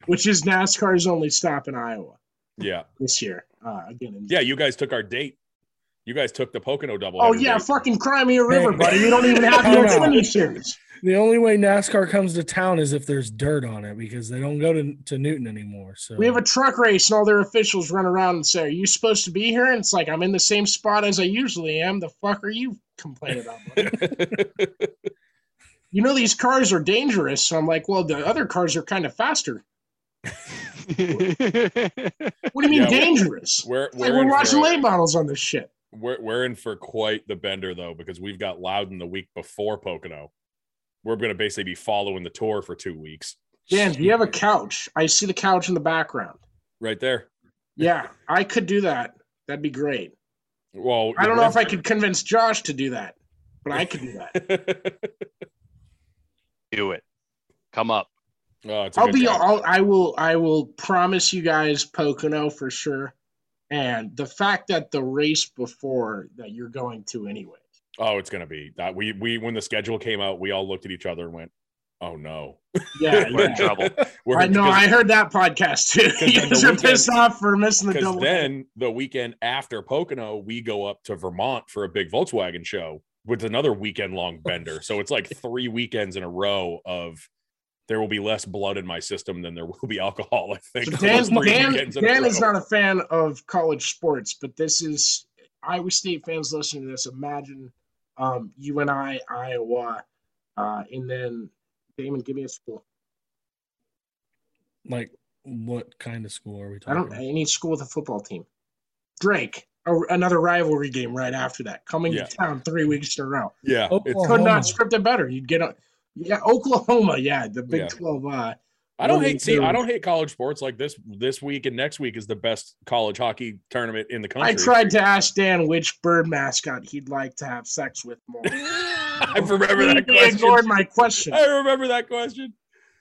which is NASCAR's only stop in Iowa. Yeah. This year, again. Yeah, you guys took our date. You guys took the Pocono double. Oh, yeah, fucking cry me a river, buddy. You don't even have your finishers. The only way NASCAR comes to town is if there's dirt on it, because they don't go to Newton anymore. So we have a truck race, and all their officials run around and say, are you supposed to be here? And it's like, I'm in the same spot as I usually am. The fuck are you complaining about, buddy? You know these cars are dangerous. So I'm like, well, the other cars are kind of faster. What do you mean dangerous? We're watching late models on this shit. We're in for quite the bender, though, because we've got Loudon the week before Pocono. We're going to basically be following the tour for 2 weeks. Dan, do you have a couch? I see the couch in the background. Right there. Yeah, I could do that. That'd be great. Well, I don't know if I could convince Josh to do that, but I could do that. Do it. Come up. Oh, I will promise you guys Pocono for sure. And the fact that the race before that you're going to anyway. Oh, it's going to be that we when the schedule came out, we all looked at each other and went, oh no. Yeah, we're in trouble. I know. I heard that podcast too. You guys are pissed off for missing the double. Then the weekend after Pocono, we go up to Vermont for a big Volkswagen show with another weekend long bender. So it's like 3 weekends in a row of there will be less blood in my system than there will be alcohol, I think. So Dan is not a fan of college sports, but this is Iowa State fans listening to this. Imagine you and I, Iowa, and then Damon, give me a school. Like, what kind of school are we talking about? Any school with a football team. Drake. Another rivalry game right after that, coming to town 3 weeks in a row. Yeah, could not script it better. You'd get a Oklahoma. Yeah, the Big 12. I don't hate college sports like this. This week and next week is the best college hockey tournament in the country. I tried to ask Dan which bird mascot he'd like to have sex with more. I remember that question. He ignored my question. I remember that question.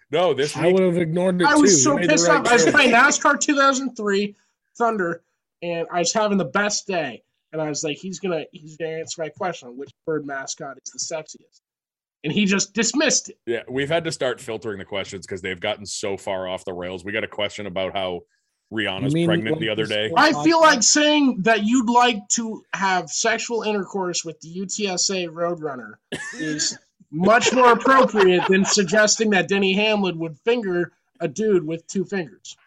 No, this week, I would have ignored it. I was so pissed off. I was playing NASCAR 2003 Thunder. And I was having the best day, and I was like, he's gonna answer my question, which bird mascot is the sexiest? And he just dismissed it. Yeah, we've had to start filtering the questions because they've gotten so far off the rails. We got a question about how Rihanna's pregnant the other day. I feel like saying that you'd like to have sexual intercourse with the UTSA Roadrunner is much more appropriate than suggesting that Denny Hamlin would finger a dude with two fingers.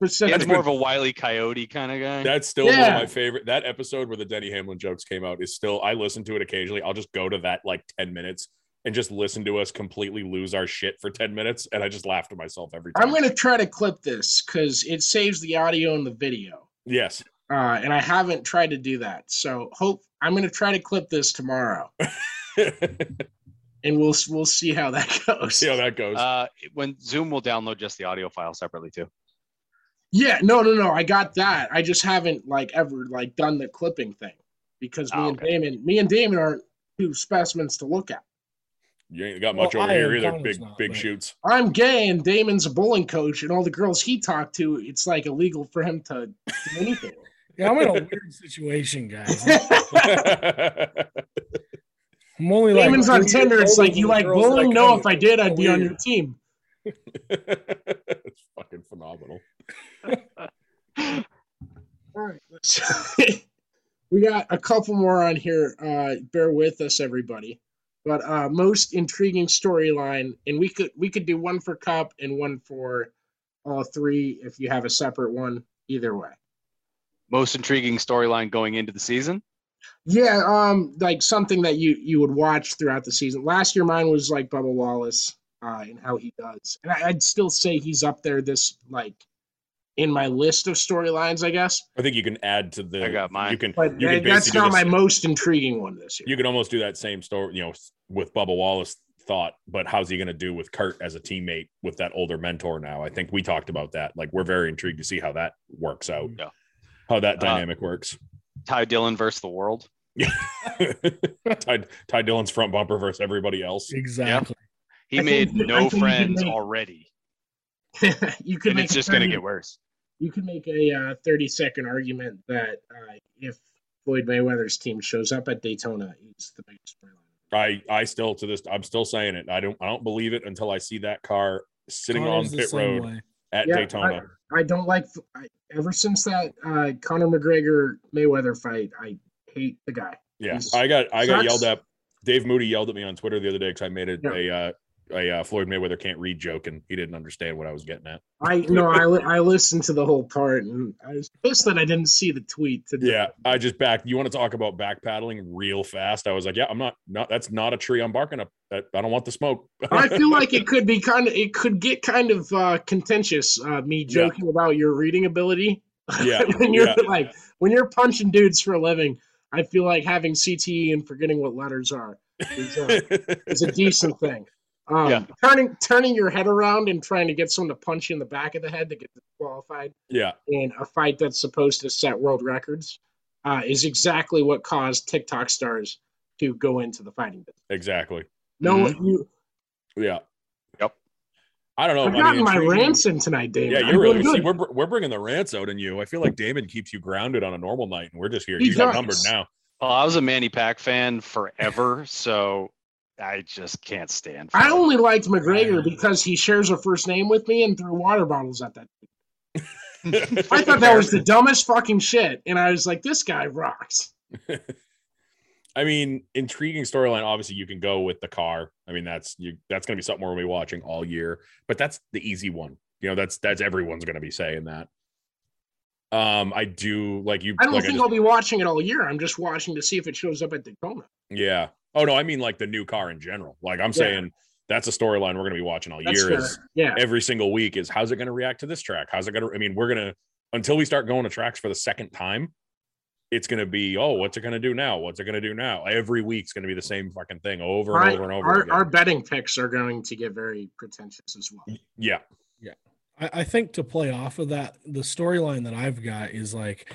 That's more of a Wile E. Coyote kind of guy. That's still one of my favorite. That episode where the Denny Hamlin jokes came out is still, I listen to it occasionally. I'll just go to that like 10 minutes and just listen to us completely lose our shit for 10 minutes. And I just laugh to myself every time. I'm going to try to clip this because it saves the audio and the video. Yes. And I haven't tried to do that. So I'm going to try to clip this tomorrow. And we'll see how that goes. See how that goes. When Zoom will download just the audio file separately too. Yeah, no, I got that. I just haven't ever done the clipping thing because me and Damon aren't two specimens to look at. You ain't got much over here either. Big shoots. I'm gay, and Damon's a bowling coach, and all the girls he talked to, it's like illegal for him to do anything. Yeah, I'm in a weird situation, guys. I'm only Damon's on Tinder. It's like, you like bowling? No, if I did, I'd be on your team. It's fucking phenomenal. All right, we got a couple more on here. Bear with us, everybody. But most intriguing storyline, and we could do one for Cup and one for all three if you have a separate one. Either way. Most intriguing storyline going into the season? Yeah, like something that you would watch throughout the season. Last year, mine was like Bubba Wallace. And how he does. And I'd still say he's up there in my list of storylines, I guess. I think you can add to the... I got mine. You can that's not my most intriguing one this year. You could almost do that same story, with Bubba Wallace thought, but how's he going to do with Kurt as a teammate with that older mentor now? I think we talked about that. We're very intrigued to see how that works out. Yeah. How that dynamic works. Ty Dillon versus the world. Ty Dillon's front bumper versus everybody else. Exactly. Yeah. He made no friends already. You could, and it's just going to get worse. You could make a 30-second argument that if Floyd Mayweather's team shows up at Daytona, it's the biggest storyline. I'm still saying it. I don't believe it until I see that car sitting on pit road at Daytona. I don't like. Ever since that Conor McGregor Mayweather fight, I hate the guy. Yeah, I got yelled at. Dave Moody yelled at me on Twitter the other day because I made it a Floyd Mayweather can't read joke, and he didn't understand what I was getting at. I listened to the whole part, and I was pissed that I didn't see the tweet today. Yeah, I just you want to talk about backpedaling real fast? I was like, yeah, I'm not that's not a tree I'm barking up. I don't want the smoke. I feel like it could be kind of contentious. Me joking about your reading ability. Yeah, when you're when you're punching dudes for a living. I feel like having CTE and forgetting what letters are is a decent thing. Turning your head around and trying to get someone to punch you in the back of the head to get disqualified in a fight that's supposed to set world records is exactly what caused TikTok stars to go into the fighting business. Exactly. I don't know. I've gotten my rants in tonight, Damon. Yeah, you're really good. We're bringing the rants out in you. I feel like Damon keeps you grounded on a normal night, and we're just here. You got numbered now. Well, I was a Manny Pac fan forever, so I just can't stand. I only liked McGregor because he shares a first name with me and threw water bottles at that. I thought that was the dumbest fucking shit, and I was like, this guy rocks. I mean, intriguing storyline. Obviously, you can go with the car. I mean, that's going to be something we'll be watching all year. But that's the easy one. You know, that's everyone's going to be saying that. I do like you. I don't like, think I just, I'll be watching it all year. I'm just watching to see if it shows up at Daytona. Yeah. Oh no, I mean like the new car in general. Like I'm saying, that's a storyline we're going to be watching all year. Is, every single week is how's it going to react to this track? How's it going to? I mean, we're going to until we start going to tracks for the second time. It's going to be, oh, what's it going to do now? What's it going to do now? Every week's going to be the same fucking thing over and over and over again. Our betting picks are going to get very pretentious as well. Yeah. Yeah. I think to play off of that, the storyline that I've got is like,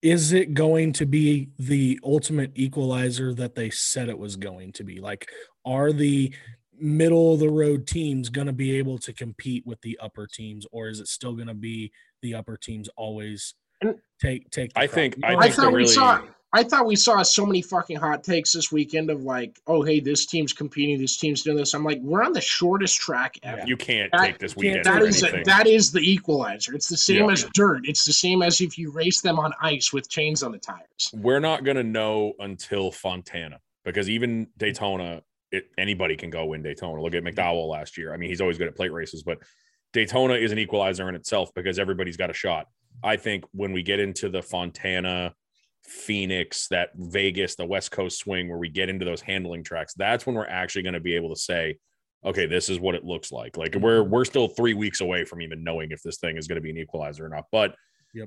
is it going to be the ultimate equalizer that they said it was going to be? Like, are the middle of the road teams going to be able to compete with the upper teams, or is it still going to be the upper teams always take the I thought we saw so many fucking hot takes this weekend of like, oh hey, this team's competing, this team's doing this. I'm like, we're on the shortest track ever. You can't take this weekend. That is the equalizer. It's the same as dirt. It's the same as if you race them on ice with chains on the tires. We're not gonna know until Fontana, because even Daytona, anybody can go win Daytona. Look at McDowell last year. I mean, he's always good at plate races, but Daytona is an equalizer in itself because everybody's got a shot. I think when we get into the Fontana, Phoenix, that Vegas, the West Coast swing, where we get into those handling tracks, that's when we're actually going to be able to say, okay, this is what it looks like. Like we're still 3 weeks away from even knowing if this thing is going to be an equalizer or not. But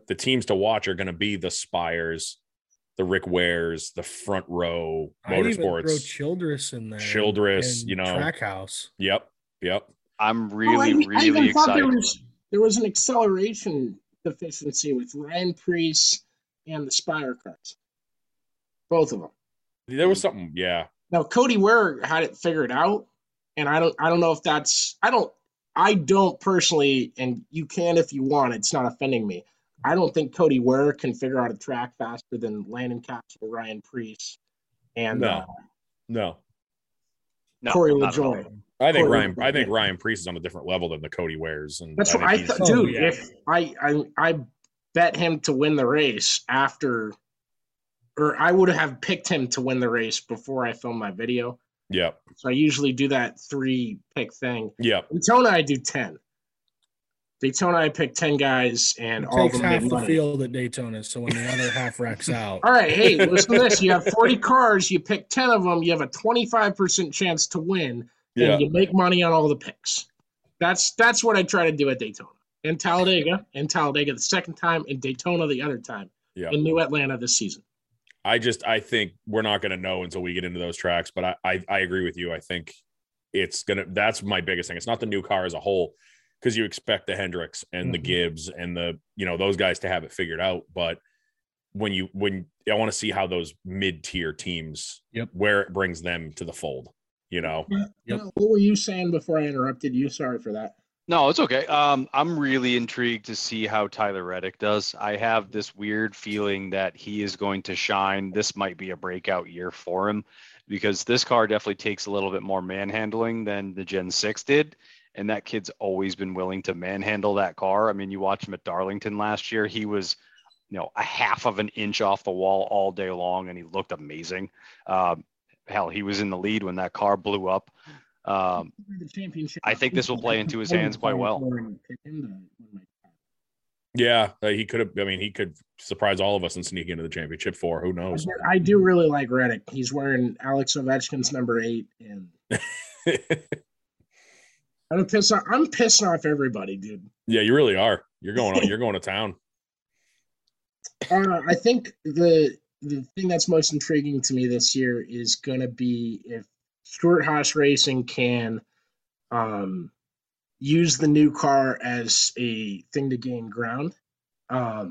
the teams to watch are going to be the Spires, the Rick Wares, the Front Row, Motorsports. I'd even throw Childress in there. Childress, you know. Trackhouse. Yep. I'm really excited. There was an acceleration deficiency with Ryan Preece and the Spire cars, both of them. There was something, Now Cody Ware had it figured out, and I don't know if that's I don't personally, and you can if you want. It's not offending me. I don't think Cody Ware can figure out a track faster than Landon Castle, Ryan Preece, and Corey LaJoie. I think Ryan Preece is on a different level than the Cody Wares, and that's what I thought, dude. If I bet him to win the race after, or I would have picked him to win the race before I filmed my video. Yeah. So I usually do that 3-pick thing. Yeah. Daytona, I do 10. Daytona, I pick 10 guys, and all of them half the field at Daytona. So when the other half racks out, all right, hey, listen to this: you have 40 cars, you pick 10 of them, you have a 25% chance to win. Yeah. And you make money on all the picks. That's what I try to do at Daytona. And Talladega. And Talladega the second time. And Daytona the other time. Yeah. And New Atlanta this season. I think we're not going to know until we get into those tracks. But I agree with you. I think that's my biggest thing. It's not the new car as a whole, because you expect the Hendricks and the Gibbs and the, you know, those guys to have it figured out. But when I want to see how those mid-tier teams, where it brings them to the fold. You know, what were you saying before I interrupted you? Sorry for that. No, it's okay. I'm really intrigued to see how Tyler Reddick does. I have this weird feeling that he is going to shine. This might be a breakout year for him, because this car definitely takes a little bit more manhandling than the Gen 6 did. And that kid's always been willing to manhandle that car. I mean, you watch him at Darlington last year. He was, you know, a half of an inch off the wall all day long, and he looked amazing. Hell, he was in the lead when that car blew up. I think this will play into his hands quite well. Yeah, he could have. I mean, he could surprise all of us and sneak into the championship four. Who knows? I do really like Reddick. He's wearing Alex Ovechkin's number 8, and I'm pissing off everybody, dude. Yeah, you really are. You're going to town. I think the thing that's most intriguing to me this year is going to be if Stuart Haas Racing can use the new car as a thing to gain ground. I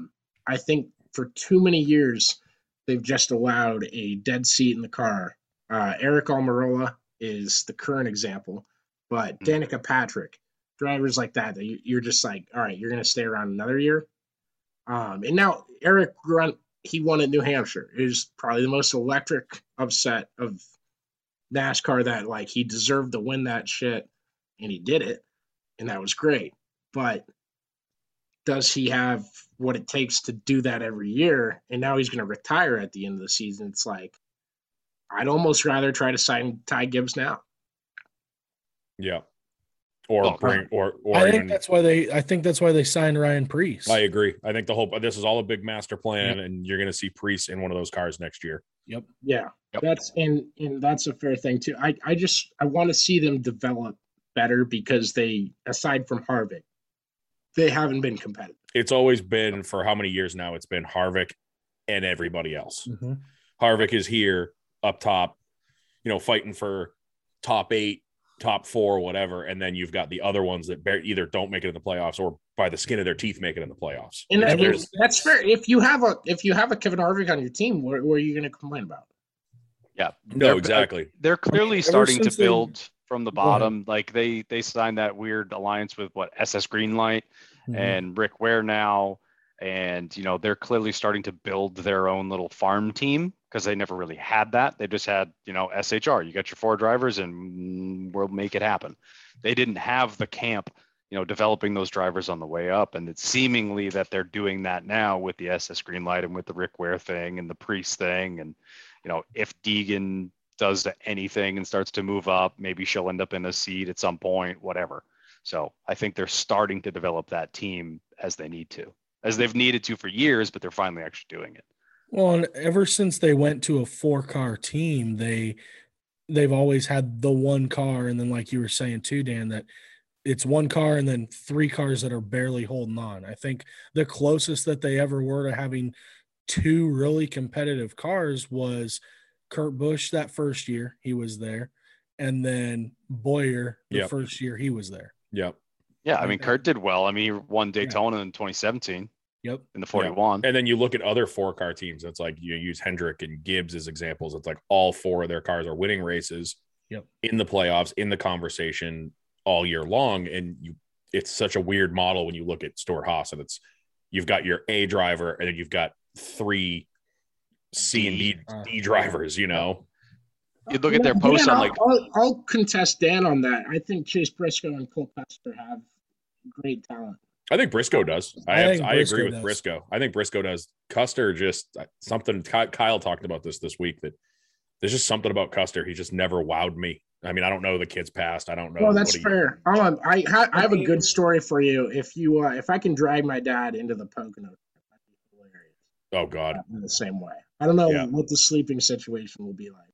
think for too many years, they've just allowed a dead seat in the car. Eric Almirola is the current example, but Danica Patrick, drivers like that you're just like, all right, you're going to stay around another year. And now Eric Grunt, he won at New Hampshire. It was probably the most electric upset of NASCAR that, like, he deserved to win that shit, and he did it, and that was great. But does he have what it takes to do that every year? And now he's going to retire at the end of the season. It's like, I'd almost rather try to sign Ty Gibbs now. Yeah. I think that's why they signed Ryan Preece. I agree. I think this is all a big master plan, yep. And you're going to see Preece in one of those cars next year. Yep. Yeah. Yep. That's a fair thing too. I want to see them develop better because they, aside from Harvick, they haven't been competitive. It's always been, for how many years now, it's been Harvick and everybody else. Mm-hmm. Harvick is here up top, fighting for top 8, top 4, whatever. And then you've got the other ones that either don't make it in the playoffs or by the skin of their teeth make it in the playoffs. And that's fair. If you have a Kevin Harvick on your team, what are you going to complain about? Yeah. No, exactly. They're clearly starting to build from the bottom. Like they signed that weird alliance with SS Greenlight and Rick Ware now. And, they're clearly starting to build their own little farm team because they never really had that. They just had, SHR. You got your 4 drivers and we'll make it happen. They didn't have the camp, developing those drivers on the way up. And it's seemingly that they're doing that now with the SS Greenlight and with the Rick Ware thing and the Preece thing. And, if Deegan does anything and starts to move up, maybe she'll end up in a seat at some point, whatever. So I think they're starting to develop that team as they need to. As they've needed to for years, but they're finally actually doing it. Well, and ever since they went to a 4-car team, they've always had the 1 car. And then like you were saying too, Dan, that it's 1 car and then 3 cars that are barely holding on. I think the closest that they ever were to having 2 really competitive cars was Kurt Busch that first year he was there. And then Bowyer the first year he was there. Yep. Yeah, I mean, Kurt did well. I mean, he won Daytona in 2017. Yep. In the 41. Yeah. And then you look at other 4-car teams. It's like you use Hendrick and Gibbs as examples. It's like all 4 of their cars are winning races in the playoffs, in the conversation all year long. And it's such a weird model when you look at Stuart Haas. And you've got your A driver, and then you've got 3 C and D drivers, You look at their posts. Yeah, I'll contest Dan on that. I think Chase Briscoe and Cole Custer have great talent. I think Briscoe does. I agree with Briscoe. I think Briscoe does. Custer, just something. Kyle talked about this week, that there's just something about Custer. He just never wowed me. I mean, I don't know the kid's past. I don't know. Well, that's fair. I have a good story for you. If I can drag my dad into the Pocono, that'd be hilarious. Oh God, in the same way. I don't know what the sleeping situation will be like.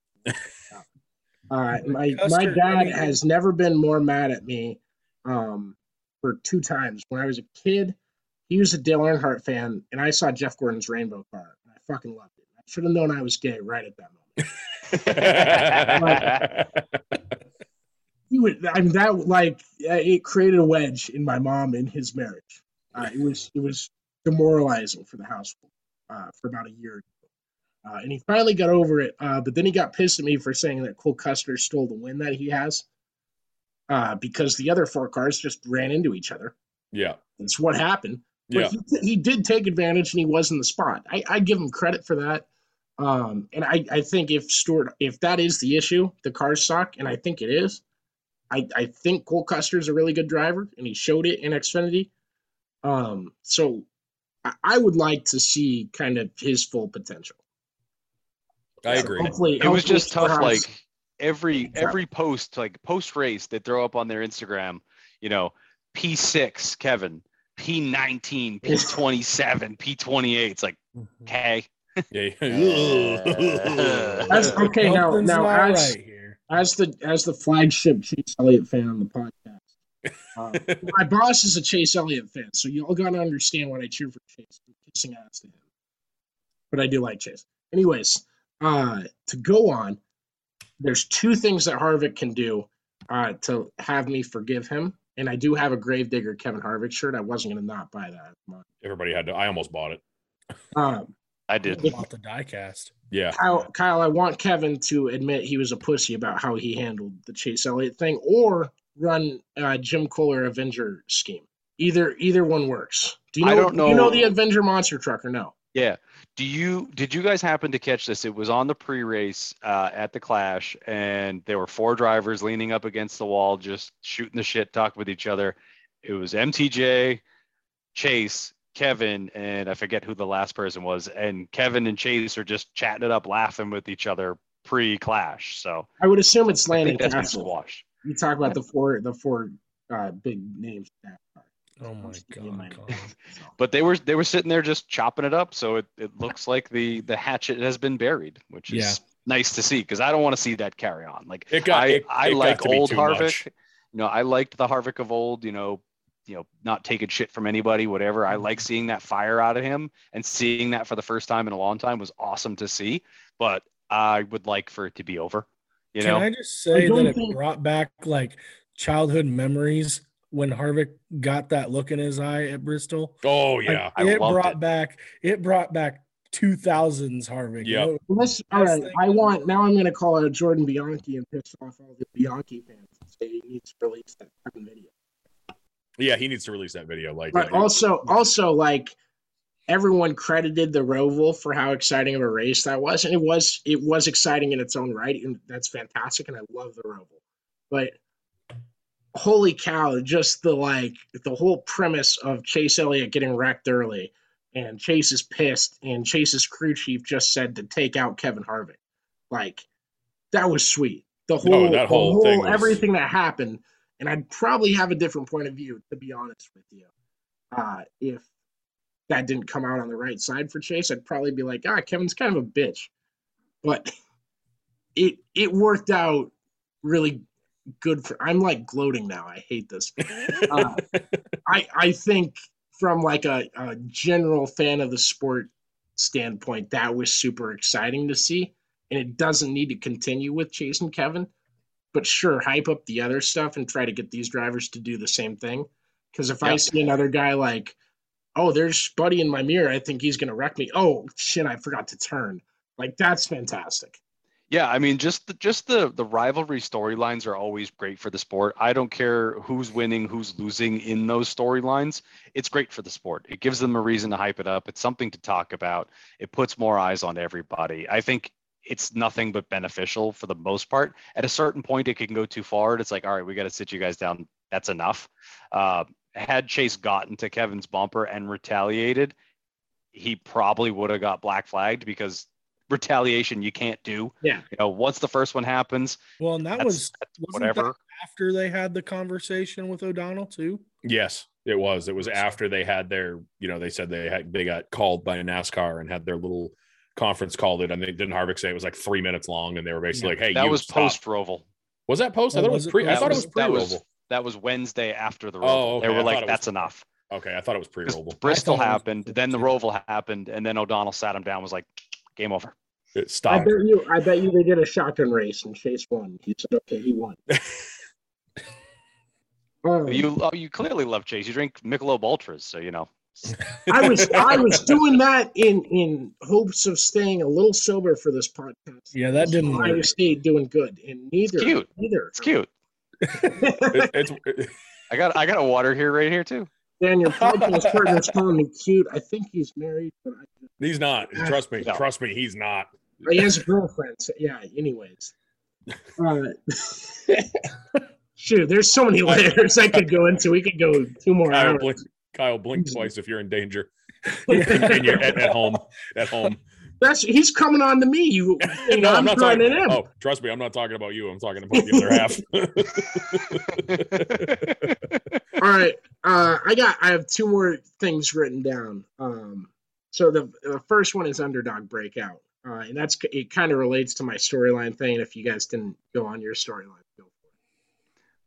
My dad has never been more mad at me for 2 times. When I was a kid, he was a Dale Earnhardt fan, and I saw Jeff Gordon's rainbow car, and I fucking loved it. I should have known I was gay right at that moment. It created a wedge in my mom and his marriage. It was demoralizing for the household for about a year. And he finally got over it, but then he got pissed at me for saying that Cole Custer stole the win that he has because the other 4 cars just ran into each other. Yeah. That's what happened. But he did take advantage, and he was in the spot. I give him credit for that. And I think if that is the issue, the cars suck, and I think it is. I think Cole Custer is a really good driver, and he showed it in Xfinity. So I would like to see kind of his full potential. I agree. It was just tough. Like every post, like post race, they throw up on their Instagram, P6 Kevin, P19, P27, P28. It's like, okay. Okay. Now as the flagship Chase Elliott fan on the podcast, my boss is a Chase Elliott fan, so you all got to understand when I cheer for Chase. I'm kissing ass to him, but I do like Chase. Anyways. To go on, there's 2 things that Harvick can do to have me forgive him. And I do have a Gravedigger Kevin Harvick shirt. I wasn't going to not buy that. Everybody had to. I almost bought it. I did. I bought the diecast. Yeah. Kyle, I want Kevin to admit he was a pussy about how he handled the Chase Elliott thing, or run Jim Kohler Avenger scheme. Either one works. Do you know the Avenger monster truck or no? Yeah. Did you guys happen to catch this? It was on the pre-race at the Clash, and there were 4 drivers leaning up against the wall, just shooting the shit, talking with each other. It was MTJ, Chase, Kevin, and I forget who the last person was. And Kevin and Chase are just chatting it up, laughing with each other pre-Clash. So I would assume it's Landon Castle. You talk about the four big names. Oh my god! But they were sitting there just chopping it up. So it looks like the hatchet has been buried, which is nice to see, because I don't want to see that carry on. Like I like old Harvick. Much. You know, I liked the Harvick of old. You know, not taking shit from anybody, whatever. I like seeing that fire out of him, and seeing that for the first time in a long time was awesome to see. But I would like for it to be over. You know, can I just say that it brought back like childhood memories when Harvick got that look in his eye at Bristol? Oh yeah, like, it brought back 2000s Harvick. Yeah. You know, all right, I'm going to call out Jordan Bianchi and piss off all the Bianchi fans and say he needs to release that fucking video. Yeah, he needs to release that video. Like, but also, like, everyone credited the Roval for how exciting of a race that was, and it was exciting in its own right, and that's fantastic, and I love the Roval. But holy cow, just the whole premise of Chase Elliott getting wrecked early, and Chase is pissed, and Chase's crew chief just said to take out Kevin Harvick. Like, that was sweet. The whole thing everything that happened. And I'd probably have a different point of view, to be honest with you. If that didn't come out on the right side for Chase, I'd probably be like, Kevin's kind of a bitch. But it worked out really good for – I'm, like, gloating now. I hate this. I think from, like, a general fan of the sport standpoint, that was super exciting to see. And it doesn't need to continue with Chase and Kevin. But sure, hype up the other stuff and try to get these drivers to do the same thing. Because if I see another guy like, oh, there's Buddy in my mirror, I think he's going to wreck me. Oh, shit, I forgot to turn. Like, that's fantastic. Yeah, I mean, just the rivalry storylines are always great for the sport. I don't care who's winning, who's losing in those storylines. It's great for the sport. It gives them a reason to hype it up. It's something to talk about. It puts more eyes on everybody. I think it's nothing but beneficial for the most part. At a certain point, it can go too far. It's like, all right, we got to sit you guys down. That's enough. Had Chase gotten to Kevin's bumper and retaliated, he probably would have got black flagged, because retaliation you can't do. Yeah. You know, once the first one happens. Well, and that whatever. That after they had the conversation with O'Donnell too. Yes, it was. It was after they had their, you know, they said they got called by NASCAR and had their little conference called it, and they didn't Harvick say it was like 3 minutes long, and they were basically like, "Hey, that was post Roval." Was that post? I thought it was pre. I thought it was pre Roval. That was Wednesday after the Roval. Oh, okay. They were like, "That's enough." Okay, I thought it was pre Roval. Bristol happened, then the Roval happened, and then O'Donnell sat him down, was like, "Game over." It stopped. I bet you they did a shotgun race and Chase won. He said, "Okay, he won." You clearly love Chase. You drink Michelob Ultras, so you know. I was doing that in hopes of staying a little sober for this podcast. Yeah, that didn't work. I stayed doing good, and neither. It's cute. I got a water right here too. Dan, your podcast partner's calling me cute. I think he's married, but he's not. Trust me. No. Trust me, he's not. He has a girlfriend. So yeah. Anyways. Shoot, there's so many layers I could go into. We could go 2 more hours. Kyle, blink twice if you're in danger. And you're at home. He's coming on to me. No, I'm not talking. Oh, trust me, I'm not talking about you. I'm talking about the other half. All right, I have 2 more things written down. So the first one is Underdog Breakout, and it kind of relates to my storyline thing. And if you guys didn't go on your storyline, go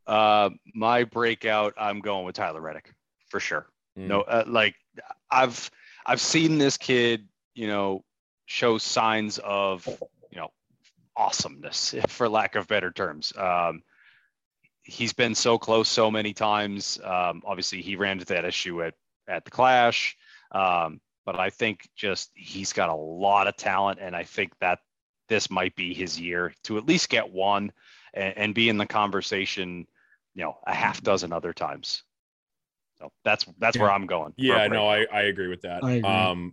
for it. My breakout, I'm going with Tyler Reddick for sure. No, like I've seen this kid, you know, show signs of, you know, awesomeness, for lack of better terms. He's been so close so many times. Obviously, he ran into that issue at the Clash, but I think just he's got a lot of talent, and I think that this might be his year to at least get one and be in the conversation, you know, a half dozen other times. So that's where I'm going. Yeah, no, I agree with that. I agree.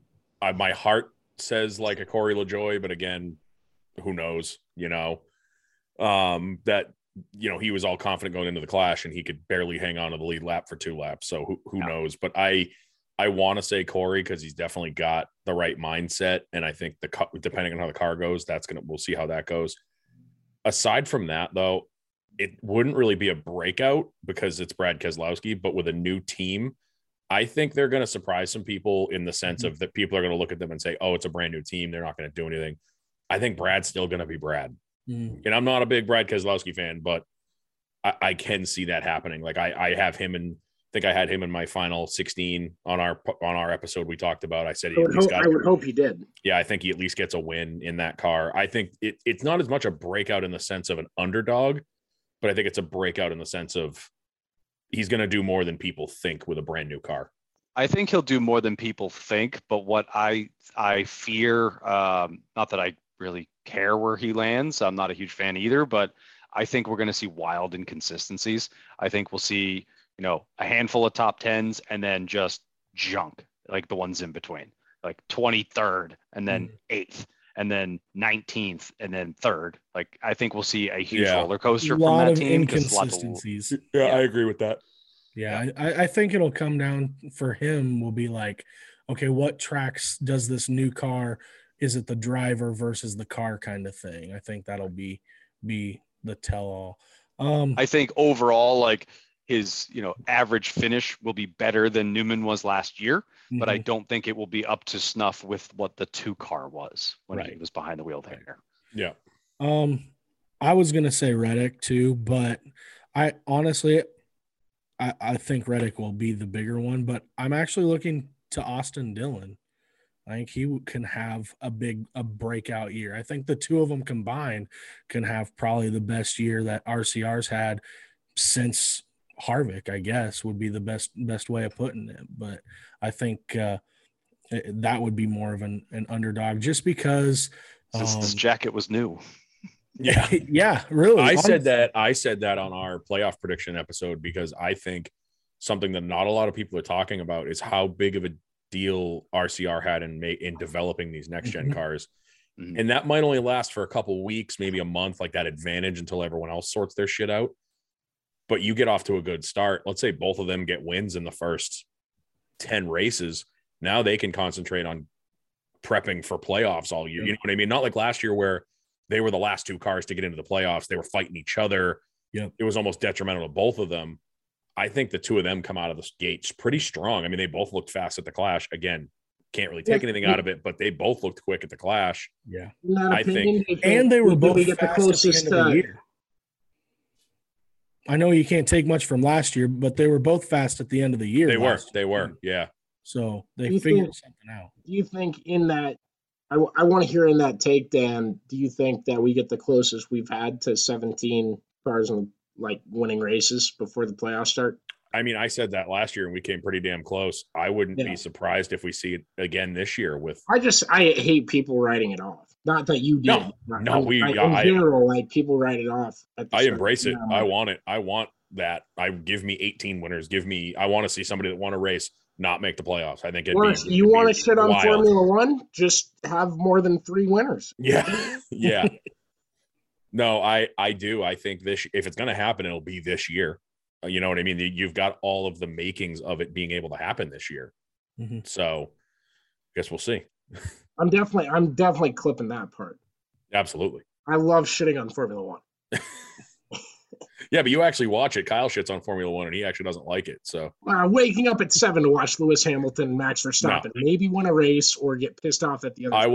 My heart says like a Corey LaJoie, but again, who knows? You know, that, you know, he was all confident going into the Clash, and he could barely hang on to the lead lap for 2 laps. So who knows? But I I want to say Corey, because he's definitely got the right mindset. And I think depending on how the car goes, we'll see how that goes. Aside from that, though, it wouldn't really be a breakout because it's Brad Keselowski, but with a new team, I think they're going to surprise some people in the sense of that people are going to look at them and say, oh, it's a brand new team. They're not going to do anything. I think Brad's still going to be Brad. And I'm not a big Brad Keselowski fan, but I can see that happening. Like I have him in, I think I had him in my final 16 on our episode we talked about. I said, I would hope he did. Yeah. I think he at least gets a win in that car. I think it's not as much a breakout in the sense of an underdog, but I think it's a breakout in the sense of he's going to do more than people think with a brand new car. I think he'll do more than people think, but what I fear, not that I really care where he lands. I'm not a huge fan either, but I think we're going to see wild inconsistencies. I think we'll see, you know, a handful of top 10s and then just junk, like the ones in between, like 23rd and then 8th and then 19th and then 3rd. Like, I think we'll see a huge roller coaster from that team. Inconsistencies. I agree with that. Yeah. I think it'll come down for him will be like, okay, what tracks does this new car, is it the driver versus the car kind of thing? I think that'll be the tell-all. I think overall, like his, you know, average finish will be better than Newman was last year, but I don't think it will be up to snuff with what the two car was when he was behind the wheel there. Yeah. I was gonna say Reddick too, but I honestly, I think Reddick will be the bigger one, but I'm actually looking to Austin Dillon. I think he can have a breakout year. I think the two of them combined can have probably the best year that RCR's had since Harvick, I guess, would be the best way of putting it. But I think that would be more of an underdog just because this jacket was new. Yeah. Yeah, really. I said that on our playoff prediction episode, because I think something that not a lot of people are talking about is how big of a deal RCR had in developing these next gen cars, and that might only last for a couple weeks, maybe a month, like that advantage, until everyone else sorts their shit out. But you get off to a good start. Let's say both of them get wins in the first 10 races. Now they can concentrate on prepping for playoffs all year. You know what I mean? Not like last year where they were the last two cars to get into the playoffs. They were fighting each other. Yeah, it was almost detrimental to both of them. I think the two of them come out of the gates pretty strong. I mean, they both looked fast at the Clash. Again, can't really take anything out of it, but they both looked quick at the Clash. Yeah. I think. And they were both fast at the end of the year. I know you can't take much from last year, but they were both fast at the end of the year. They were. Yeah. So they figured something out. Do you think in that, I want to hear in that take, Dan, do you think that we get the closest we've had to 17 cars in the like winning races before the playoffs start? I mean, I said that last year and we came pretty damn close. I wouldn't be surprised if we see it again this year with. I hate people writing it off. Not that you do. In general, people write it off. I embrace it. I want it. I want that. Give me 18 winners. I want to see somebody that won a race not make the playoffs. I think you want to shit on Formula One? Just have more than 3 winners. Yeah. Yeah. No, I do. I think if it's going to happen, it'll be this year. You know what I mean? You've got all of the makings of it being able to happen this year. So I guess we'll see. I'm definitely clipping that part. Absolutely. I love shitting on Formula One. Yeah, but you actually watch it. Kyle shits on Formula One and he actually doesn't like it. So waking up at 7 to watch Lewis Hamilton, Max Verstappen, maybe win a race or get pissed off at the other. I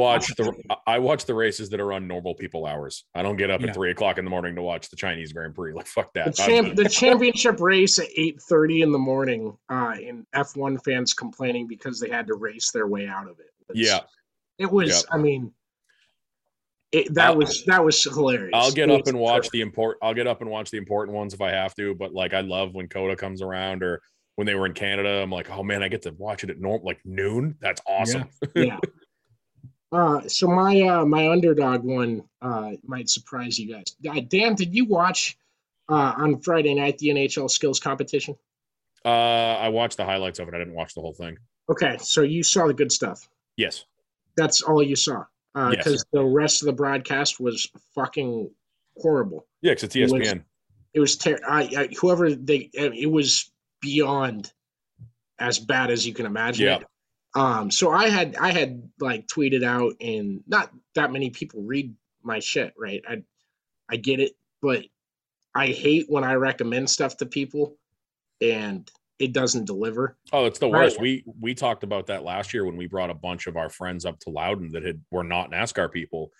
watch the races that are on normal people hours. I don't get up at 3 o'clock in the morning to watch the Chinese Grand Prix. Like, fuck that. The championship race at 8:30 in the morning, and F1 fans complaining because they had to race their way out of it. I mean. That was hilarious. I'll get up and watch the important ones if I have to. But like, I love when Coda comes around, or when they were in Canada. I'm like, oh man, I get to watch it at noon. That's awesome. Yeah. So my underdog one might surprise you guys. Dan, did you watch on Friday night the NHL skills competition? I watched the highlights of it. I didn't watch the whole thing. Okay, so you saw the good stuff. Yes. That's all you saw. Because the rest of the broadcast was fucking horrible. Yeah, because it's ESPN. It was terrible. It was beyond as bad as you can imagine. Yeah. So I had like tweeted out, and not that many people read my shit, right? I get it, but I hate when I recommend stuff to people and it doesn't deliver. Oh, it's the worst. Right. We talked about that last year when we brought a bunch of our friends up to Loudon that were not NASCAR people.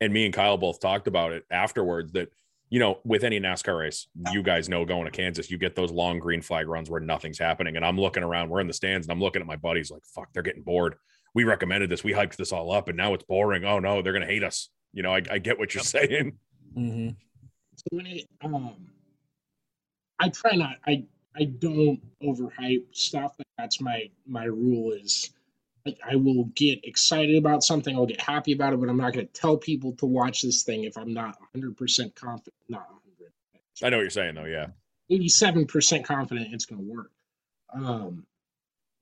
And me and Kyle both talked about it afterwards that, you know, with any NASCAR race, you guys know going to Kansas, you get those long green flag runs where nothing's happening. And I'm looking around, we're in the stands, and I'm looking at my buddies like, fuck, they're getting bored. We recommended this. We hyped this all up and now it's boring. Oh no, they're going to hate us. You know, I get what you're saying. Mm-hmm. So when I try not, I don't overhype stuff. That's my rule is, like, I will get excited about something. I'll get happy about it, but I'm not going to tell people to watch this thing if I'm not 100% confident. Not 100. I know what you're saying, though. Yeah, 87% confident it's going to work.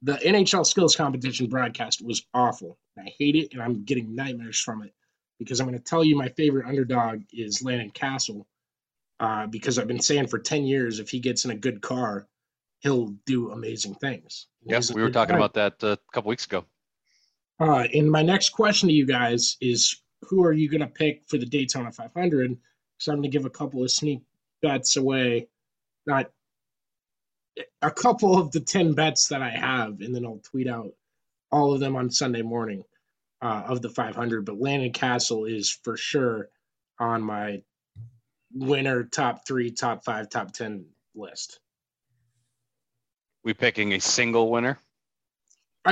The NHL skills competition broadcast was awful. I hate it, and I'm getting nightmares from it because I'm going to tell you my favorite underdog is Landon Castle because I've been saying for 10 years if he gets in a good car, he'll do amazing things. Yes, we were talking about that a couple weeks ago. And my next question to you guys is, who are you going to pick for the Daytona 500? So I'm going to give a couple of sneak bets away, not a couple of the 10 bets that I have, and then I'll tweet out all of them on Sunday morning of the 500. But Landon Castle is for sure on my winner top 3, top 5, top 10 list. We picking a single winner?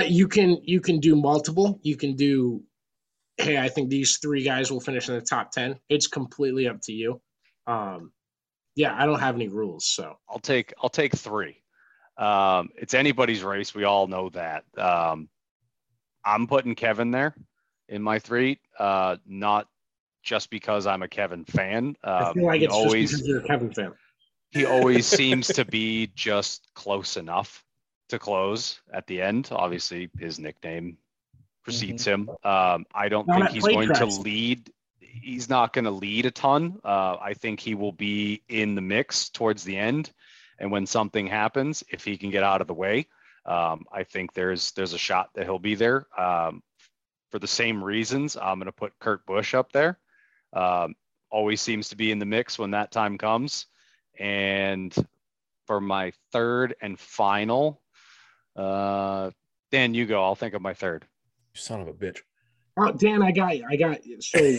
You can do multiple. You can do, hey, I think these 3 guys will finish in the top 10. It's completely up to you. Yeah, I don't have any rules, so I'll take 3. It's anybody's race. We all know that. I'm putting Kevin there in my 3. Not just because I'm a Kevin fan. I feel like it's always just because you're a Kevin fan. He always seems to be just close enough to close at the end. Obviously, his nickname precedes him. I don't think he's going to lead. He's not going to lead a ton. I think he will be in the mix towards the end. And when something happens, if he can get out of the way, I think there's a shot that he'll be there. For the same reasons, I'm going to put Kurt Busch up there. Always seems to be in the mix when that time comes. And for my 3rd and final, Dan, you go. I'll think of my 3rd. You son of a bitch. Oh, Dan, I got you. So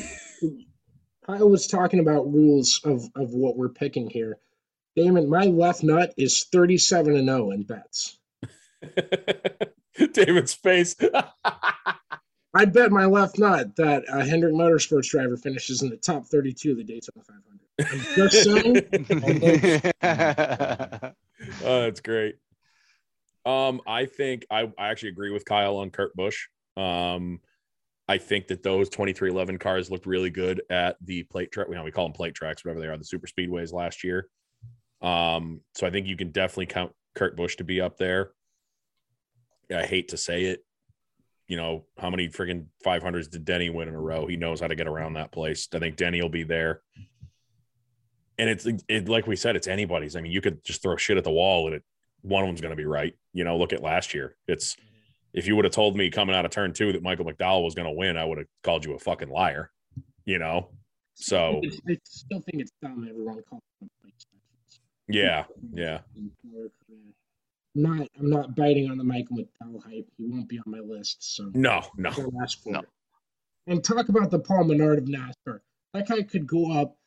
I was talking about rules of what we're picking here. Damon, my left nut is 37-0 in bets. Damon's face. I bet my left nut that a Hendrick Motorsports driver finishes in the top 32 of the Daytona 500. I'm just saying. Oh, that's great. I think I actually agree with Kyle on Kurt Busch. I think that those 2311 cars looked really good at the plate track. We call them plate tracks, whatever they are, the super speedways last year. So I think you can definitely count Kurt Busch to be up there. I hate to say it. You know, how many friggin' 500s did Denny win in a row? He knows how to get around that place. I think Denny will be there. And it's like we said, it's anybody's. I mean, you could just throw shit at the wall and one of them's going to be right. You know, look at last year. It's if you would have told me coming out of turn 2 that Michael McDowell was going to win, I would have called you a fucking liar, you know? So I still think it's dumb everyone calls them. Yeah, yeah. I'm not biting on the Michael McDowell hype. He won't be on my list. So no. And talk about the Paul Menard of NASCAR. That guy could go up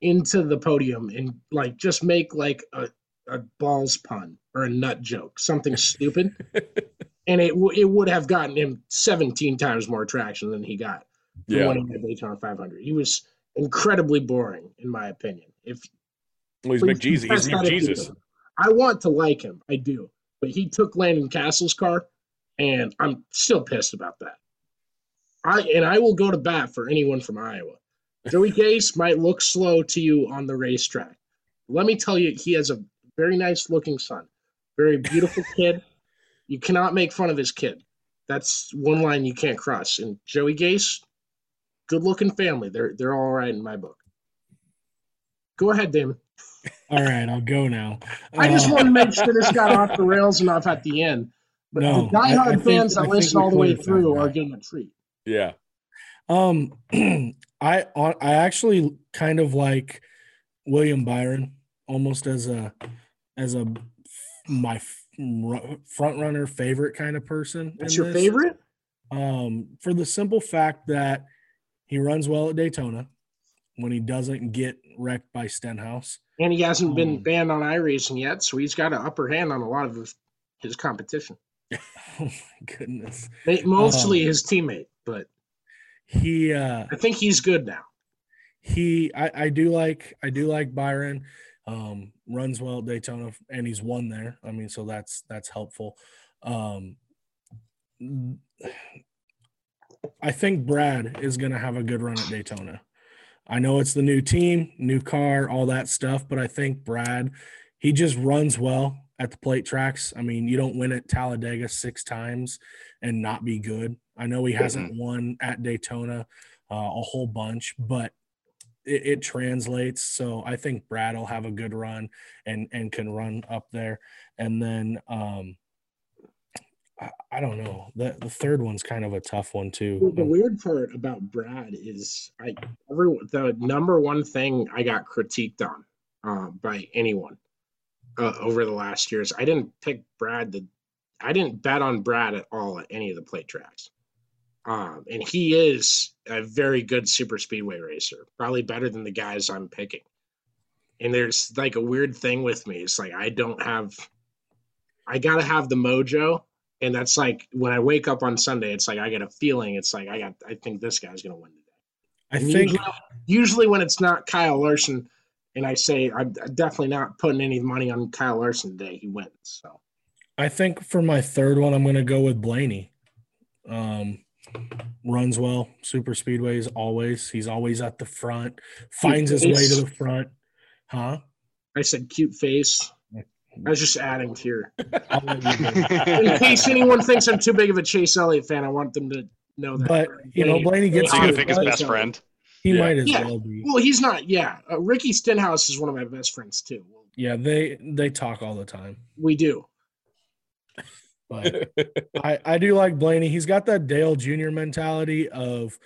into the podium and like just make like a balls pun or a nut joke, something stupid, and it would have gotten him 17 times more traction than he got. Yeah, winning the Daytona 500. He was incredibly boring, in my opinion. He's McJesus. He's McJesus. I want to like him. I do. But he took Landon Castle's car, and I'm still pissed about that. I will go to bat for anyone from Iowa. Joey Gase might look slow to you on the racetrack. Let me tell you, he has a very nice-looking son, very beautiful kid. You cannot make fun of his kid. That's one line you can't cross. And Joey Gase, good-looking family. They're all right in my book. Go ahead, Damon. All right, I'll go now. I just want to make sure this got off the rails enough at the end. But no, the diehard fans that listen all the way through are getting a treat. Yeah. I actually kind of like William Byron almost as a my front runner favorite kind of person. That's your favorite? For the simple fact that he runs well at Daytona when he doesn't get wrecked by Stenhouse. And he hasn't been banned on iRacing yet, so he's got an upper hand on a lot of his competition. Oh, my goodness. Mostly his teammate, but he. I think he's good now. I do like Byron. Runs well at Daytona, and he's won there. I mean, so that's helpful. I think Brad is going to have a good run at Daytona. I know it's the new team, new car, all that stuff, but I think Brad, he just runs well at the plate tracks. I mean, you don't win at Talladega 6 times and not be good. I know he hasn't won at Daytona a whole bunch, but it translates. So I think Brad will have a good run and can run up there. And then I don't know. The third one's kind of a tough one too. Well, the weird part about Brad is the number one thing I got critiqued on by anyone over the last years. I didn't pick Brad. I didn't bet on Brad at all at any of the plate tracks. And he is a very good super speedway racer, probably better than the guys I'm picking. And there's like a weird thing with me. It's like, I got to have the mojo. And that's like, when I wake up on Sunday, it's like, I get a feeling. It's like, I think this guy's going to win today. Usually when it's not Kyle Larson and I say, I'm definitely not putting any money on Kyle Larson today, he wins. So I think for my third one, I'm going to go with Blaney. Runs well, super speedways always. He's always at the front, finds his way to the front. Huh? I said cute face. I was just adding here. In case anyone thinks I'm too big of a Chase Elliott fan, I want them to know that. But, Blaney gets to pick his best friend. He might as well be. Well, he's not. Yeah. Ricky Stenhouse is one of my best friends, too. Yeah, they talk all the time. We do. But I do like Blaney. He's got that Dale Jr. mentality of,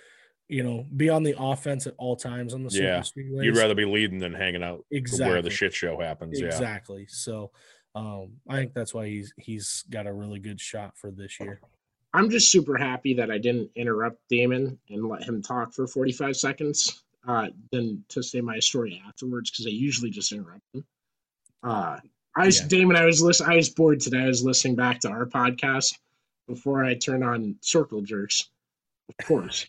be on the offense at all times on the super speedways. You'd rather be leading than hanging out where the shit show happens. Exactly. Yeah. So I think that's why he's got a really good shot for this year. I'm just super happy that I didn't interrupt Damon and let him talk for 45 seconds then to say my story afterwards, because I usually just interrupt him. Damon, I was bored today. I was listening back to our podcast before I turned on Circle Jerks, of course.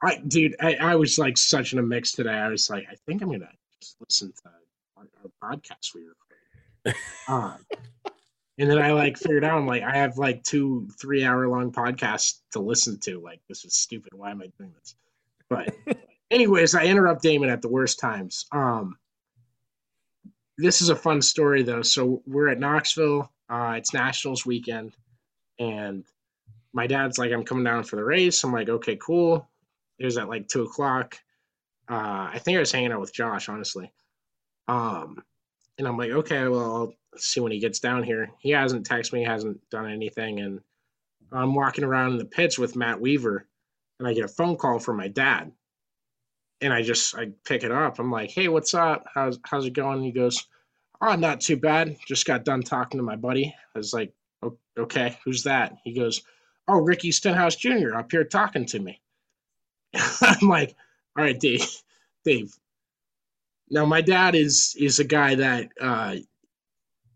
I was like such in a mix today. I was like, I think I'm gonna just listen to our podcast we recorded. And then I figured out, I'm like, I have 2-3 hour long podcasts to listen to. Like, this is stupid. Why am I doing this? But anyways, I interrupt Damon at the worst times. This is a fun story though. So we're at Knoxville. It's Nationals weekend, and my dad's like, I'm coming down for the race. I'm like, okay, cool. It was at 2:00. I think I was hanging out with Josh, honestly. And I'm like, okay, well, I'll see when he gets down here. He hasn't texted me, hasn't done anything. And I'm walking around in the pits with Matt Weaver, and I get a phone call from my dad. And I pick it up. I'm like, hey, what's up? How's it going? And he goes, oh, not too bad. Just got done talking to my buddy. I was like, okay, who's that? He goes, oh, Ricky Stenhouse Jr. up here talking to me. I'm like, all right, Dave. Now, my dad is a guy that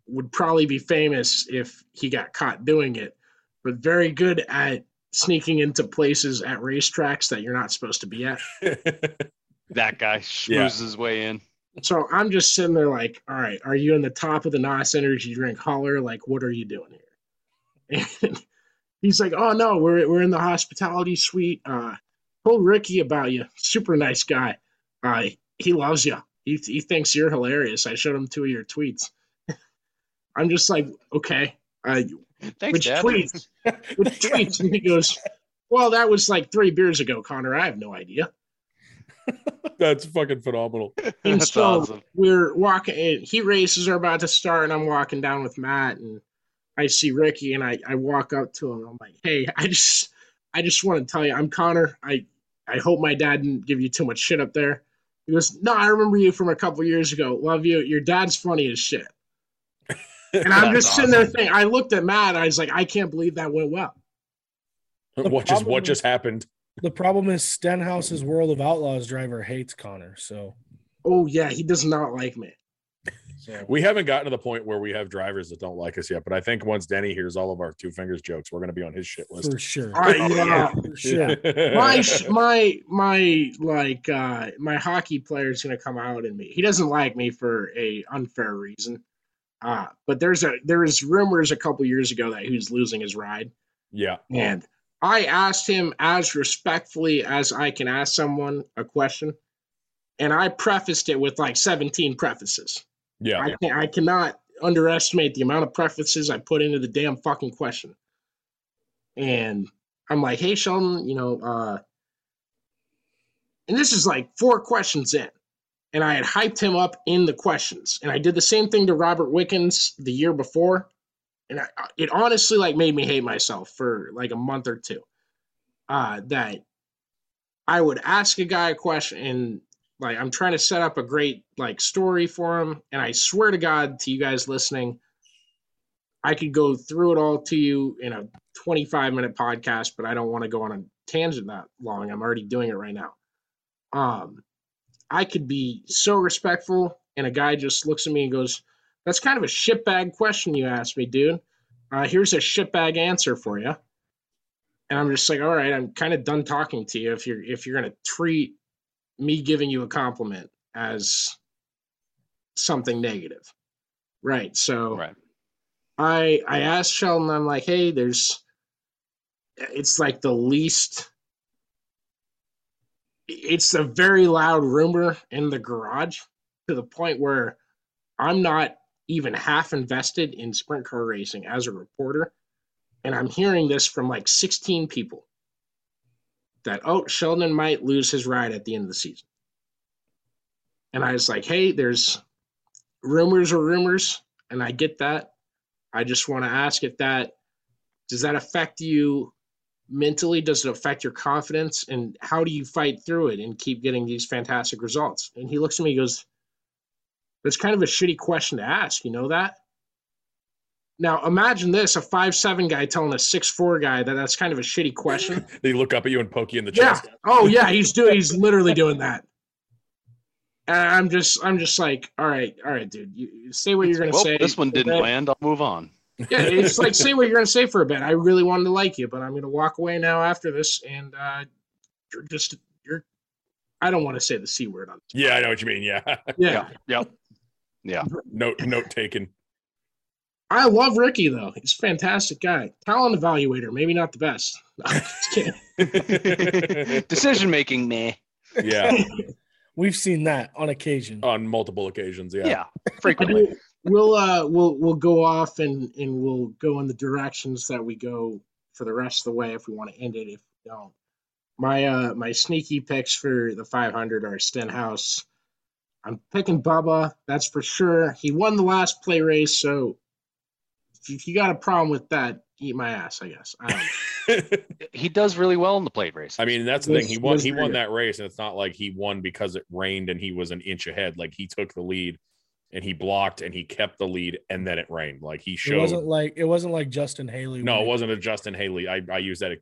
would probably be famous if he got caught doing it, but very good at sneaking into places at racetracks that you're not supposed to be at. That guy schmoozes his way in. So I'm just sitting there like, all right, are you in the top of the NOS energy drink holler? Like, what are you doing here? And he's like, oh, no, we're in the hospitality suite. Told Ricky about you. Super nice guy. He loves you. He thinks you're hilarious. I showed him 2 of your tweets. I'm just like, okay. Thanks, which Dad. Tweets? Which tweets? And he goes, well, that was 3 beers ago, Connor. I have no idea. That's fucking phenomenal. And that's so awesome. We're walking. Heat races are about to start, and I'm walking down with Matt, and I see Ricky, and I walk up to him. And I'm like, hey, I just want to tell you, I'm Connor. I hope my dad didn't give you too much shit up there. He goes, no, I remember you from a couple years ago. Love you. Your dad's funny as shit. And I'm just sitting there thinking, I looked at Matt, and I was like, I can't believe that went well. What just happened? The problem is Stenhouse's World of Outlaws driver hates Connor. So, oh yeah, he does not like me. So. We haven't gotten to the point where we have drivers that don't like us yet, but I think once Denny hears all of our two fingers jokes, we're going to be on his shit list for sure. For sure. My hockey player is going to come out in me. He doesn't like me for a unfair reason, but there was rumors a couple years ago that he was losing his ride. Yeah, and I asked him as respectfully as I can ask someone a question, and I prefaced it with like 17 prefaces. Yeah, I cannot underestimate the amount of prefaces I put into the damn fucking question. And I'm like, hey, Sheldon, and this is like 4 questions in, and I had hyped him up in the questions, and I did the same thing to Robert Wickens the year before. And it honestly made me hate myself for a month or two, that I would ask a guy a question and I'm trying to set up a great story for him. And I swear to God, to you guys listening, I could go through it all to you in a 25-minute podcast, but I don't want to go on a tangent that long. I'm already doing it right now. I could be so respectful, and a guy just looks at me and goes, that's kind of a shitbag question you asked me, dude. Here's a shitbag answer for you. And I'm just like, all right, I'm kind of done talking to you if you're going to treat me giving you a compliment as something negative. Right. So right. I asked Sheldon, I'm like, hey, it's a very loud rumor in the garage to the point where I'm not even half invested in sprint car racing as a reporter, and I'm hearing this from 16 people that, oh, Sheldon might lose his ride at the end of the season. And I was like, hey, there's rumors, and I get that. I just want to ask if does that affect you mentally? Does it affect your confidence? And how do you fight through it and keep getting these fantastic results? And he looks at me, he goes, that's kind of a shitty question to ask, you know that? Now, imagine this, a 5'7" guy telling a 6'4" guy that's kind of a shitty question. They look up at you and poke you in the chest. Oh, yeah, he's literally doing that. And I'm just like, all right, dude, you say what you're going to say. This one didn't land, I'll move on. Yeah, it's like, say what you're going to say for a bit. I really wanted to like you, but I'm going to walk away now after this, and you're I don't want to say the C word on this. Yeah, I know what you mean, yeah. Yep. Yeah. Note taken. I love Ricky, though. He's a fantastic guy. Talent evaluator, maybe not the best. No, I'm just kidding. Decision-making, meh. Yeah. We've seen that on occasion. On multiple occasions, yeah. Yeah, frequently. We'll go off and we'll go in the directions that we go for the rest of the way if we want to end it. If we don't. My sneaky picks for the 500 are Stenhouse. I'm picking Bubba, that's for sure. He won the last play race, so if you got a problem with that, eat my ass, I guess. He does really well in the play race. I mean, that's the thing. He won that race, and it's not like he won because it rained and he was an inch ahead. He took the lead, and he blocked, and he kept the lead, and then it rained. He showed. It wasn't like Justin Haley. No, it wasn't a Justin Haley. I use that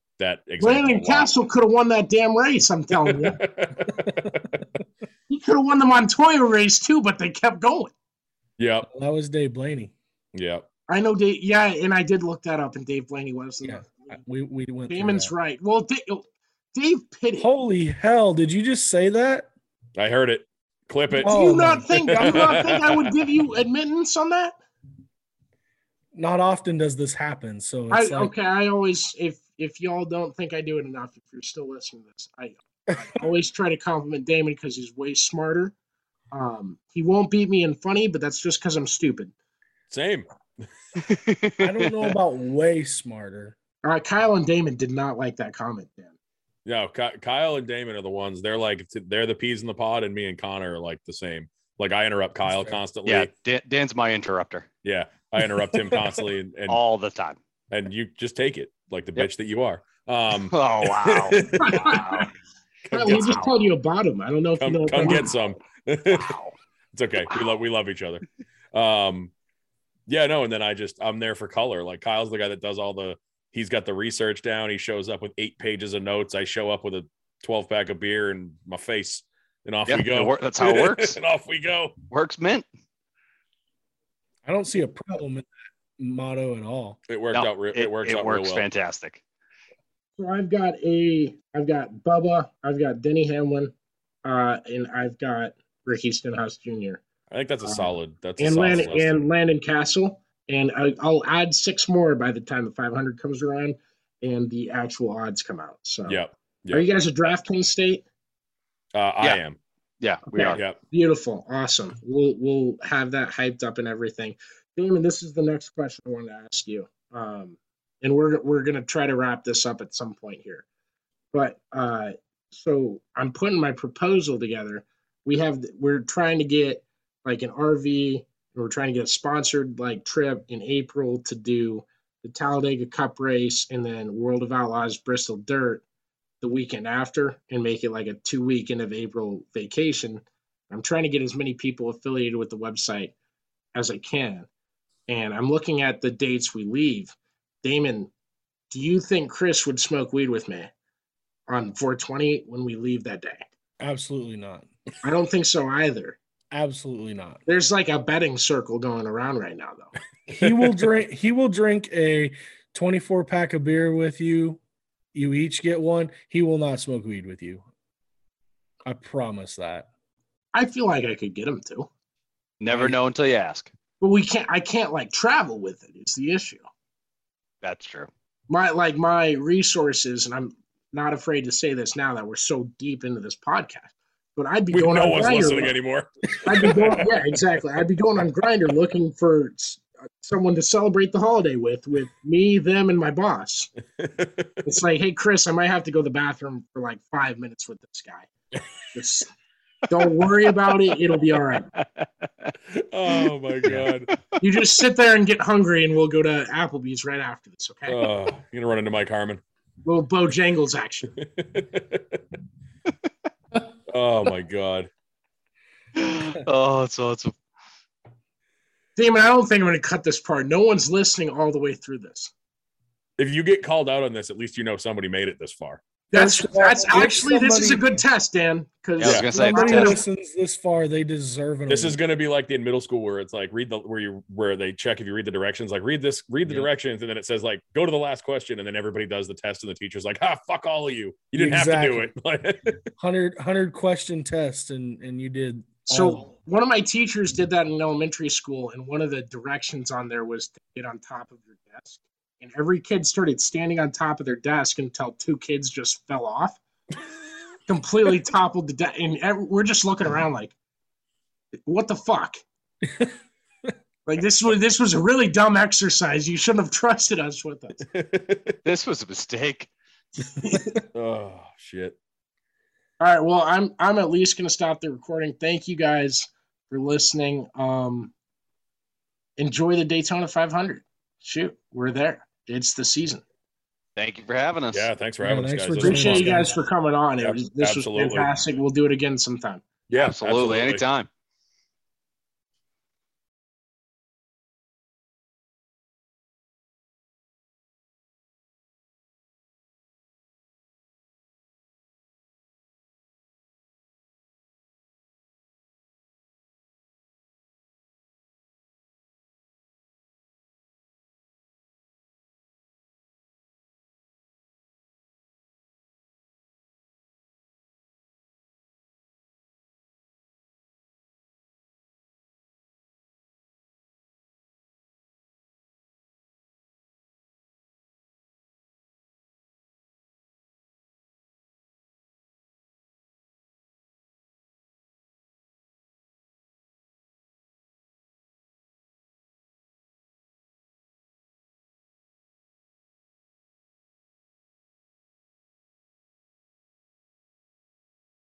example. Landon Castle could have won that damn race, I'm telling you. He could have won the Montoya race too, but they kept going. Yeah. That was Dave Blaney. Yeah. I know Dave. Yeah, and I did look that up, and Dave Blaney was. Yeah. We went. Damon's right. Well, Dave Pitty. Holy hell! Did you just say that? I heard it. Clip it. Oh. Do you not think I would give you admittance on that? Not often does this happen, so it's I always if y'all don't think I do it enough, if you're still listening to this, I always try to compliment Damon because he's way smarter. He won't beat me in funny, but that's just because I'm stupid. Same. I don't know about way smarter. All right, Kyle and Damon did not like that comment, Dan. No, Kyle and Damon are the ones. They're like, they're the peas in the pod, and me and Connor are like the same. Like, I interrupt Kyle constantly. Yeah, Dan's my interrupter. Yeah, I interrupt him constantly and all the time. And you just take it like the bitch that you are. Oh, wow. Wow. Kyle, we just told you about him. I don't know if you know. Come get some. Wow. It's okay. Wow. We love each other. Yeah, no, and then I'm there for color. Like, Kyle's the guy that does all the – he's got the research down. He shows up with 8 pages of notes. I show up with a 12-pack of beer and my face, and off we go. That's how it works. And off we go. Works mint. I don't see a problem in that motto at all. It worked out real well. It works fantastic. So I've got Bubba, I've got Denny Hamlin, and I've got Ricky Stenhouse Jr. I think that's a solid. Landon Castle, and I'll add 6 more by the time the 500 comes around and the actual odds come out. So, yep. Are you guys a DraftKings state? I am. Yeah, okay. We are. Yep. Beautiful, awesome. We'll have that hyped up and everything. Damon, this is the next question I wanted to ask you, and we're gonna try to wrap this up at some point here. But so I'm putting my proposal together. We're trying to get like an RV, and we're trying to get a sponsored like trip in April to do the Talladega Cup race and then World of Outlaws Bristol Dirt the weekend after, and make it like a 2-week end of April vacation. I'm trying to get as many people affiliated with the website as I can. And I'm looking at the dates we leave. Damon, do you think Chris would smoke weed with me on 420 when we leave that day? Absolutely not. I don't think so either. Absolutely not. There's like a betting circle going around right now, though. He will drink a 24-pack of beer with you. You each get one. He will not smoke weed with you. I promise that. I feel like I could get him to. Never know until you ask. But I can't like travel with it is the issue. That's true. My resources, and I'm not afraid to say this now that we're so deep into this podcast, but going on Grindr. No one's listening anymore. Yeah, exactly. I'd be going on Grindr looking for someone to celebrate the holiday with me, them, and my boss. It's like, hey, Chris, I might have to go to the bathroom for like 5 minutes with this guy. Just don't worry about it. It'll be all right. Oh, my God. You just sit there and get hungry, and we'll go to Applebee's right after this, okay? You're going to run into Mike Harmon. Little Bojangles action. Oh, my God. Oh, it's awesome. Damon, I don't think I'm going to cut this part. No one's listening all the way through this. If you get called out on this, at least you know somebody made it this far. That's actually, this is a good test, Dan. Because if somebody listens this far, they deserve it. This is going to be like the in middle school where it's like, where they check if you read the directions, like read the directions. And then it says like, go to the last question. And then everybody does the test and the teacher's like, fuck all of you. You didn't have to do it. 100 question test. And you did. So one of my teachers did that in elementary school. And one of the directions on there was to get on top of your desk. And every kid started standing on top of their desk until 2 kids just fell off, completely toppled the desk. And we're just looking around like, what the fuck? Like, this was a really dumb exercise. You shouldn't have trusted us with it. This was a mistake. Oh, shit. All right, well, I'm at least going to stop the recording. Thank you guys for listening. Enjoy the Daytona 500. Shoot, we're there. It's the season. Thank you for having us. Yeah, thanks for having us, guys. Appreciate you guys for coming on. This was fantastic. We'll do it again sometime. Yeah, absolutely. Anytime.